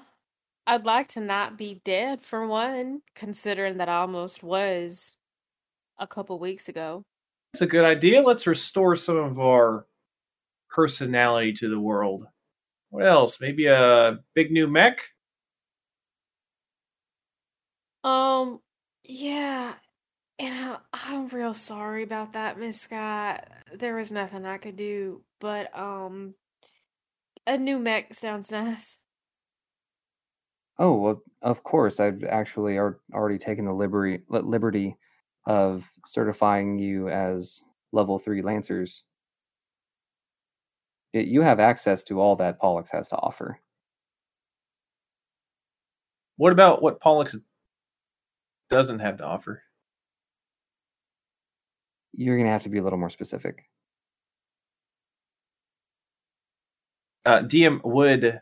I'd like to not be dead, for one, considering that I almost was a couple weeks ago. That's a good idea. Let's restore some of our personality to the world. What else? Maybe a big new mech? Um, yeah. And I, I'm real sorry about that, Miss Scott. There was nothing I could do, but um, a new mech sounds nice. Oh, well, of course. I've actually already taken the liberty, liberty of certifying you as level three Lancers. You have access to all that Pollux has to offer. What about what Pollux doesn't have to offer? You're going to have to be a little more specific. Uh, D M, would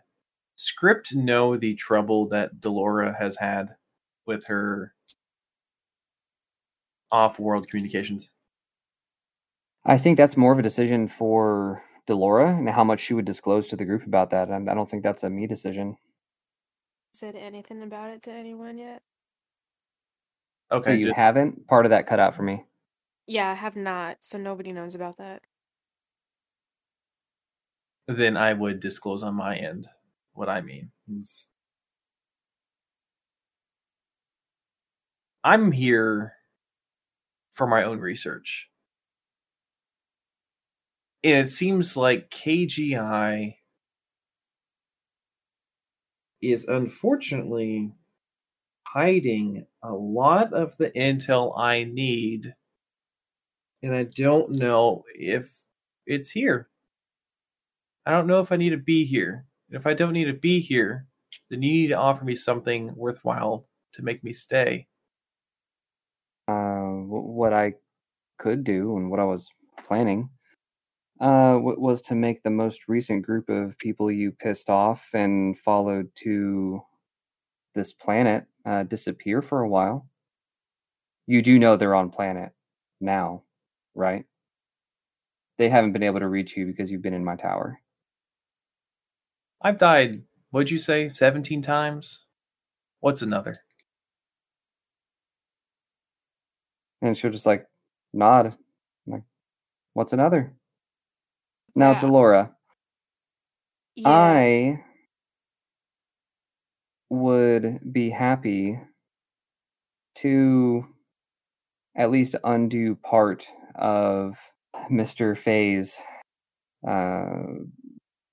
Script know the trouble that Delora has had with her off-world communications? I think that's more of a decision for Delora and how much she would disclose to the group about that. I don't think that's a me decision. Said anything about it to anyone yet? Okay. So you just... haven't? Part of that cut out for me. Yeah, I have not. So nobody knows about that. Then I would disclose on my end what I mean. Is I'm here for my own research. It seems like K G I is unfortunately hiding a lot of the intel I need, and I don't know if it's here. I don't know if I need to be here. And if I don't need to be here, then you need to offer me something worthwhile to make me stay. Uh, what I could do and what I was planning Uh, was to make the most recent group of people you pissed off and followed to this planet uh, disappear for a while. You do know they're on planet now, right? They haven't been able to reach you because you've been in my tower. I've died, what'd you say, seventeen times? What's another? And she'll just like nod, like, what's another? Now, yeah. Delora, yeah. I would be happy to at least undo part of Mister Faye's uh,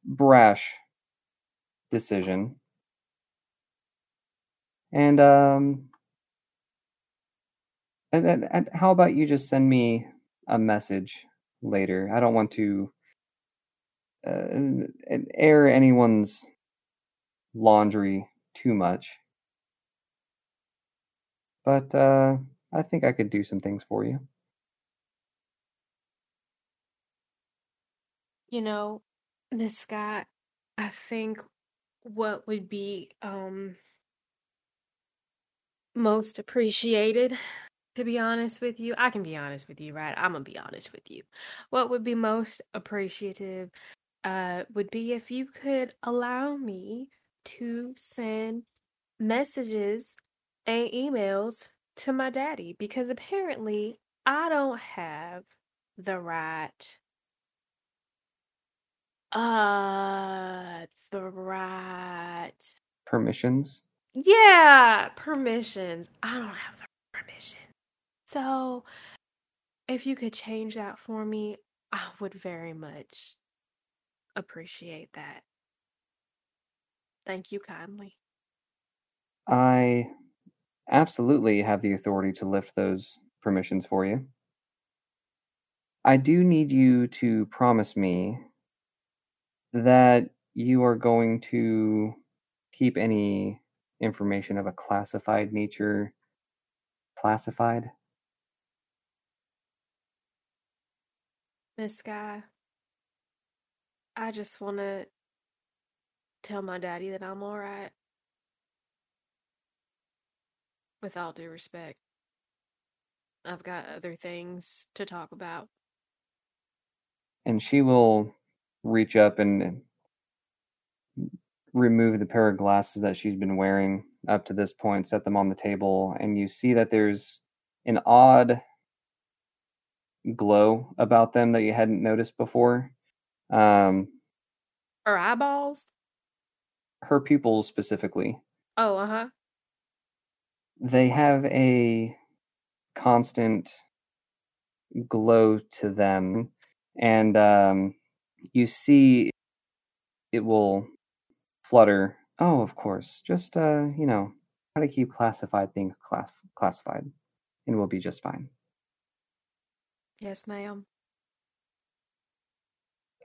brash decision. And um, and, and, and how about you just send me a message later? I don't want to uh, air anyone's laundry too much. But uh, I think I could do some things for you. You know, Miss Scott, I think what would be um, most appreciated, to be honest with you, I can be honest with you, right? I'm going to be honest with you. What would be most appreciative uh, would be if you could allow me to send messages and emails to my daddy, because apparently I don't have the right uh the right permissions. Yeah, permissions. I don't have the right permission. So if you could change that for me, I would very much appreciate that. Thank you kindly. I absolutely have the authority to lift those permissions for you. I do need you to promise me that you are going to keep any information of a classified nature classified. Miss Skye, I just want to tell my daddy that I'm all right. With all due respect, I've got other things to talk about. And she will reach up and remove the pair of glasses that she's been wearing up to this point, set them on the table, and you see that there's an odd glow about them that you hadn't noticed before. Um, her eyeballs? Her pupils specifically. Oh, uh-huh. They have a constant glow to them, and um, you see it will flutter. Oh, of course. Just, uh, you know, try to keep classified things class- classified, and we'll be just fine. Yes, ma'am.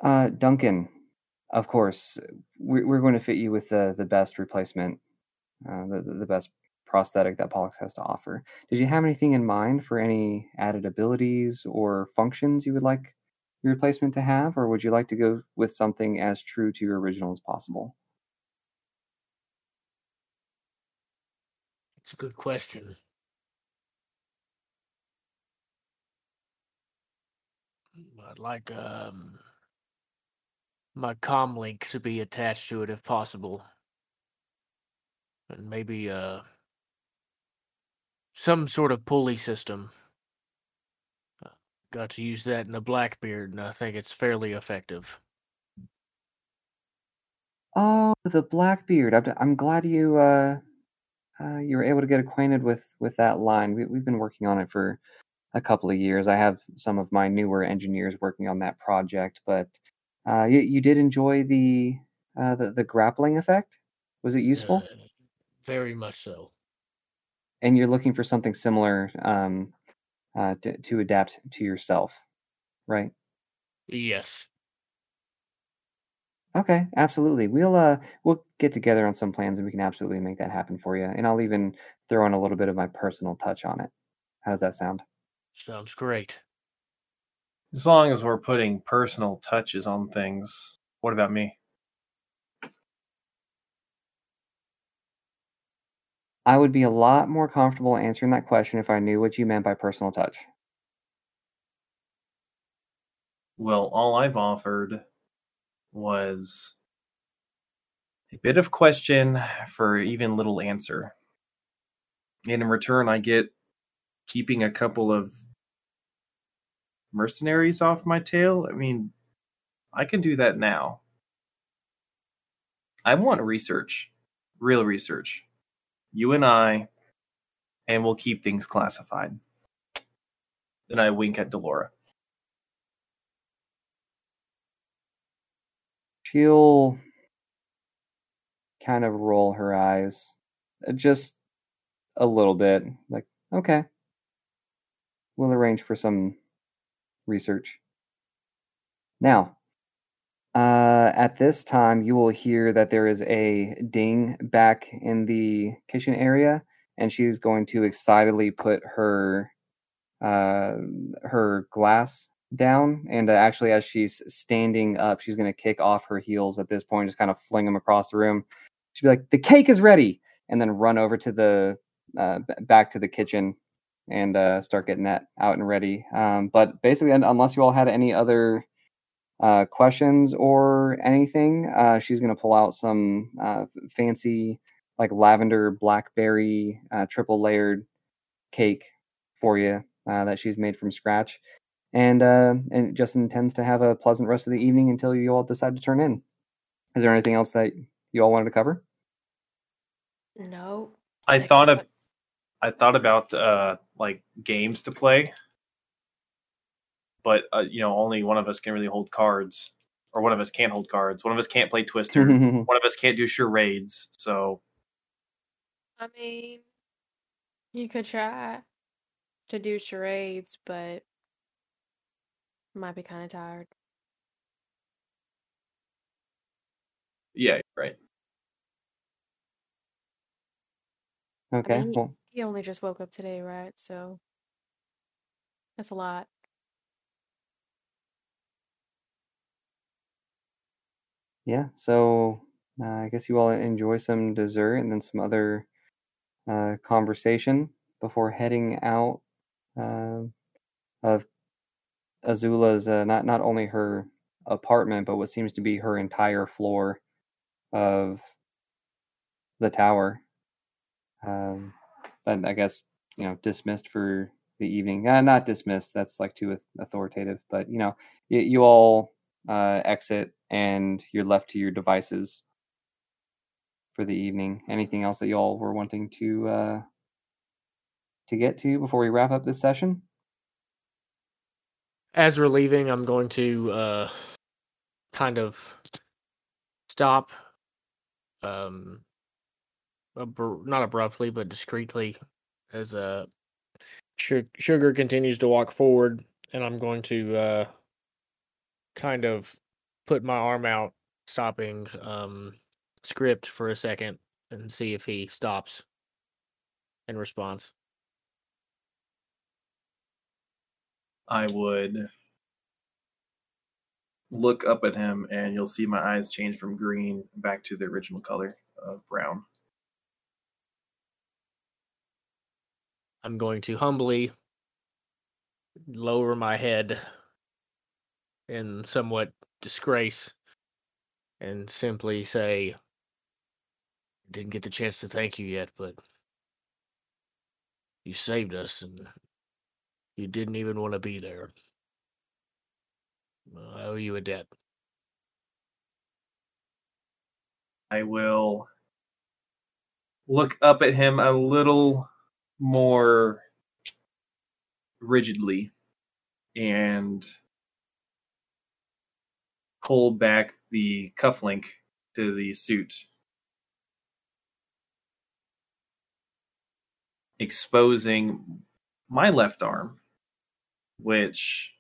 Uh, Duncan, of course, we're, we're going to fit you with the, the best replacement, uh, the, the best prosthetic that Pollux has to offer. Did you have anything in mind for any added abilities or functions you would like your replacement to have, or would you like to go with something as true to your original as possible? That's a good question. I'd like um, my comlink to be attached to it if possible. And maybe uh some sort of pulley system. Uh, got to use that in the Blackbeard, and I think it's fairly effective. Oh, the Blackbeard! I'm, I'm glad you uh, uh, you were able to get acquainted with, with that line. We, we've been working on it for a couple of years. I have some of my newer engineers working on that project, but uh, you, you did enjoy the, uh, the the grappling effect. Was it useful? Uh, very much so. And you're looking for something similar um, uh, to, to adapt to yourself, right? Yes. Okay, absolutely. We'll uh, we'll get together on some plans, and we can absolutely make that happen for you. And I'll even throw in a little bit of my personal touch on it. How does that sound? Sounds great. As long as we're putting personal touches on things. What about me? I would be a lot more comfortable answering that question if I knew what you meant by personal touch. Well, all I've offered was a bit of question for even little answer. And in return, I get keeping a couple of mercenaries off my tail. I mean, I can do that now. I want research, real research. You and I, and we'll keep things classified. Then I wink at Delora. She'll kind of roll her eyes just a little bit. Like, okay. We'll arrange for some research. Now, uh, at this time, you will hear that there is a ding back in the kitchen area, and she's going to excitedly put her uh, her glass down. And uh, actually, as she's standing up, she's going to kick off her heels at this point, just kind of fling them across the room. She'll be like, "The cake is ready!" And then run over to the uh, back to the kitchen and uh, start getting that out and ready. Um, but basically, unless you all had any other uh, questions or anything, uh, she's going to pull out some uh, fancy, like, lavender blackberry uh, triple layered cake for you uh, that she's made from scratch. And uh, and Justin intends to have a pleasant rest of the evening until you all decide to turn in. Is there anything else that you all wanted to cover? No. I Next thought of... I thought about, uh, like, games to play, but, uh, you know, only one of us can really hold cards, or one of us can't hold cards. One of us can't play Twister. One of us can't do charades, so. I mean, you could try to do charades, but might be kind of tired. Yeah, right. Okay, I mean, well. He only just woke up today, right? So that's a lot. Yeah, so uh, I guess you all enjoy some dessert and then some other uh, conversation before heading out uh, of Azula's, uh, not, not only her apartment, but what seems to be her entire floor of the tower. Um... But I guess, you know, dismissed for the evening. Uh, not dismissed. That's like too authoritative. But, you know, you, you all uh, exit and you're left to your devices for the evening. Anything else that you all were wanting to uh, to get to before we wrap up this session? As we're leaving, I'm going to uh, kind of stop. Um. Not abruptly, but discreetly, as uh, Sugar continues to walk forward, and I'm going to uh, kind of put my arm out, stopping um, Script for a second, and see if he stops and responds. I would look up at him, and you'll see my eyes change from green back to the original color of brown. I'm going to humbly lower my head in somewhat disgrace and simply say, "Didn't get the chance to thank you yet, but you saved us and you didn't even want to be there. I owe you a debt." I will look up at him a little more rigidly and pull back the cufflink to the suit, exposing my left arm, which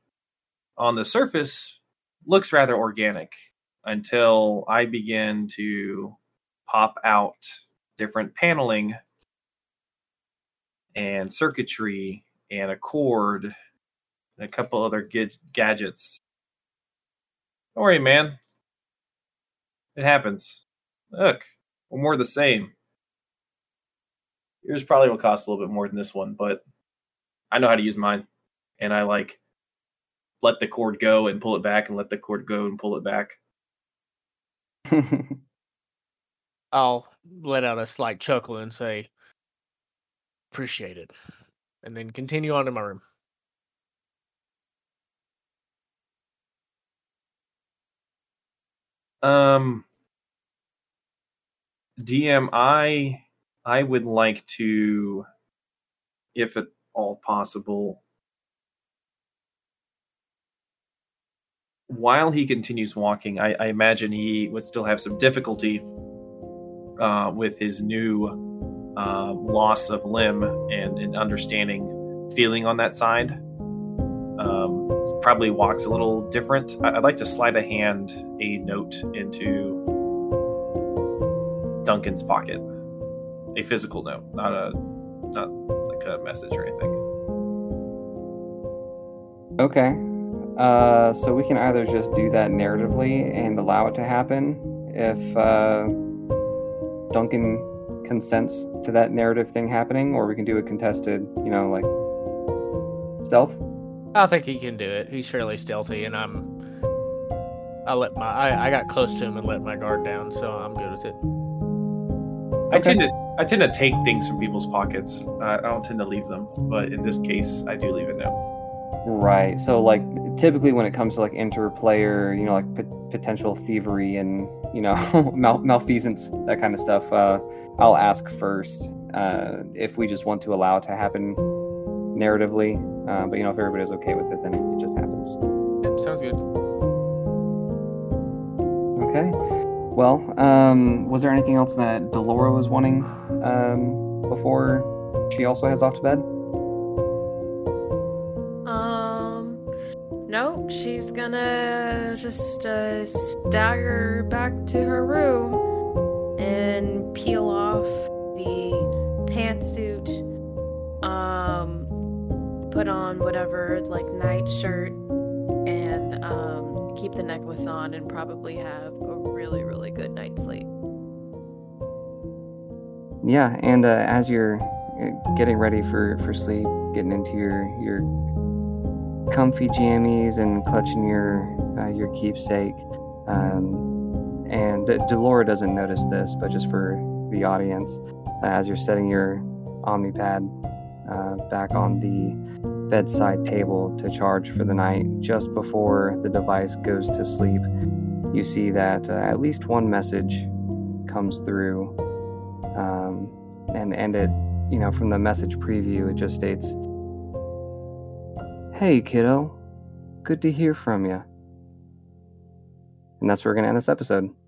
on the surface looks rather organic until I begin to pop out different paneling and circuitry, and a cord, and a couple other g- gadgets. Don't worry, man. It happens. Look, we're more the same. Yours probably will cost a little bit more than this one, but I know how to use mine. And I, like, let the cord go and pull it back, and let the cord go and pull it back. I'll let out a slight chuckle and say, "Appreciate it," and then continue on to my room. Um, D M, I I would like to, if at all possible, while he continues walking, I, I imagine he would still have some difficulty uh, with his new uh, loss of limb and, and understanding feeling on that side. Um, probably walks a little different. I, I'd like to slide a hand, a note into Duncan's pocket. A physical note, not a, not like a message or anything. Okay. Uh, so we can either just do that narratively and allow it to happen if uh, Duncan consents to that narrative thing happening, or we can do a contested, you know, like stealth. I think he can do it. He's fairly stealthy, and I'm. I let my I, I got close to him and let my guard down, so I'm good with it. Okay. I tend to I tend to take things from people's pockets. Uh, I don't tend to leave them, but in this case, I do leave it now. Right. So, like, typically when it comes to, like, interplayer, you know, like, p- potential thievery and, you know, mal- malfeasance, that kind of stuff, uh, I'll ask first uh, if we just want to allow it to happen narratively. Uh, but, you know, if everybody's okay with it, then it just happens. Yep, sounds good. Okay. Well, um, was there anything else that Delora was wanting um, before she also heads off to bed? No, she's gonna just uh, stagger back to her room and peel off the pantsuit, um, put on whatever, like, night shirt, and um, keep the necklace on and probably have a really, really good night's sleep. Yeah, and uh, as you're getting ready for, for sleep, getting into your... your comfy jammies and clutching your uh, your keepsake, um, and De- Delora doesn't notice this, but just for the audience, uh, as you're setting your OmniPad uh, back on the bedside table to charge for the night, just before the device goes to sleep, you see that uh, at least one message comes through, um, and and it, you know, from the message preview, it just states, "Hey, kiddo. Good to hear from you." And that's where we're going to end this episode.